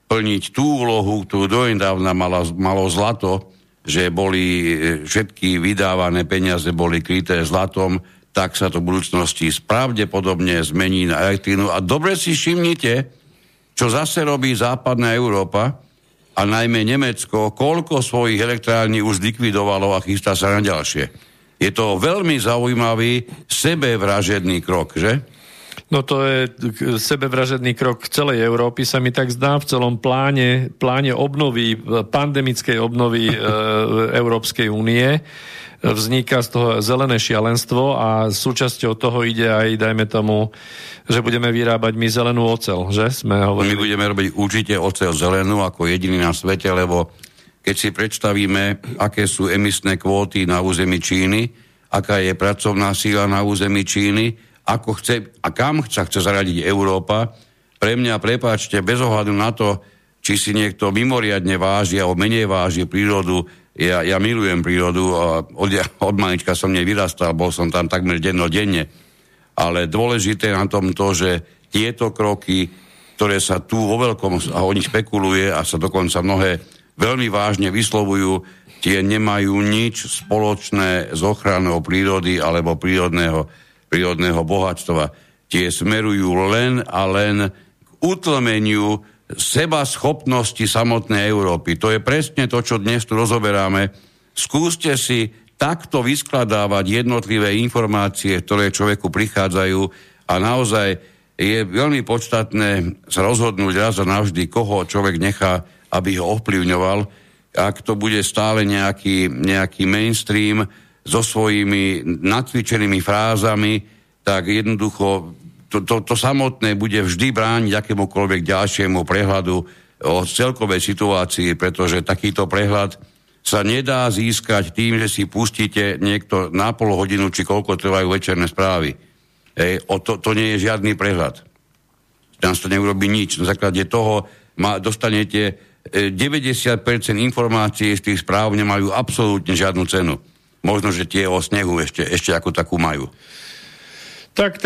plniť tú úlohu, ktorú dojednávna malo zlato, že boli všetky vydávané peniaze boli kryté zlatom, tak sa to v budúcnosti pravdepodobne zmení na elektrínu. A dobre si všimnite, čo zase robí západná Európa a najmä Nemecko, koľko svojich elektrární už likvidovalo a chystá sa na ďalšie. Je to veľmi zaujímavý sebevražedný krok, že? No to je sebevražedný krok celej Európy, sa mi tak zdá, v celom pláne obnovy, pandemickej obnovy Európskej únie. Vzniká z toho zelené šialenstvo a súčasťou toho ide aj, dajme tomu, že budeme vyrábať my zelenú oceľ, že? My budeme robiť určite oceľ zelenú ako jediný na svete, lebo keď si predstavíme, aké sú emisné kvóty na území Číny, aká je pracovná síla na území Číny, ako chce a kam sa chce zaradiť Európa. Pre mňa, prepáčte, bez ohľadu na to, či si niekto mimoriadne váži alebo menej váži prírodu, ja milujem prírodu, od malička som nevyrastal, bol som tam takmer dennodenne, ale dôležité na tom to, že tieto kroky, ktoré sa tu vo veľkom, a o nich špekuluje a sa dokonca mnohé veľmi vážne vyslovujú, tie nemajú nič spoločné s ochranou prírody alebo prírodného bohatstva. Tie smerujú len a len k utlmeniu sebaschopnosti samotnej Európy. To je presne to, čo dnes tu rozoberáme. Skúste si takto vyskladávať jednotlivé informácie, ktoré človeku prichádzajú a naozaj je veľmi podstatné sa rozhodnúť raz a navždy, koho človek nechá, aby ho ovplyvňoval. Ak to bude stále nejaký mainstream so svojimi nadcvičenými frázami, tak jednoducho to samotné bude vždy brániť akémukoľvek ďalšiemu prehľadu o celkovej situácii, pretože takýto prehľad sa nedá získať tým, že si pustíte niekto na pol hodinu, či koľko trvajú večerné správy. To nie je žiadny prehľad. Tam sa to neurobi nič. Na základe toho dostanete 90% informácií z tých správ nemajú absolútne žiadnu cenu. Možno, že tie o snehu ešte ako takú majú. Tak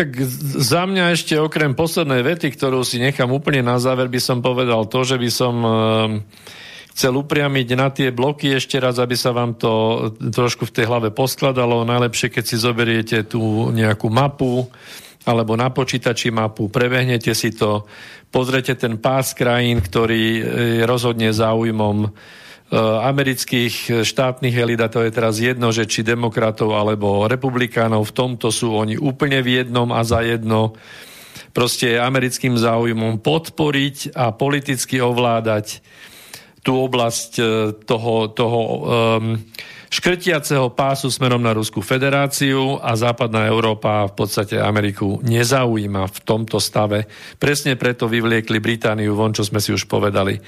za mňa ešte okrem poslednej vety, ktorú si nechám úplne na záver, by som povedal to, že by som chcel upriamiť na tie bloky ešte raz, aby sa vám to trošku v tej hlave poskladalo. Najlepšie, keď si zoberiete tú nejakú mapu alebo na počítači mapu, prebehnete si to, pozrite ten pás krajín, ktorý je rozhodne záujmom amerických štátnych elit, a to je teraz jedno, že či demokratov alebo republikánov, v tomto sú oni úplne v jednom a za jedno. Proste je americkým záujmom podporiť a politicky ovládať tú oblasť toho škrtiaceho pásu smerom na Ruskú federáciu, a západná Európa v podstate Ameriku nezaujíma v tomto stave. Presne preto vyvliekli Britániu von, čo sme si už povedali.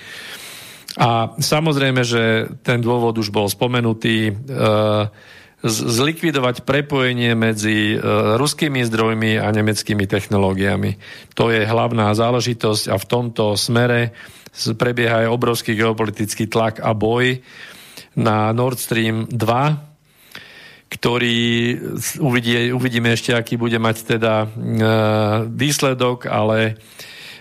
A samozrejme, že ten dôvod už bol spomenutý. zlikvidovať prepojenie medzi ruskými zdrojmi a nemeckými technológiami. To je hlavná záležitosť a v tomto smere prebieha aj obrovský geopolitický tlak a boj na Nord Stream 2, ktorý uvidíme ešte, aký bude mať teda výsledok, ale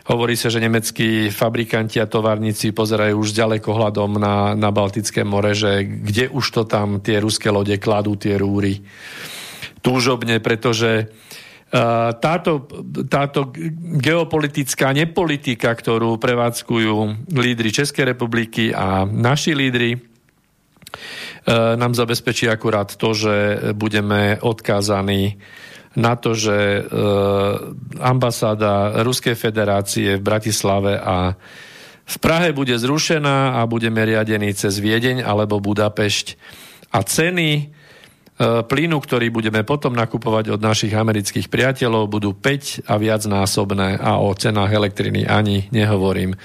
hovorí sa, že nemeckí fabrikanti a továrnici pozerajú už ďalekohľadom na Baltické more, že kde už to tam tie ruské lode kladú tie rúry. Túžobne, pretože táto geopolitická nepolitika, ktorú prevádzkujú lídri Českej republiky a naši lídri, nám zabezpečí akurát to, že budeme odkázaní na to, že ambasáda Ruskej federácie v Bratislave a v Prahe bude zrušená a budeme riadení cez Viedeň alebo Budapešť. A ceny plynu, ktorý budeme potom nakupovať od našich amerických priateľov, budú 5 a viacnásobné a o cenách elektriny ani nehovorím.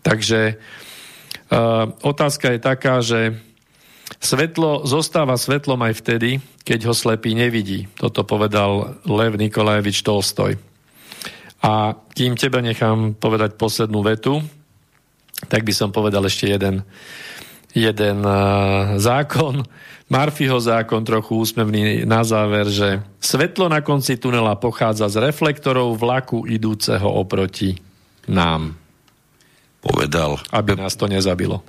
Takže otázka je taká, že svetlo zostáva svetlom aj vtedy, keď ho slepý nevidí. Toto povedal Lev Nikolajevič Tolstoj. A kým tebe nechám povedať poslednú vetu, tak by som povedal ešte jeden zákon. Murphyho zákon, trochu úsmevný na záver, že svetlo na konci tunela pochádza z reflektorov vlaku idúceho oproti nám. Povedal. Aby nás to nezabilo.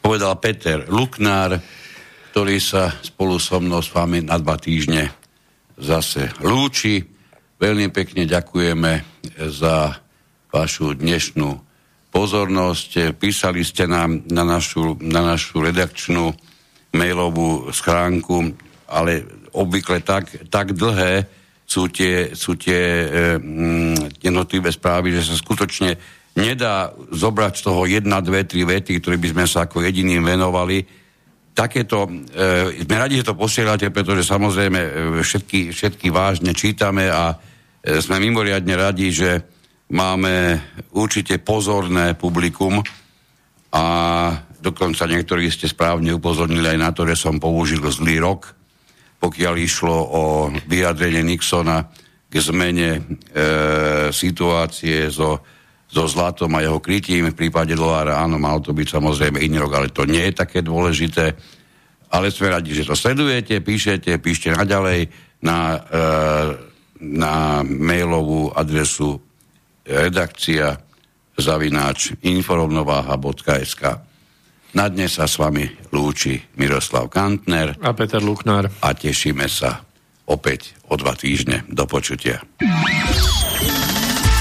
Povedal Peter Luknár, ktorý sa spolu so mnou s vami na 2 týždne zase lúči. Veľmi pekne ďakujeme za vašu dnešnú pozornosť. Písali ste nám na našu redakčnú mailovú schránku, ale obvykle tak dlhé sú tie jednotlivé správy, že sa skutočne nedá zobrať z toho 1, 2, 3 vety, ktoré by sme sa ako jediným venovali. Takéto, sme radi, že to posielate, pretože samozrejme všetky vážne čítame a sme mimoriadne radi, že máme určite pozorné publikum a dokonca niektorí ste správne upozornili aj na to, že som použil zlý rok, pokiaľ išlo o vyjadrenie Nixona k zmene situácie so zlatom a jeho krytím v prípade dolára. Áno, malo to byť samozrejme iný rok, ale to nie je také dôležité. Ale sme radi, že to sledujete, píšte naďalej na mailovú adresu redakcia@inforovnovaha.sk. Na dnes sa s vami lúči Miroslav Kantner a Peter Luknár a tešíme sa opäť o 2 týždne. Do počutia.